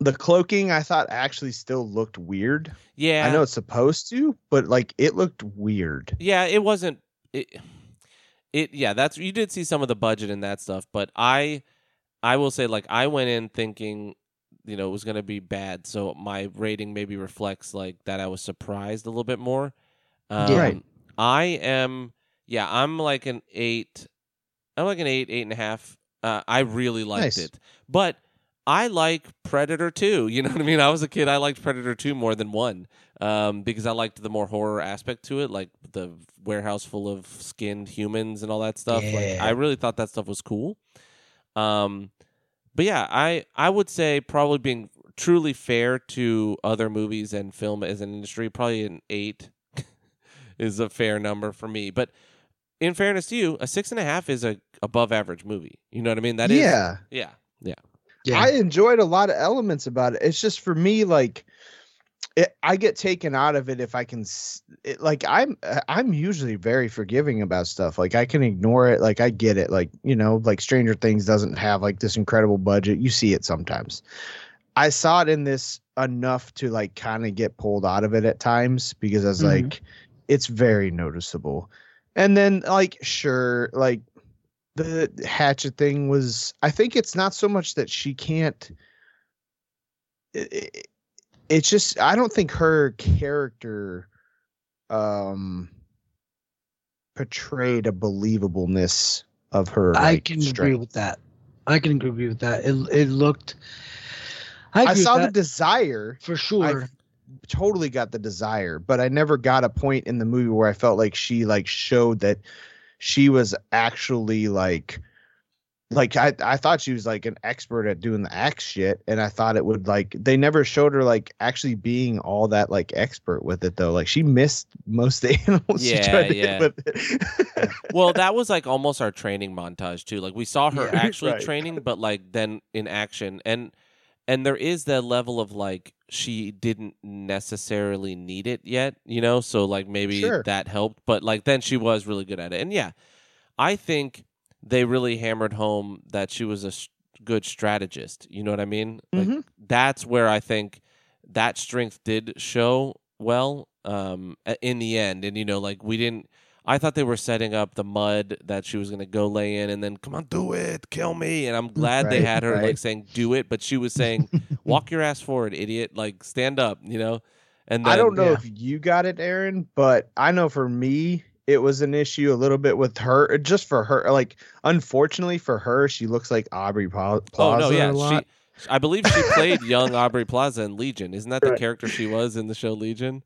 The cloaking, I thought, actually still looked weird. Yeah. I know it's supposed to, but, like, it looked weird. Yeah, it wasn't... It, it yeah, that's... You did see some of the budget in that stuff, but I I will say, like, I went in thinking, you know, it was going to be bad, so my rating maybe reflects, like, that I was surprised a little bit more. Um, right. I am... Yeah, I'm like an eight... I'm like an eight, eight and a half. Uh, I really liked nice. It. But... I like Predator two. You know what I mean? I was a kid. I liked Predator two more than one um, because I liked the more horror aspect to it, like the warehouse full of skinned humans and all that stuff. Yeah. Like, I really thought that stuff was cool. Um, but yeah, I, I would say probably being truly fair to other movies and film as an industry, probably an eight is a fair number for me. But in fairness to you, a six and a half is a above average movie. You know what I mean? That is, yeah. Yeah. Yeah. Yeah. I enjoyed a lot of elements about it. It's just for me, like it, I get taken out of it if I can. It, like I'm, I'm usually very forgiving about stuff. Like I can ignore it. Like I get it. Like you know, like Stranger Things doesn't have like this incredible budget. You see it sometimes. I saw it in this enough to like kind of get pulled out of it at times because I was mm-hmm. like, it's very noticeable. And then like sure, like. The hatchet thing was, I think it's not so much that she can't, it, it, it's just, I don't think her character um, portrayed a believableness of her. Right, I can strength. agree with that. I can agree with that. It it looked. I, I saw the desire for sure. I totally got the desire, but I never got a point in the movie where I felt like she like showed that she was actually like, like I, I thought she was like an expert at doing the axe shit, and I thought it would like they never showed her like actually being all that like expert with it though. Like she missed most of the animals yeah, she tried to yeah. hit with it. Well, that was like almost our training montage too. Like we saw her yeah, actually right. training, but like then in action and. And there is that level of, like, she didn't necessarily need it yet, you know? So, like, maybe sure. that helped. But, like, then she was really good at it. And, yeah, I think they really hammered home that she was a sh- good strategist. You know what I mean? Mm-hmm. Like, that's where I think that strength did show well um, in the end. And, you know, like, we didn't... I thought they were setting up the mud that she was going to go lay in and then, come on, do it, kill me. And I'm glad right, they had her right. like saying, do it. But she was saying, walk your ass forward, idiot. Like, stand up, you know? And then, I don't know yeah. if you got it, Aaron, but I know for me, it was an issue a little bit with her. Just for her. Like, unfortunately for her, she looks like Aubrey Plaza oh, no, yeah. a lot. She, I believe she played young Aubrey Plaza in Legion. Isn't that the right. character she was in the show Legion?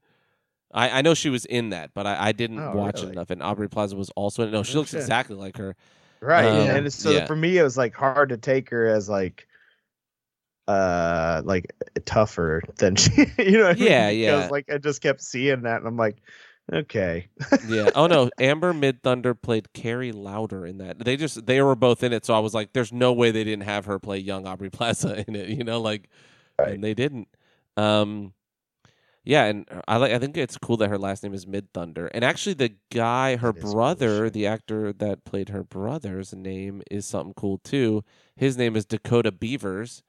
I, I know she was in that, but I, I didn't oh, watch really? it enough. And Aubrey Plaza was also in it. No, she looks exactly like her. Right. Um, yeah. And so yeah. for me, it was like hard to take her as like uh like tougher than she, you know what yeah, I mean? Yeah. Because like I just kept seeing that and I'm like, okay. yeah. Oh no, Amber Mid Thunder played Carrie Louder in that. They just they were both in it, so I was like, there's no way they didn't have her play young Aubrey Plaza in it, you know, like right. and they didn't. Um Yeah, and I like. I think it's cool that her last name is Mid Thunder. And actually, the guy, her brother, the actor that played her brother's name is something cool too. His name is Dakota Beavers.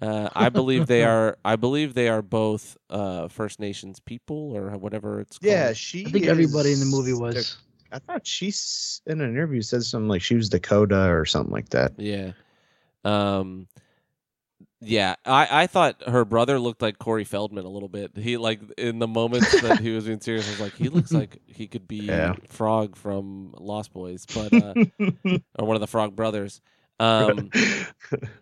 Uh, I believe they are. I believe they are both uh, First Nations people or whatever it's called. Yeah, she. I think is, everybody in the movie was. I thought she's in an interview said something like she was Dakota or something like that. Yeah. Um. Yeah, I, I thought her brother looked like Corey Feldman a little bit. He, like, in the moments that he was being serious, I was like, he looks like he could be yeah. Frog from Lost Boys, but uh, or one of the Frog brothers. Um,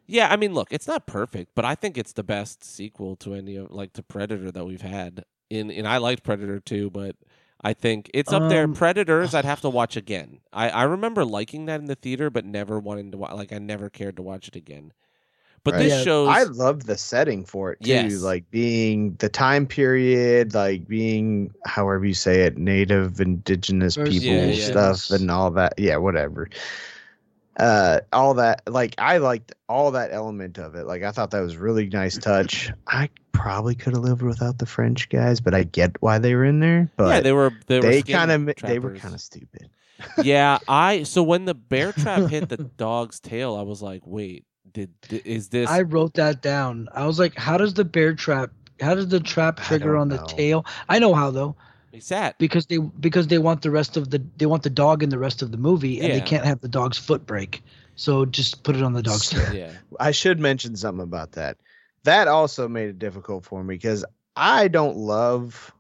yeah, I mean, look, it's not perfect, but I think it's the best sequel to any of, like, to Predator that we've had. In and I liked Predator too, but I think it's up um, there. Predators, I'd have to watch again. I, I remember liking that in the theater, but never wanting to watch. Like, I never cared to watch it again. But right. this yeah. shows I love the setting for it too, yes. like being the time period, like being however you say it, native indigenous First, people yeah, yeah, stuff yeah. and all that. Yeah, whatever. Uh, all that like I liked all that element of it. Like I thought that was really nice touch. I probably could have lived without the French guys, but I get why they were in there. But yeah, they were they, they kind of they were kind of stupid. yeah, I so when the bear trap hit the dog's tail, I was like, wait. Did, did is this I wrote that down. I was like, how does the bear trap how does the trap trigger on the know. tail? I know how though. It's that because they because they want the rest of the they want the dog in the rest of the movie and yeah. they can't have the dog's foot break. So just put it on the dog's tail. Yeah. I should mention something about that. That also made it difficult for me because I don't love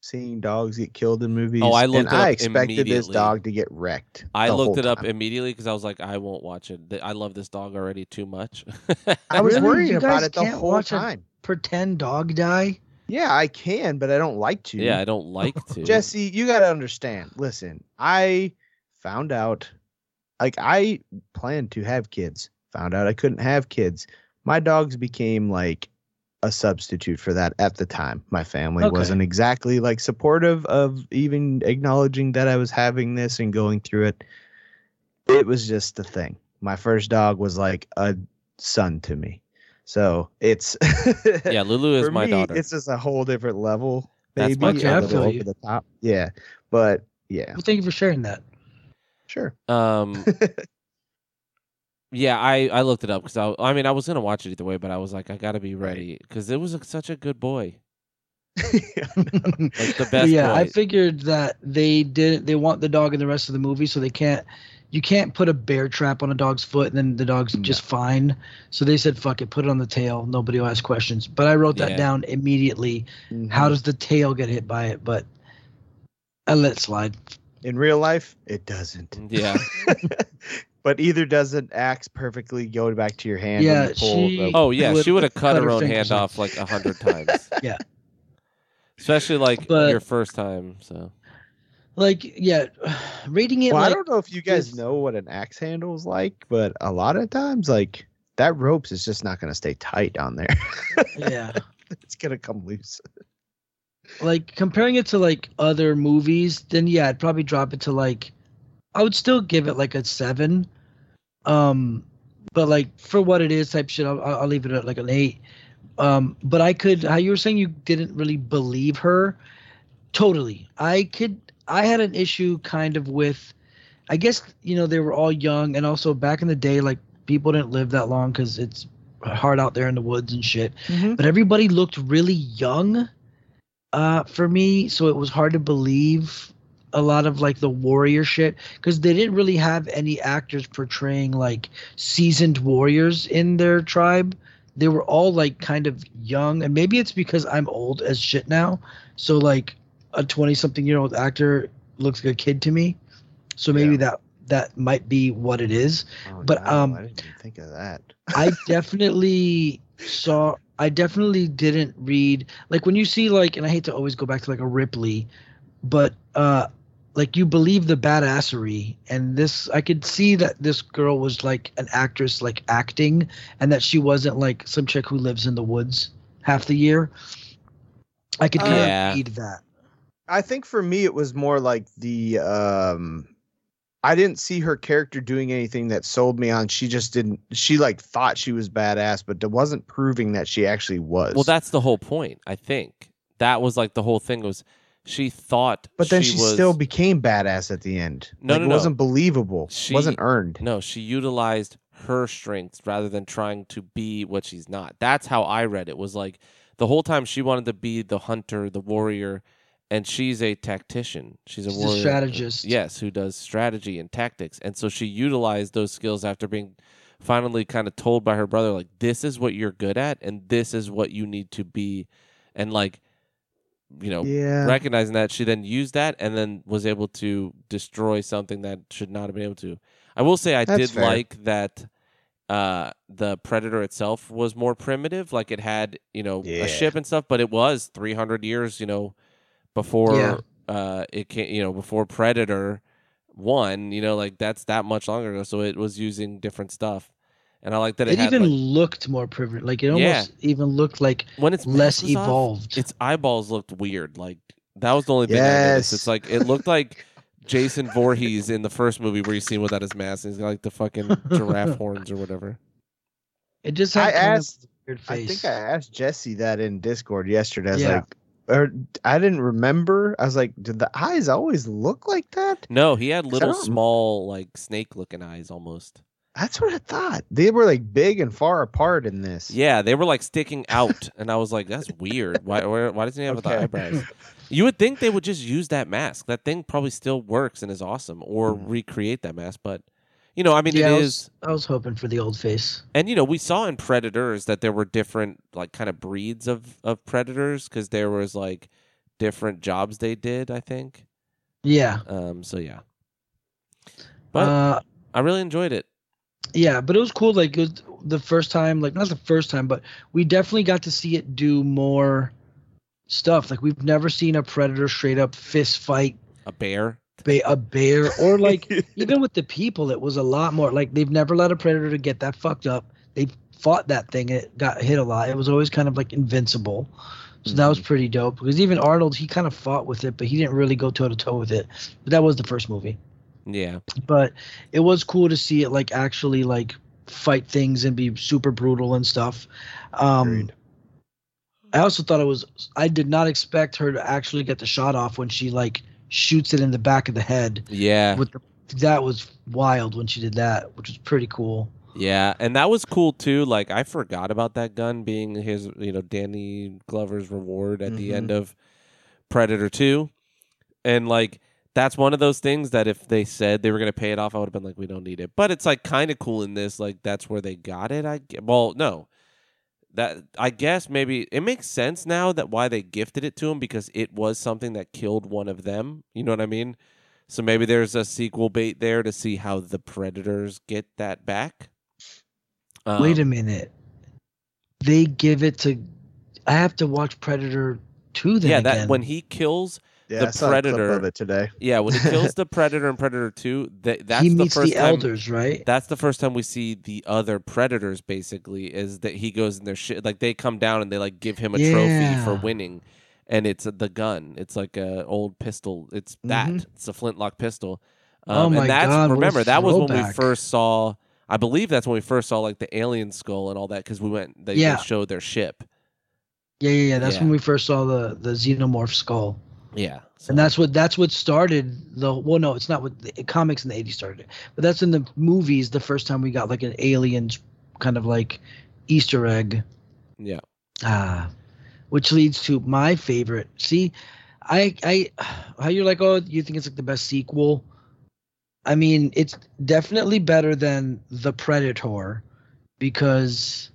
seeing dogs get killed in movies. Oh, I looked and it up I expected this dog to get wrecked. I looked it up time. immediately because I was like, I won't watch it. I love this dog already too much. I was really? worried you about it the whole watch time. Pretend dog die? Yeah, I can, but I don't like to. Yeah, I don't like to. Jesse, you got to understand. Listen, I found out, like, I planned to have kids, found out I couldn't have kids. My dogs became like a substitute for that at the time. My family okay. wasn't exactly like supportive of even acknowledging that I was having this and going through it. It was just a thing. My first dog was like a son to me. So it's yeah, Lulu is my me, daughter. It's just a whole different level. Maybe That's much over the top. Yeah. But yeah. Well, thank you for sharing that. Sure. Um Yeah, I, I looked it up because I I mean I was gonna watch it either way, but I was like I gotta be ready because it was a, such a good boy, yeah, like the best. Yeah, boy. I figured that they did. They want the dog in the rest of the movie, so they can't you can't put a bear trap on a dog's foot and then the dog's no. just fine. So they said, fuck it, put it on the tail. Nobody will ask questions. But I wrote that yeah. down immediately. Mm-hmm. How does the tail get hit by it? But I let it slide. In real life, it doesn't. Yeah. But either doesn't axe perfectly go back to your hand. Yeah, she, oh, yeah. Would, she would have cut, cut her, her own hand off like a hundred times. Yeah. Especially like but, your first time. So. Like, yeah, reading it. Well, like, I don't know if you guys know what an axe handle is like, but a lot of times, like, that rope is just not going to stay tight on there. Yeah. It's going to come loose. Like, comparing it to, like, other movies, then, yeah, I'd probably drop it to, like, I would still give it, like, a seven. Um, but, like, for what it is type shit, I'll, I'll leave it at, like, an eight. Um, but I could, how you were saying you didn't really believe her. Totally. I could... I had an issue kind of with, I guess, you know, they were all young. And also back in the day, like, people didn't live that long because it's hard out there in the woods and shit. Mm-hmm. But everybody looked really young uh, for me. So it was hard to believe a lot of, like, the warrior shit because they didn't really have any actors portraying, like, seasoned warriors in their tribe. They were all, like, kind of young. And maybe it's because I'm old as shit now. So, like, a twenty-something-year-old actor looks like a kid to me, so maybe yeah. that that might be what it is. Oh, but no, um, I didn't even think of that. I definitely saw. I definitely didn't read like when you see like, and I hate to always go back to like a Ripley, but uh, like you believe the badassery, and this I could see that this girl was like an actress, like acting, and that she wasn't like some chick who lives in the woods half the year. I could kind uh, of yeah. read that. I think for me, it was more like the, um, I didn't see her character doing anything that sold me on. She just didn't, she like thought she was badass, but it wasn't proving that she actually was. Well, that's the whole point. I think that was like the whole thing was she thought, but then she, she was, still became badass at the end. No, like, no, no. It wasn't believable. She wasn't earned. No, she utilized her strengths rather than trying to be what she's not. That's how I read it. It was like the whole time she wanted to be the hunter, the warrior, and she's a tactician. She's a, she's warrior, a strategist. Yes, who does strategy and tactics. And so she utilized those skills after being finally kind of told by her brother, like, this is what you're good at, and this is what you need to be. And, like, you know, yeah. recognizing that, she then used that and then was able to destroy something that should not have been able to. I will say I That's did fair. like that uh, the Predator itself was more primitive. Like, it had, you know, yeah. a ship and stuff, but it was three hundred years, you know, before yeah. uh, it came, you know, before Predator One, you know, like that's that much longer ago. So it was using different stuff, and I like that it, it had, even like, looked more primitive. Like it almost yeah. even looked like when it's less evolved. Off, its eyeballs looked weird. Like that was the only thing. Yes. I noticed. It's like it looked like Jason Voorhees in the first movie where you see him without his mask. And he's got like the fucking giraffe horns or whatever. It just had I asked. Of weird face. I think I asked Jesse that in Discord yesterday. I was yeah. like. Or I didn't remember. I was like, did the eyes always look like that? No, he had little small, like snake-looking eyes almost. That's what I thought. They were like big and far apart in this. Yeah, they were like sticking out, and I was like, that's weird. Why? Why, why doesn't he have okay. the eyebrows? You would think they would just use that mask. That thing probably still works and is awesome, or mm. recreate that mask. But you know, I mean, yeah, it I was, is. I was hoping for the old face. And you know, we saw in Predators that there were different, like, kind of breeds of of predators because there was like different jobs they did. I think. Yeah. Um. So yeah. But uh, I really enjoyed it. Yeah, but it was cool. Like, it was the first time, like not the first time, but we definitely got to see it do more stuff. Like we've never seen a predator straight up fist fight a bear. A bear, or like even with the people, it was a lot more like they've never let a predator get that fucked up. They fought that thing, and it got hit a lot. It was always kind of like invincible, so mm-hmm. that was pretty dope because even Arnold, he kind of fought with it, but he didn't really go toe to toe with it. But that was the first movie, yeah. But it was cool to see it like actually like fight things and be super brutal and stuff. Um, Agreed. I also thought it was, I did not expect her to actually get the shot off when she like. Shoots it in the back of the head. Yeah, with the, that was wild when she did that, which was pretty cool. Yeah, and that was cool too. Like I forgot about that gun being his, you know, Danny Glover's reward at mm-hmm. the end of Predator two, and like that's one of those things that if they said they were going to pay it off, I would have been like, we don't need it. But it's like kind of cool in this, like that's where they got it. I well, no, that I guess maybe it makes sense now that why they gifted it to him, because it was something that killed one of them. You know what I mean? So maybe there's a sequel bait there to see how the Predators get that back. Um, Wait a minute. They give it to. I have to watch Predator two then. Yeah, that again. When he kills yeah, the I Predator. Yeah, I saw a clip of it today. Yeah, when he kills the Predator in Predator two, that, that's he meets the first the time, elders, right? That's the first time we see the other Predators. Basically, is that he goes in their shit. Like they come down and they like give him a yeah. trophy for winning, and it's the gun. It's like a old pistol. It's that. Mm-hmm. It's a flintlock pistol. Um, oh my and that's, god! Remember that was when we first saw. I believe that's when we first saw like the alien skull and all that, because we went they, yeah. they showed their ship. Yeah, yeah, yeah. That's yeah. when we first saw the, the xenomorph skull. Yeah, so. And that's what that's what started the. Well, no, it's not what the comics in the eighties started, but that's in the movies the first time we got like an aliens kind of like Easter egg. Yeah. Ah, which leads to my favorite. See, I I how you're like, oh, you think it's like the best sequel. I mean, it's definitely better than The Predator, because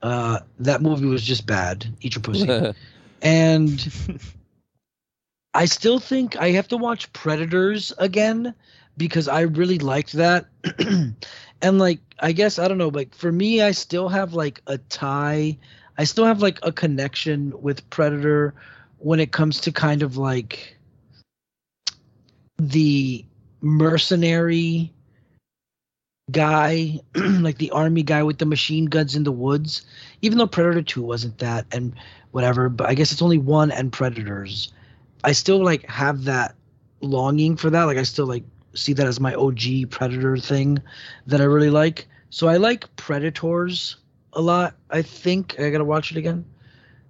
uh, that movie was just bad. Eat your pussy. And I still think I have to watch Predators again, because I really liked that. And, like, I guess, I don't know, like, for me, I still have, like, a tie. I still have, like, a connection with Predator when it comes to kind of, like, the mercenary guy, like the army guy with the machine guns in the woods, even though Predator two wasn't that and whatever, but I guess it's only one and Predators. I still like have that longing for that. Like I still like see that as my O G Predator thing that I really like. So I like Predators a lot. I think I gotta watch it again.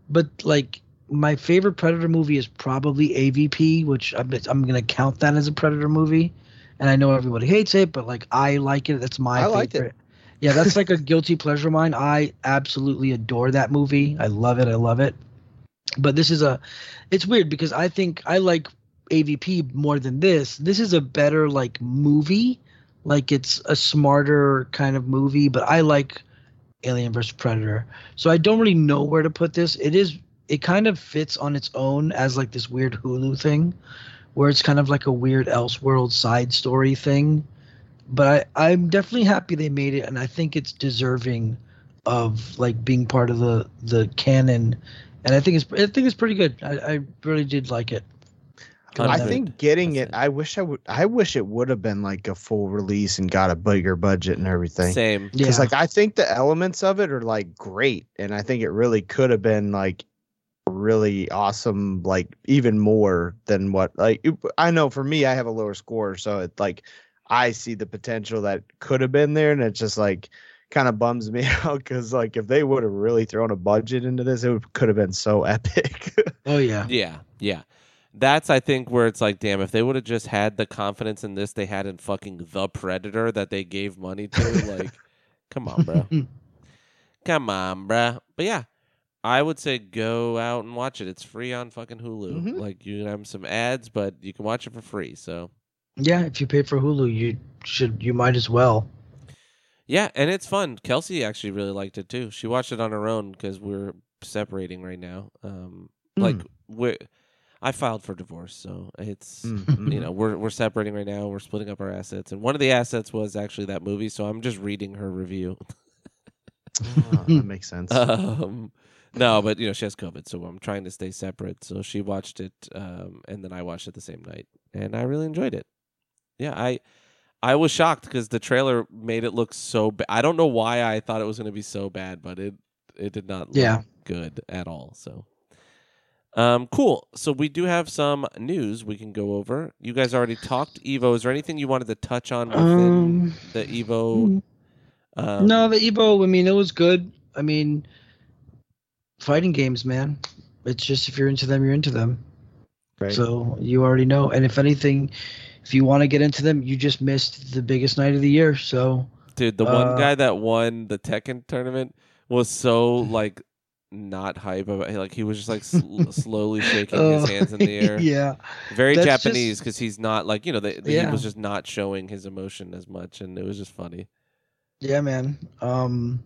But like my favorite Predator movie is probably A V P, which I'm, I'm gonna count that as a Predator movie. And I know everybody hates it, but like I like it. That's my I favorite. Liked it. Yeah, that's like a guilty pleasure of mine. I absolutely adore that movie. I love it. I love it. But this is a – it's weird because I think I like A V P more than this. This is a better like movie. Like it's a smarter kind of movie, but I like Alien versus. Predator. So I don't really know where to put this. It is – it kind of fits on its own as like this weird Hulu thing, where it's kind of like a weird Elseworld side story thing. But I, I'm definitely happy they made it, and I think it's deserving of like being part of the, the canon. And I think it's I think it's pretty good. I, I really did like it. I think getting it, I wish I would. I wish it would have been like a full release and got a bigger budget and everything. Same, because yeah. like I think the elements of it are like great, and I think it really could have been like really awesome, like even more than what like it, I know for me I have a lower score, so it's like I see the potential that could have been there, and it's just like kind of bums me out, because like if they would have really thrown a budget into this, it could have been so epic. Oh yeah, yeah, yeah. That's I think where it's like, damn, if they would have just had the confidence in this they had in fucking The Predator that they gave money to, like come on bro, come on bro. But yeah, I would say go out and watch it. It's free on fucking Hulu. Mm-hmm. Like you have some ads, but you can watch it for free. So yeah, if you pay for Hulu, you should. You might as well. Yeah, and it's fun. Kelsey actually really liked it too. She watched it on her own because we're separating right now. Um, mm. Like we, I filed for divorce, so it's mm. you know we're we're separating right now. We're splitting up our assets, and one of the assets was actually that movie. So I'm just reading her review. Oh, that makes sense. Um, No, but you know she has COVID, so I'm trying to stay separate. So she watched it, um, and then I watched it the same night, and I really enjoyed it. Yeah, I I was shocked because the trailer made it look so bad. I don't know why I thought it was going to be so bad, but it it did not look yeah. good at all. So, um, cool. So we do have some news we can go over. You guys already talked Evo. Is there anything you wanted to touch on within um, the Evo? Um, no, the Evo. I mean, it was good. I mean. Fighting games, man. It's just if you're into them, you're into them. Right. So you already know. And if anything, if you want to get into them, you just missed the biggest night of the year. So, dude, the uh, one guy that won the Tekken tournament was so like not hype about it. Like, he was just like sl- slowly shaking oh, his hands in the air. Yeah. Very That's Japanese because he's not like, you know, the, the, yeah. he was just not showing his emotion as much. And it was just funny. Yeah, man. Um,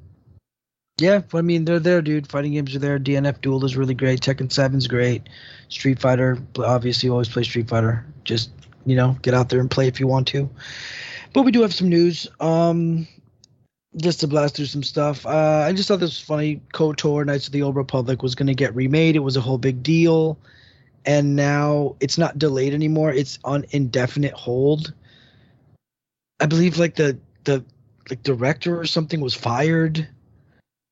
yeah, I mean, they're there, dude. Fighting games are there. D N F Duel is really great. Tekken seven's great. Street Fighter, obviously, you always play Street Fighter. Just, you know, get out there and play if you want to. But we do have some news. Um, just to blast through some stuff. Uh, I just thought this was funny. KOTOR, Knights of the Old Republic, was going to get remade. It was a whole big deal. And now it's not delayed anymore. It's on indefinite hold. I believe, like, the, the like director or something was fired.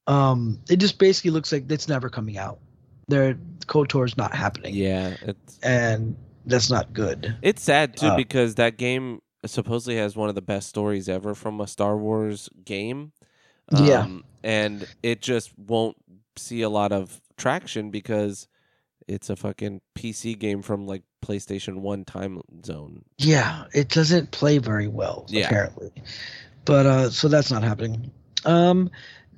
Um, it just basically looks like it's never coming out. Their KOTOR is not happening. Yeah, it's, and that's not good. It's sad too uh, because that game supposedly has one of the best stories ever from a Star Wars game. Um, yeah, and it just won't see a lot of traction because it's a fucking P C game from like PlayStation one time zone. Yeah, it doesn't play very well yeah. apparently. But uh, so that's not happening. Um.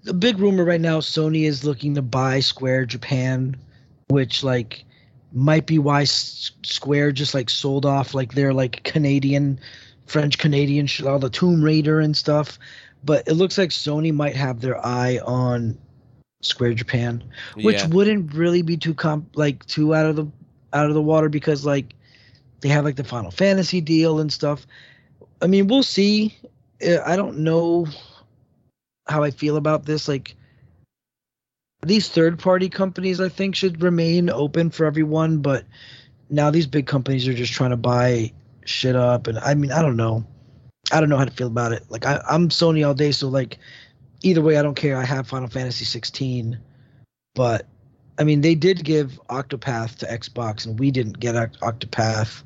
A big rumor right now, Sony is looking to buy Square Japan, which like might be why S- Square just like sold off like their like Canadian, French Canadian shit, all the Tomb Raider and stuff. But it looks like Sony might have their eye on Square Japan, which yeah. wouldn't really be too comp like too out of the out of the water because like they have like the Final Fantasy deal and stuff. I mean, we'll see. I don't know how I feel about this. Like, these third party companies I think should remain open for everyone, but now these big companies are just trying to buy shit up, and I mean, I don't know I don't know how to feel about it. Like, I, I'm Sony all day, so like either way I don't care. I have Final Fantasy sixteen, but I mean, they did give Octopath to Xbox and we didn't get Octopath,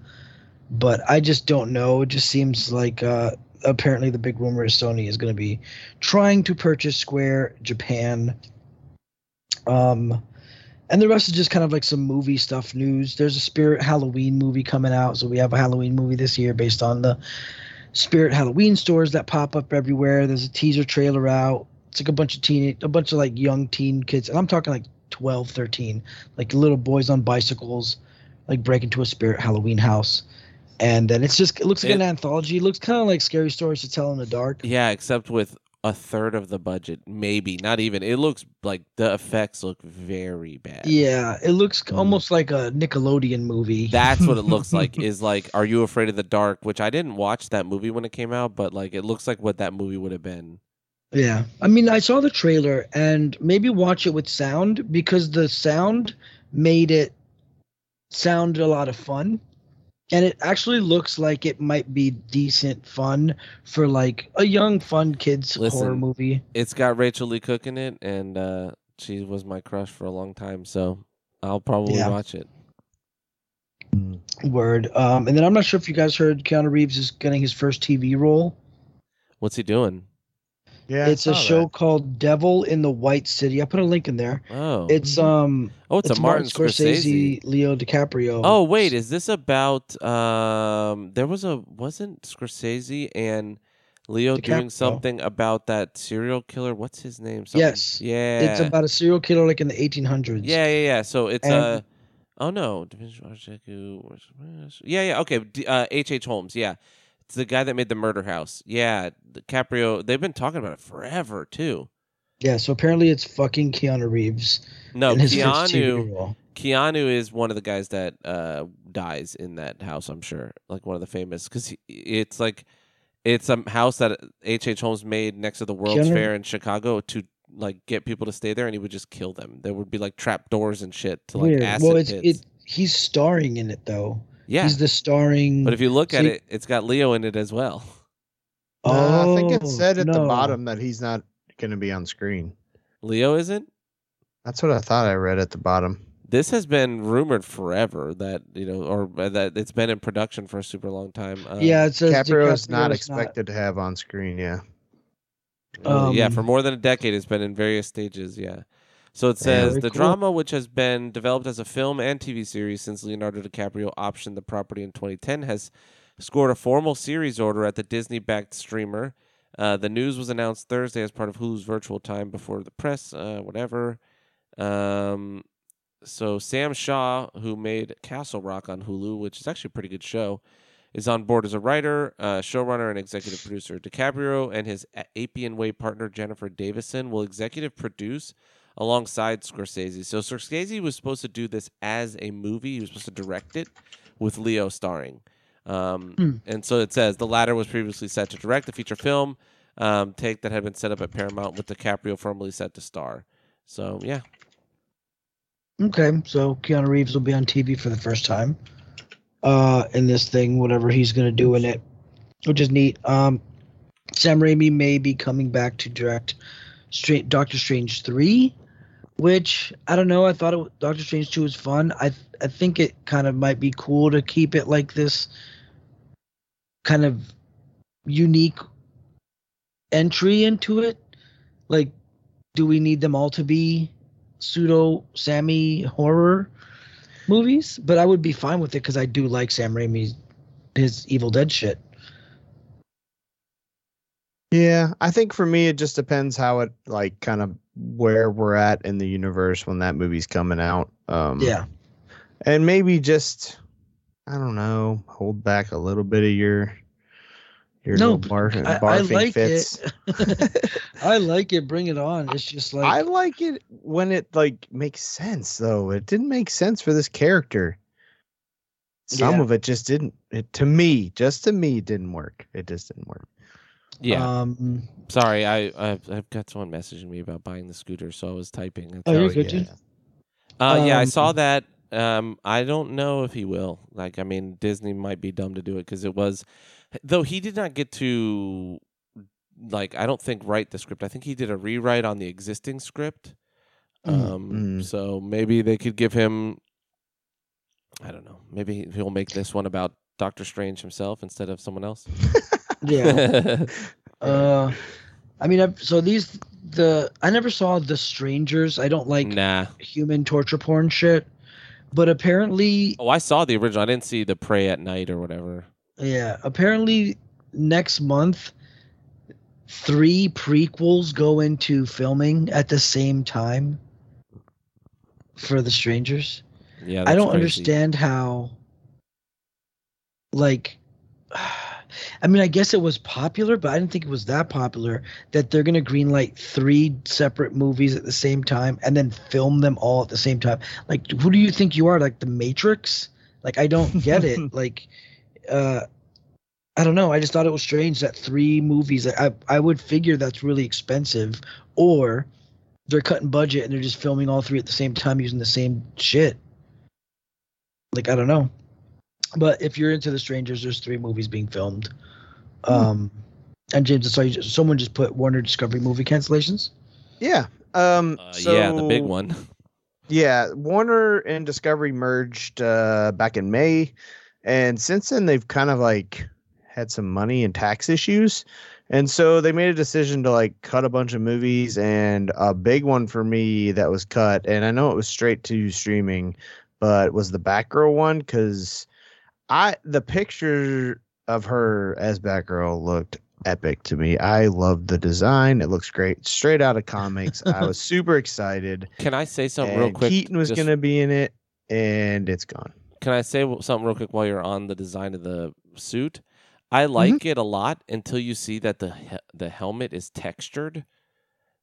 but I just don't know. It just seems like uh apparently the big rumor is Sony is going to be trying to purchase Square Japan. Um, and the rest is just kind of like some movie stuff news. There's a Spirit Halloween movie coming out. So we have a Halloween movie this year based on the Spirit Halloween stores that pop up everywhere. There's a teaser trailer out. It's like a bunch of teen, a bunch of like young teen kids. And I'm talking like twelve, thirteen, like little boys on bicycles, like break into a Spirit Halloween house. And then it's just, it looks like it, an anthology. It looks kind of like Scary Stories to Tell in the Dark. Yeah, except with a third of the budget, maybe. Not even. It looks like the effects look very bad. Yeah, it looks mm. almost like a Nickelodeon movie. That's what it looks like, is like Are You Afraid of the Dark, which I didn't watch that movie when it came out, but like it looks like what that movie would have been. Yeah. I mean, I saw the trailer, and maybe watch it with sound, because the sound made it sound a lot of fun. And it actually looks like it might be decent fun for like a young, fun kids Listen, horror movie. It's got Rachel Lee Cook in it, and uh, she was my crush for a long time, so I'll probably yeah. watch it. Word. Um, and then I'm not sure if you guys heard Keanu Reeves is getting his first T V role. What's he doing? Yeah, it's a show that. called Devil in the White City. I put a link in there. Oh, it's um, oh, it's, it's a Martin Scorsese, Scorsese, Leo DiCaprio. Oh, wait, is this about um? There was a wasn't Scorsese and Leo DiCaprio doing something about that serial killer? What's his name? Something, yes, yeah, it's about a serial killer like in the eighteen hundreds. Yeah, yeah, yeah. So it's a. Uh, oh no, yeah, yeah. Okay, uh, H H Holmes. Yeah. It's the guy that made The Murder House. Yeah, DiCaprio. They've been talking about it forever, too. Yeah, so apparently it's fucking Keanu Reeves. No, Keanu Keanu is one of the guys that uh, dies in that house, I'm sure. Like one of the famous. Because it's like, it's a house that H H. Holmes made next to the World's Keanu... Fair in Chicago to like get people to stay there, and he would just kill them. There would be like trap doors and shit to like acid well, it's, pits. It, he's starring in it, though. Yeah. He's the starring. But if you look See, at it, it's got Leo in it as well. Oh, uh, I think it said at no. the bottom that he's not going to be on screen. Leo isn't? That's what I thought I read at the bottom. This has been rumored forever that, you know, or that it's been in production for a super long time. Um, yeah, it says DiCaprio is not expected not... to have on screen, yeah. Um, yeah, for more than a decade, it's been in various stages, yeah. So it says, the cool. drama, which has been developed as a film and T V series since Leonardo DiCaprio optioned the property in twenty ten, has scored a formal series order at the Disney-backed streamer. Uh, the news was announced Thursday as part of Hulu's virtual time before the press, uh, whatever. Um, so Sam Shaw, who made Castle Rock on Hulu, which is actually a pretty good show, is on board as a writer, uh, showrunner, and executive producer. DiCaprio and his Appian Way partner, Jennifer Davison, will executive produce alongside Scorsese. So Scorsese was supposed to do this as a movie. He was supposed to direct it with Leo starring. Um, mm. And so it says the latter was previously set to direct the feature film um, take that had been set up at Paramount with DiCaprio formally set to star. So, yeah. Okay, so Keanu Reeves will be on T V for the first time. Uh, in this thing, whatever he's going to do in it, which is neat. Um, Sam Raimi may be coming back to direct Stra- Doctor Strange three, which, I don't know, I thought it, Doctor Strange two was fun. I th- I think it kind of might be cool to keep it like this kind of unique entry into it. Like, do we need them all to be pseudo-Sammy horror movies? But I would be fine with it because I do like Sam Raimi's his Evil Dead shit. Yeah, I think for me it just depends how it, like, kind of where we're at in the universe when that movie's coming out. Um, yeah. And maybe just, I don't know, hold back a little bit of your your no, barf, I, barfing I like fits. It. I like it. Bring it on. It's just like, I like it when it, like, makes sense though. It didn't make sense for this character. Some yeah. of it just didn't. It to me, just to me, didn't work. It just didn't work. Yeah. Um, Sorry, I I've, I've got someone messaging me about buying the scooter, so I was typing. That's oh, you're good. Yeah. Uh, um, yeah, I saw that. Um, I don't know if he will. Like, I mean, Disney might be dumb to do it because it was, though he did not get to, like, I don't think write the script. I think he did a rewrite on the existing script. Um, mm. So maybe they could give him, I don't know, maybe he'll make this one about Doctor Strange himself instead of someone else. Yeah. uh, I mean, I've, so these, the, I never saw The Strangers. I don't like nah. human torture porn shit. But apparently... Oh, I saw the original. I didn't see the Prey at Night or whatever. Yeah. Apparently, next month, three prequels go into filming at the same time for The Strangers. Yeah, that's I don't crazy. understand how... Like... I mean, I guess it was popular, but I didn't think it was that popular that they're going to greenlight three separate movies at the same time and then film them all at the same time. Like, who do you think you are? Like the Matrix? Like, I don't get it. Like, uh, I don't know. I just thought it was strange that three movies, I, I would figure that's really expensive, or they're cutting budget and they're just filming all three at the same time using the same shit. Like, I don't know. But if you're into The Strangers, there's three movies being filmed. Um, and James, I saw you, someone just put Warner Discovery movie cancellations. Yeah. Um, uh, so, yeah, the big one. Yeah, Warner and Discovery merged uh, back in May. And since then, they've kind of, like, had some money and tax issues. And so they made a decision to, like, cut a bunch of movies. And a big one for me that was cut, and I know it was straight to streaming, but was the Batgirl one because... I the picture of her as Batgirl looked epic to me. I loved the design. It looks great. Straight out of comics. I was super excited. Can I say something and real quick? Keaton was Just... going to be in it, and it's gone. Can I say something real quick while you're on the design of the suit? I like mm-hmm. it a lot until you see that the he- the helmet is textured.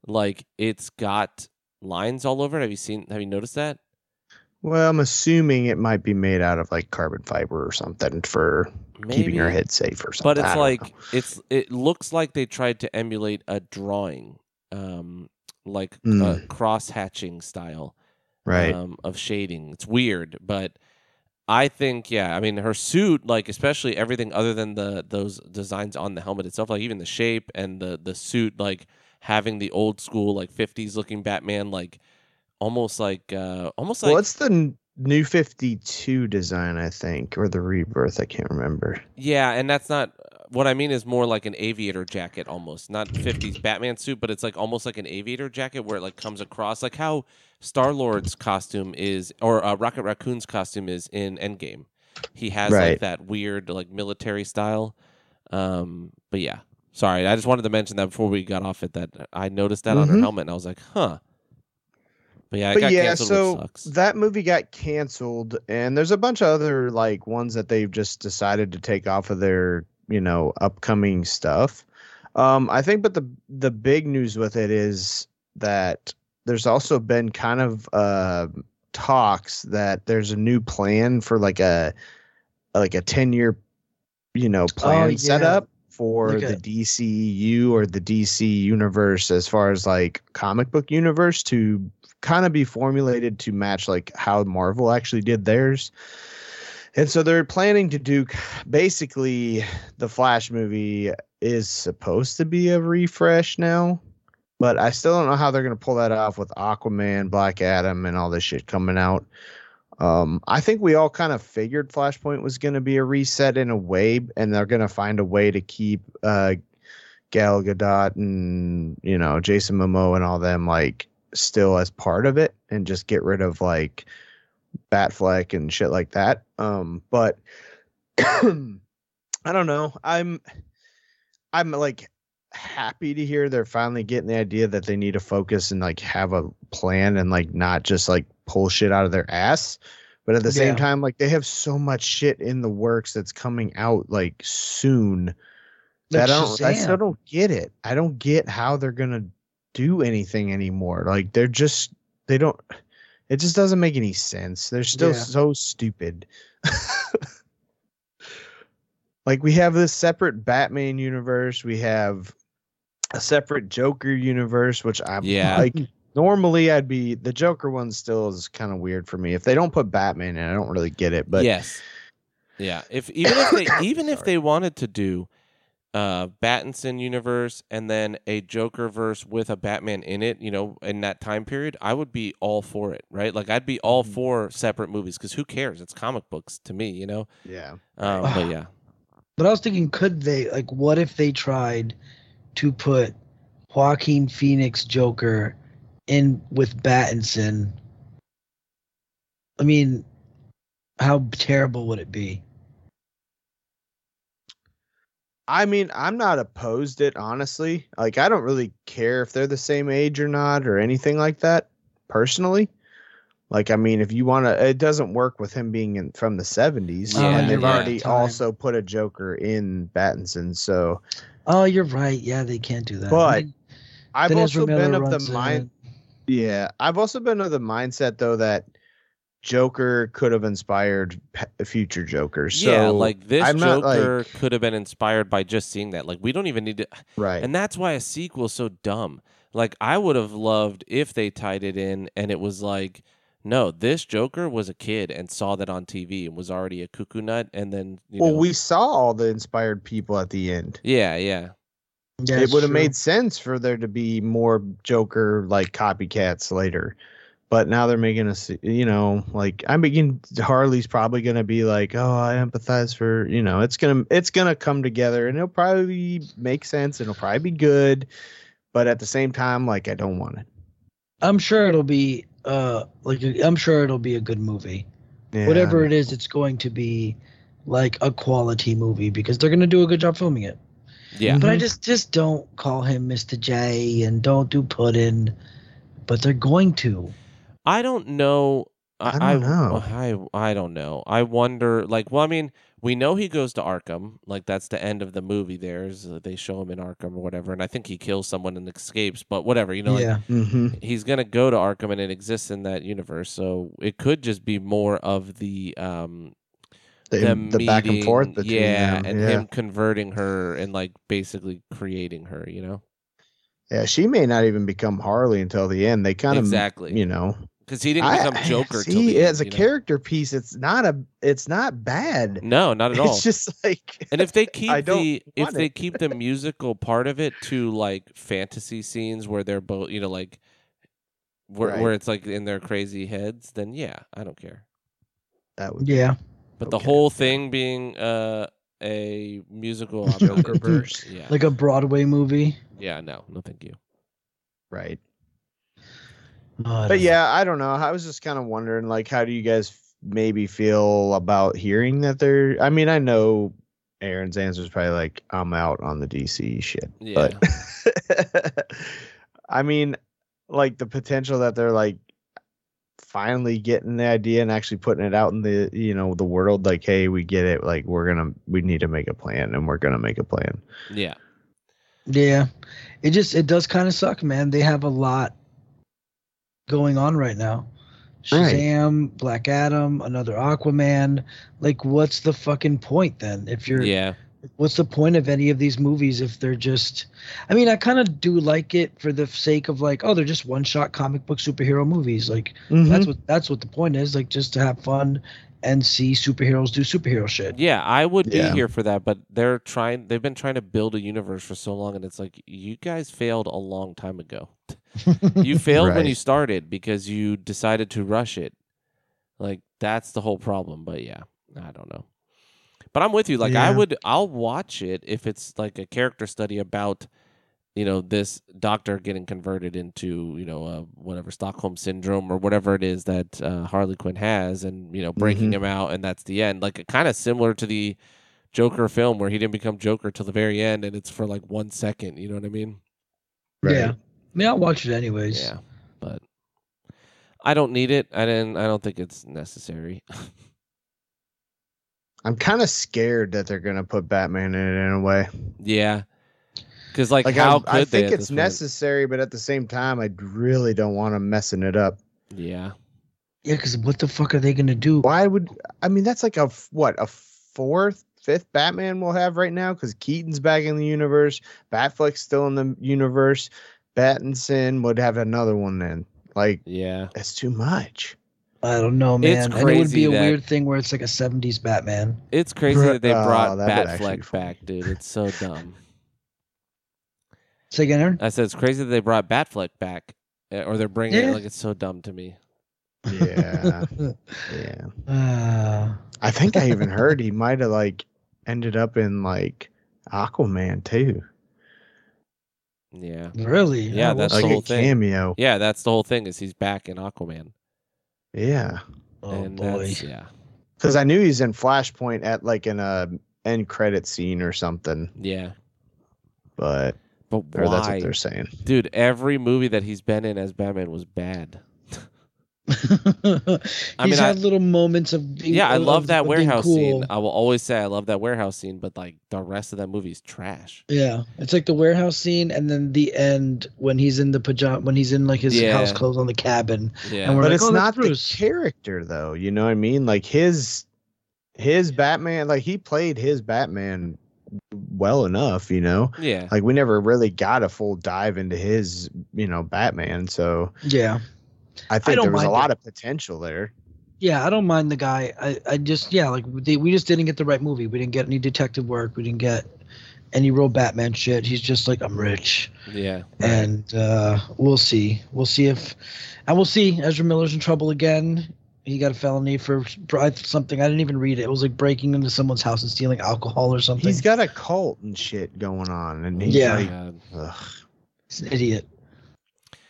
Like, it's got lines all over it. Have you seen? Have you noticed that? Well, I'm assuming it might be made out of, like, carbon fiber or something for Maybe. keeping her head safe or something. But it's like know. it's it looks like they tried to emulate a drawing, um, like mm. a cross-hatching style, right? Um, of shading. It's weird, but I think yeah. I mean, her suit, like, especially everything other than the those designs on the helmet itself, like even the shape and the the suit, like having the old school, like, fifties looking Batman, like. Almost like, uh, almost like. Well, it's the New fifty-two design, I think, or the Rebirth. I can't remember. Yeah, and that's not what I mean. Is more like an aviator jacket, almost not fifties Batman suit, but it's like almost like an aviator jacket where it, like, comes across, like how Star-Lord's costume is, or uh, Rocket Raccoon's costume is in Endgame. He has right. like that weird, like, military style. Um, but yeah, sorry, I just wanted to mention that before we got off it. That I noticed that mm-hmm. on her helmet, and I was like, huh. But yeah, it but got yeah, canceled, so which sucks. That movie got canceled, and there's a bunch of other like ones that they've just decided to take off of their, you know, upcoming stuff. Um, I think, but the the big news with it is that there's also been kind of uh, talks that there's a new plan for like a like a ten year, you know, plan oh, yeah. set up for like the D C U or the D C universe, as far as like comic book universe, to kind of be formulated to match like how Marvel actually did theirs. And so they're planning to do basically the Flash movie is supposed to be a refresh now, but I still don't know how they're going to pull that off with Aquaman, Black Adam, and all this shit coming out. Um, I think we all kind of figured Flashpoint was going to be a reset in a way, and they're going to find a way to keep uh, Gal Gadot and, you know, Jason Momoa and all them like still as part of it, and just get rid of like Batfleck and shit like that. Um, but I don't know. I'm I'm like happy to hear they're finally getting the idea that they need to focus and like have a plan and like not just like pull shit out of their ass. But at the same yeah. time, like they have so much shit in the works that's coming out like soon. That I don't, I still don't get it. I don't get how they're gonna do anything anymore. Like they're just they don't it just doesn't make any sense. They're still yeah. so stupid. Like we have this separate Batman universe, we have a separate Joker universe, which I'm yeah. like normally I'd be the Joker one still is kind of weird for me. If they don't put Batman in, I don't really get it. But yes. Yeah. If even if they even if they wanted to do Uh, Battinson universe and then a Jokerverse with a Batman in it, you know, in that time period, I would be all for it, right? Like I'd be all for separate movies because who cares? It's comic books to me, you know. Yeah. Um, but yeah. But I was thinking, could they like? What if they tried to put Joaquin Phoenix Joker in with Battinson? I mean, how terrible would it be? I mean, I'm not opposed to it, honestly. Like, I don't really care if they're the same age or not or anything like that, personally. Like, I mean, if you want to, it doesn't work with him being in, from the seventies. Yeah, and they've yeah, already time. also put a Joker in Battinson, so. Oh, you're right. Yeah, they can't do that. But I mean, I've also been of the mind. Yeah, I've also been of the mindset, though, that Joker could have inspired future Joker. So yeah, like this I'm Joker like, could have been inspired by just seeing that. Like we don't even need to. Right. And that's why a sequel is so dumb. Like I would have loved if they tied it in and it was like, no, this Joker was a kid and saw that on T V and was already a cuckoo nut. And then, you well, know, we saw all the inspired people at the end. Yeah, yeah. yeah it would have made sense for there to be more Joker like copycats later. But now they're making us, you know, like I'm beginning. Harley's probably going to be like, oh, I empathize for, you know, it's going to it's going to come together and it'll probably make sense. And it'll probably be good. But at the same time, like, I don't want it. I'm sure it'll be uh, like I'm sure it'll be a good movie. Yeah, Whatever it is, it's going to be like a quality movie because they're going to do a good job filming it. Yeah. But mm-hmm. I just just don't call him Mister J and don't do Puddin. But they're going to. I don't know. I, I don't know. I, I don't know. I wonder, like, well, I mean, we know he goes to Arkham. Like, that's the end of the movie there. Is, uh, they show him in Arkham or whatever. And I think he kills someone and escapes. But whatever, you know, like, yeah. mm-hmm. he's going to go to Arkham and it exists in that universe. So it could just be more of the um, the, the meeting, back and forth between yeah, them. And yeah. him converting her and, like, basically creating her, you know? Yeah, she may not even become Harley until the end. They kind of, exactly. you know. Because he didn't become I, Joker. See, till the as end, a character know? piece, it's not a, it's not bad. No, not at all. It's just like, and if they keep the, if it. they keep the musical part of it to like fantasy scenes where they're both, you know, like, where right. where it's like in their crazy heads, then yeah, I don't care. That would yeah, be, but okay. the whole thing being uh, a musical Jokerverse, yeah, like a Broadway movie. Yeah, no, no, thank you. Right. Uh, but yeah, I don't know. I was just kind of wondering, like, how do you guys f- maybe feel about hearing that they're... I mean, I know Aaron's answer is probably like, I'm out on the D C shit. Yeah. But I mean, like, the potential that they're like, finally getting the idea and actually putting it out in the, you know, the world, like, hey, we get it, like, we're gonna, we need to make a plan, and we're gonna make a plan. Yeah. Yeah. It just, it does kind of suck, man. They have a lot going on right now. Shazam, right. Black Adam, another Aquaman. Like, what's the fucking point then? If you're, yeah. What's the point of any of these movies if they're just, I mean, I kind of do like it for the sake of like, oh, they're just one-shot comic book superhero movies. Like, mm-hmm. that's what that's what the point is, like, just to have fun and see superheroes do superhero shit. Yeah, I would yeah. be here for that, but they're trying, they've been trying to build a universe for so long, and it's like, you guys failed a long time ago. You failed right. when you started because you decided to rush it. Like, that's the whole problem, but yeah, I don't know. But I'm with you. Like, yeah. I would, I'll watch it if it's like a character study about, you know, this doctor getting converted into, you know, uh, whatever Stockholm syndrome or whatever it is that uh, Harley Quinn has, and, you know, breaking mm-hmm. him out, and that's the end. Like, kind of similar to the Joker film where he didn't become Joker till the very end, and it's for like one second. You know what I mean? Right. Yeah. I mean, I'll watch it anyways. Yeah, but I don't need it. I didn't. I don't think it's necessary. I'm kind of scared that they're going to put Batman in it in a way. Yeah. Because, like, like, how I, I think it's necessary, point? But at the same time, I really don't want them messing it up. Yeah. Yeah, because what the fuck are they going to do? Why would... I mean, that's like a, what, a fourth, fifth Batman we'll have right now? Because Keaton's back in the universe. Batfleck's still in the universe. Pattinson would have another one then. Like, yeah, that's too much. I don't know, man. It's crazy, and it would be a that, weird thing where it's like a seventies Batman. It's crazy that they brought oh, Batfleck back, dude. It's so dumb. Say again, Aaron? I said it's crazy that they brought Batfleck back, or they're bringing yeah. it. Like, it's so dumb to me. Yeah, yeah. Uh... I think I even heard he might have like ended up in like Aquaman too. Yeah. Really? Yeah, oh, that's like the whole thing. Cameo. Yeah, that's the whole thing. Is he's back in Aquaman. Yeah. Oh, and boy. Yeah. Because I knew he's in Flashpoint at like an uh, end credit scene or something. Yeah. But, but why? Or that's what they're saying. Dude, every movie that he's been in as Batman was bad. he's I mean, had I, little moments of being Yeah, I love that warehouse cool. scene. I will always say I love that warehouse scene, but like the rest of that movie is trash. Yeah. It's like the warehouse scene and then the end when he's in the pajama when he's in like his yeah. house clothes on the cabin. Yeah. And we're but like, it's oh, not the character though, you know what I mean? Like his his Batman, like he played his Batman well enough, you know? Yeah. Like we never really got a full dive into his, you know, Batman. So yeah. I think I there was a lot it. of potential there. Yeah, I don't mind the guy. I, I just, yeah, like they, we just didn't get the right movie. We didn't get any detective work. We didn't get any real Batman shit. He's just like, I'm rich. Yeah. Right. And uh, we'll see. We'll see if, and we'll see. Ezra Miller's in trouble again. He got a felony for something. I didn't even read it. It was like breaking into someone's house and stealing alcohol or something. He's got a cult and shit going on. And he's yeah. like, ugh. He's an idiot.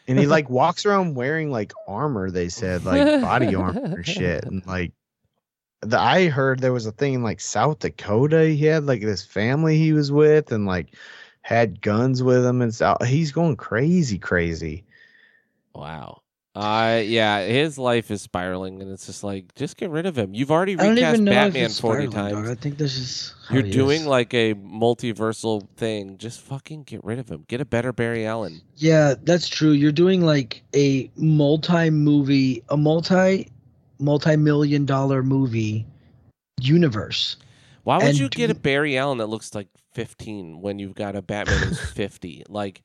And he like walks around wearing like armor, they said, like body armor or shit. And like the I heard there was a thing in like South Dakota. He had like this family he was with and like had guns with him and so he's going crazy, crazy. Wow. Uh yeah, his life is spiraling and it's just like just get rid of him. You've already recast Batman forty times. Dog. I think this is You're doing is. like a multiversal thing. Just fucking get rid of him. Get a better Barry Allen. Yeah, that's true. You're doing like a multi-movie, a multi multi-million dollar movie universe. Why would and you get a Barry Allen that looks like fifteen when you've got a Batman who's fifty? Like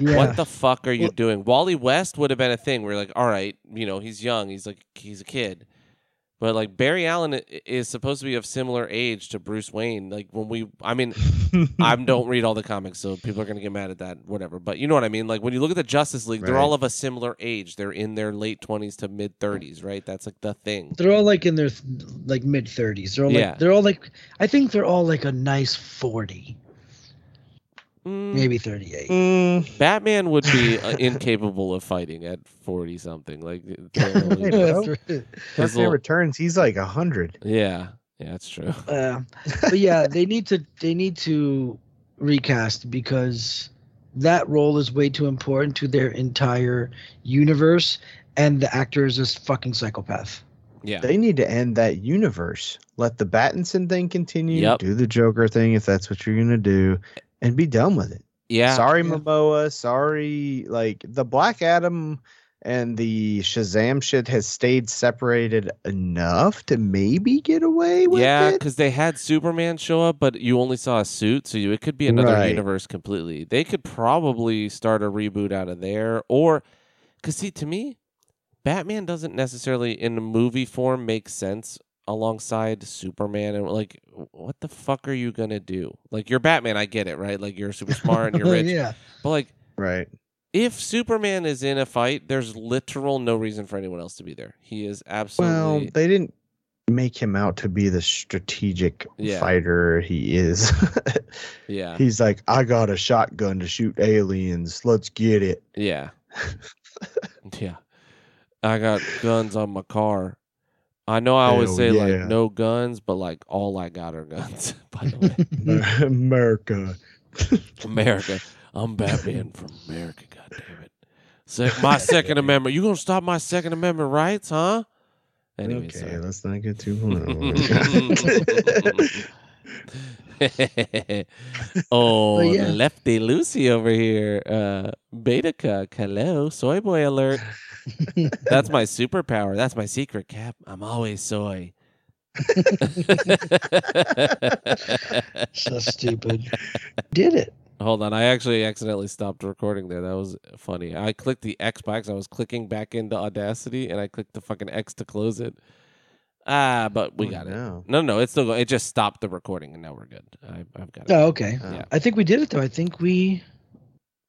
yeah. What the fuck are you well, doing? Wally West would have been a thing where, like, all right, you know, he's young, he's like, he's a kid, but like Barry Allen is supposed to be of similar age to Bruce Wayne. Like when we, I mean, I don't read all the comics, so people are gonna get mad at that, whatever. But you know what I mean? Like when you look at the Justice League, right. They're all of a similar age. They're in their late twenties to mid thirties, right? That's like the thing. They're all like in their like mid thirties. They're all yeah. like, they're all like, I think they're all like a nice forty. Maybe thirty-eight. Mm. Batman would be uh, incapable of fighting at forty something. Like really that's little... returns. He's like a hundred. Yeah, yeah, that's true. Uh, but yeah, they need to they need to recast because that role is way too important to their entire universe, and the actor is this fucking psychopath. Yeah, they need to end that universe. Let the Pattinson thing continue. Yep. Do the Joker thing if that's what you're gonna do, and be done with it. Yeah, sorry yeah. Momoa. Sorry, like the Black Adam and the Shazam shit has stayed separated enough to maybe get away with yeah, it. Yeah, because they had Superman show up, but you only saw a suit, so you, it could be another right. universe completely. They could probably start a reboot out of there, or because see, to me, Batman doesn't necessarily in the movie form make sense alongside Superman, and like, what the fuck are you gonna do? Like, you're Batman, I get it, right? Like, you're super smart and you're rich, yeah. But like, right? If Superman is in a fight, there's literal no reason for anyone else to be there. He is absolutely well. They didn't make him out to be the strategic yeah. fighter he is. yeah, he's like, I got a shotgun to shoot aliens. Let's get it. Yeah, yeah. I got guns on my car. I know I always Hell, say, yeah. like, no guns, but, like, all I got are guns, by the way. America. America. I'm Batman from America, goddammit. So my Second Amendment. You going to stop my Second Amendment rights, huh? Anyway, okay, sorry. Let's not get too long. oh, well, yeah. Lefty Lucy over here. Uh, beta cuck. Hello. Soy boy alert. That's my superpower. That's my secret, Cap. I'm always soy. So stupid. Did it. Hold on. I actually accidentally stopped recording there. That was funny. I clicked the X box. I was clicking back into Audacity, and I clicked the fucking X to close it. Ah, but we oh, got no. it. No, no, it's still going. It just stopped the recording, and now we're good. I, I've got it. Oh, okay. Yeah. I think we did it, though. I think we...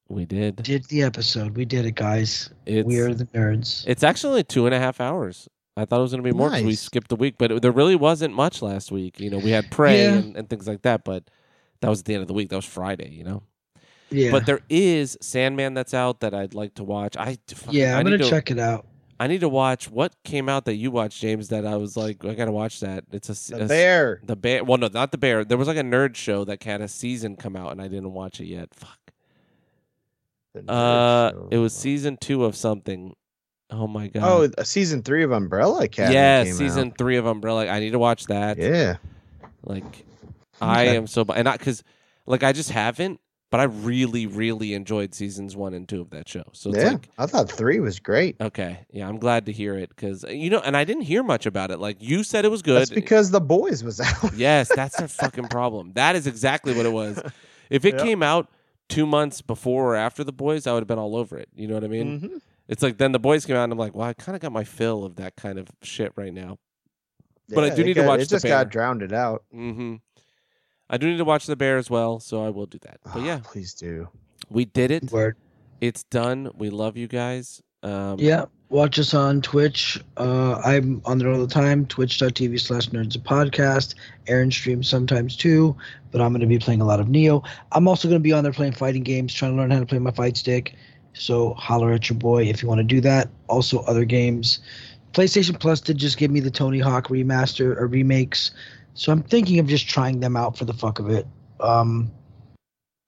We did. Did the episode. We did it, guys. It's, we are the nerds. It's actually two and a half hours. I thought it was going to be more because nice. we skipped a week, but it, there really wasn't much last week. You know, we had Prey yeah. and, and things like that, but that was at the end of the week. That was Friday, you know? Yeah. But there is Sandman that's out that I'd like to watch. I fuck, Yeah, I'm going to check it out. I need to watch what came out that you watched, James, that I was like, I got to watch that. It's a, The a, Bear. The Bear. Well, no, not The Bear. There was like a nerd show that had a season come out, and I didn't watch it yet. Fuck. Uh, it was season two of something. Oh my god! Oh, season three of Umbrella Academy. Yeah, came season out. three of Umbrella. I need to watch that. Yeah, like okay. I am so and not because like I just haven't, but I really, really enjoyed seasons one and two of that show. So it's yeah, like, I thought three was great. Okay, yeah, I'm glad to hear it because you know, and I didn't hear much about it. Like you said, it was good. That's because The Boys was out. Yes, that's their fucking problem. That is exactly what it was. If it yep. came out two months before or after The Boys, I would have been all over it. You know what I mean? Mm-hmm. It's like then The Boys came out, and I'm like, well, I kind of got my fill of that kind of shit right now. Yeah, but I do need got, to watch. It the just Bear. got drowned out. Mm-hmm. I do need to watch The Bear as well, so I will do that. But yeah, oh, please do. We did it. Word. It's done. We love you guys. Um, yeah, watch us on Twitch. Uh, I'm on there all the time. Twitch dot T V slash nerds a podcast. Aaron streams sometimes too, but I'm going to be playing a lot of Nioh. I'm also going to be on there playing fighting games, trying to learn how to play my fight stick. So holler at your boy if you want to do that. Also, other games. PlayStation Plus did just give me the Tony Hawk remaster or remakes, so I'm thinking of just trying them out for the fuck of it. Um,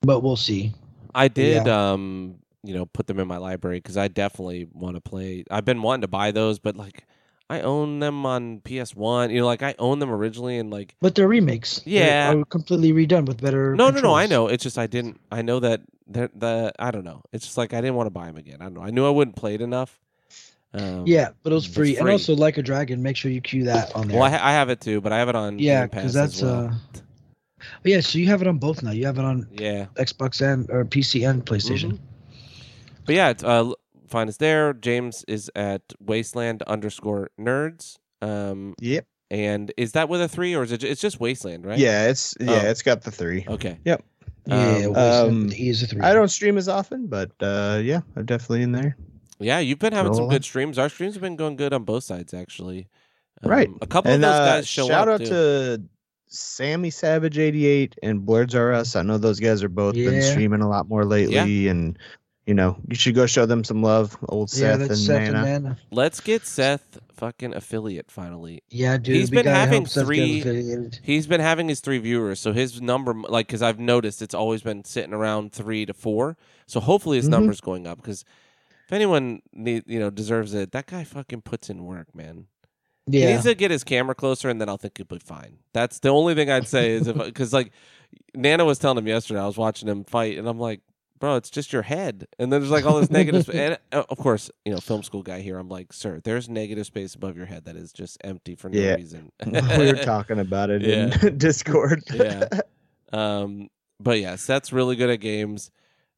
but we'll see. I did. Yeah. Um. You know, put them in my library because I definitely want to play. I've been wanting to buy those, but like I own them on P S one. You know, like I own them originally and like. But they're remakes. Yeah, they are completely redone with better. No, controls. no, no. I know. It's just I didn't. I know that the. I don't know. It's just like I didn't want to buy them again. I don't know. I knew I wouldn't play it enough. Um, yeah, but it was free. free, and also Like a Dragon. Make sure you queue that on there. Well, I, ha- I have it too, but I have it on. Yeah, because that's. Well. Uh, yeah, so you have it on both now. You have it on. Yeah. Xbox and or P C and PlayStation. Mm-hmm. But yeah, it's, uh, find us there. James is at wasteland underscore nerds. Um, yep. And is that with a three or is it? J- it's just wasteland, right? Yeah, it's yeah, oh. it's got the three. Okay. Yep. Yeah, um, um, he is a three. I don't stream as often, but uh, yeah, I'm definitely in there. Yeah, you've been having Roll some on. good streams. Our streams have been going good on both sides, actually. Um, right. A couple and, of those uh, guys show shout up. Shout out too. to Sammy Savage eighty-eight and Blurds R Us. I know those guys are both yeah. been streaming a lot more lately yeah. and. you know, you should go show them some love, old yeah, Seth, and, Seth Nana. and Nana. Let's get Seth fucking affiliate finally. Yeah, dude. He's been having three. He's been having his three viewers, so his number, like, because I've noticed it's always been sitting around three to four. So hopefully his mm-hmm. number's going up, because if anyone need, you know, deserves it, that guy fucking puts in work, man. Yeah. He needs to get his camera closer, and then I'll think he'll be fine. That's the only thing I'd say is if, because like Nana was telling him yesterday, I was watching him fight, and I'm like, bro, it's just your head. And then there's like all this negative space. And of course, you know, film school guy here, I'm like, sir, there's negative space above your head that is just empty for no yeah. reason. We were talking about it yeah. in Discord. yeah. Um, but yeah, Seth's really good at games.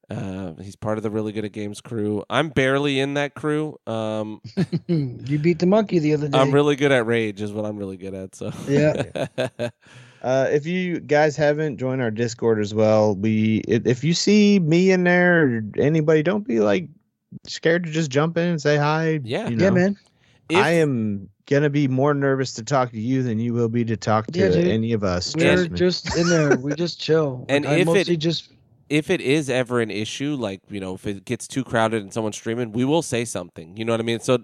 Uh, he's part of the really good at games crew. I'm barely in that crew. Um, you beat the monkey the other day. I'm really good at rage is what I'm really good at. So yeah. Uh, if you guys haven't, joined our Discord as well. We, if, if you see me in there, or anybody, don't be like scared to just jump in and say hi. Yeah, you know. Yeah, man. If, I am gonna be more nervous to talk to you than you will be to talk to yeah, any of us. We're just in there. We just chill. And like, if I mostly it just if it is ever an issue, like, you know, if it gets too crowded and someone's streaming, we will say something. You know what I mean? So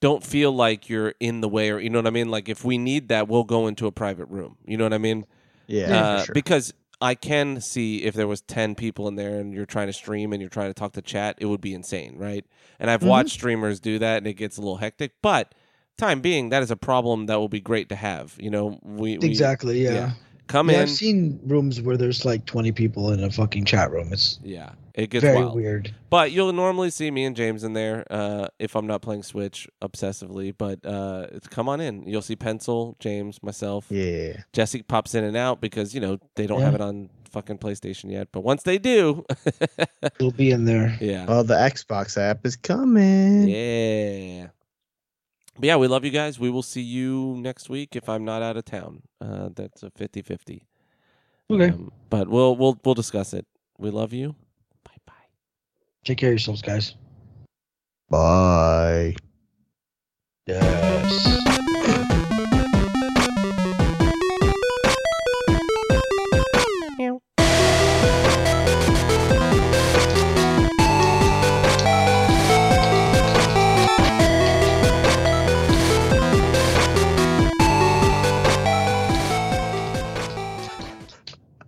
don't feel like you're in the way, or, you know what I mean? Like, if we need that, we'll go into a private room. You know what I mean? Yeah. Uh, for sure. Because I can see if there was ten people in there and you're trying to stream and you're trying to talk to chat, it would be insane, right? And I've mm-hmm. watched streamers do that, and it gets a little hectic. But time being, that is a problem that will be great to have. You know, we, we exactly, yeah. yeah. Come yeah, in. I've seen rooms where there's like twenty people in a fucking chat room. It's yeah, it gets very wild. Weird. But you'll normally see me and James in there uh, if I'm not playing Switch obsessively. But uh, it's, come on in. You'll see Pencil, James, myself. Yeah. Jesse pops in and out because, you know, they don't yeah. have it on fucking PlayStation yet. But once they do, we'll be in there. Yeah. Oh, the Xbox app is coming. Yeah. But yeah, we love you guys. We will see you next week if I'm not out of town. Uh, that's a fifty-fifty. Okay. Um, but we'll we'll we'll discuss it. We love you. Bye bye. Take care of yourselves, guys. Bye.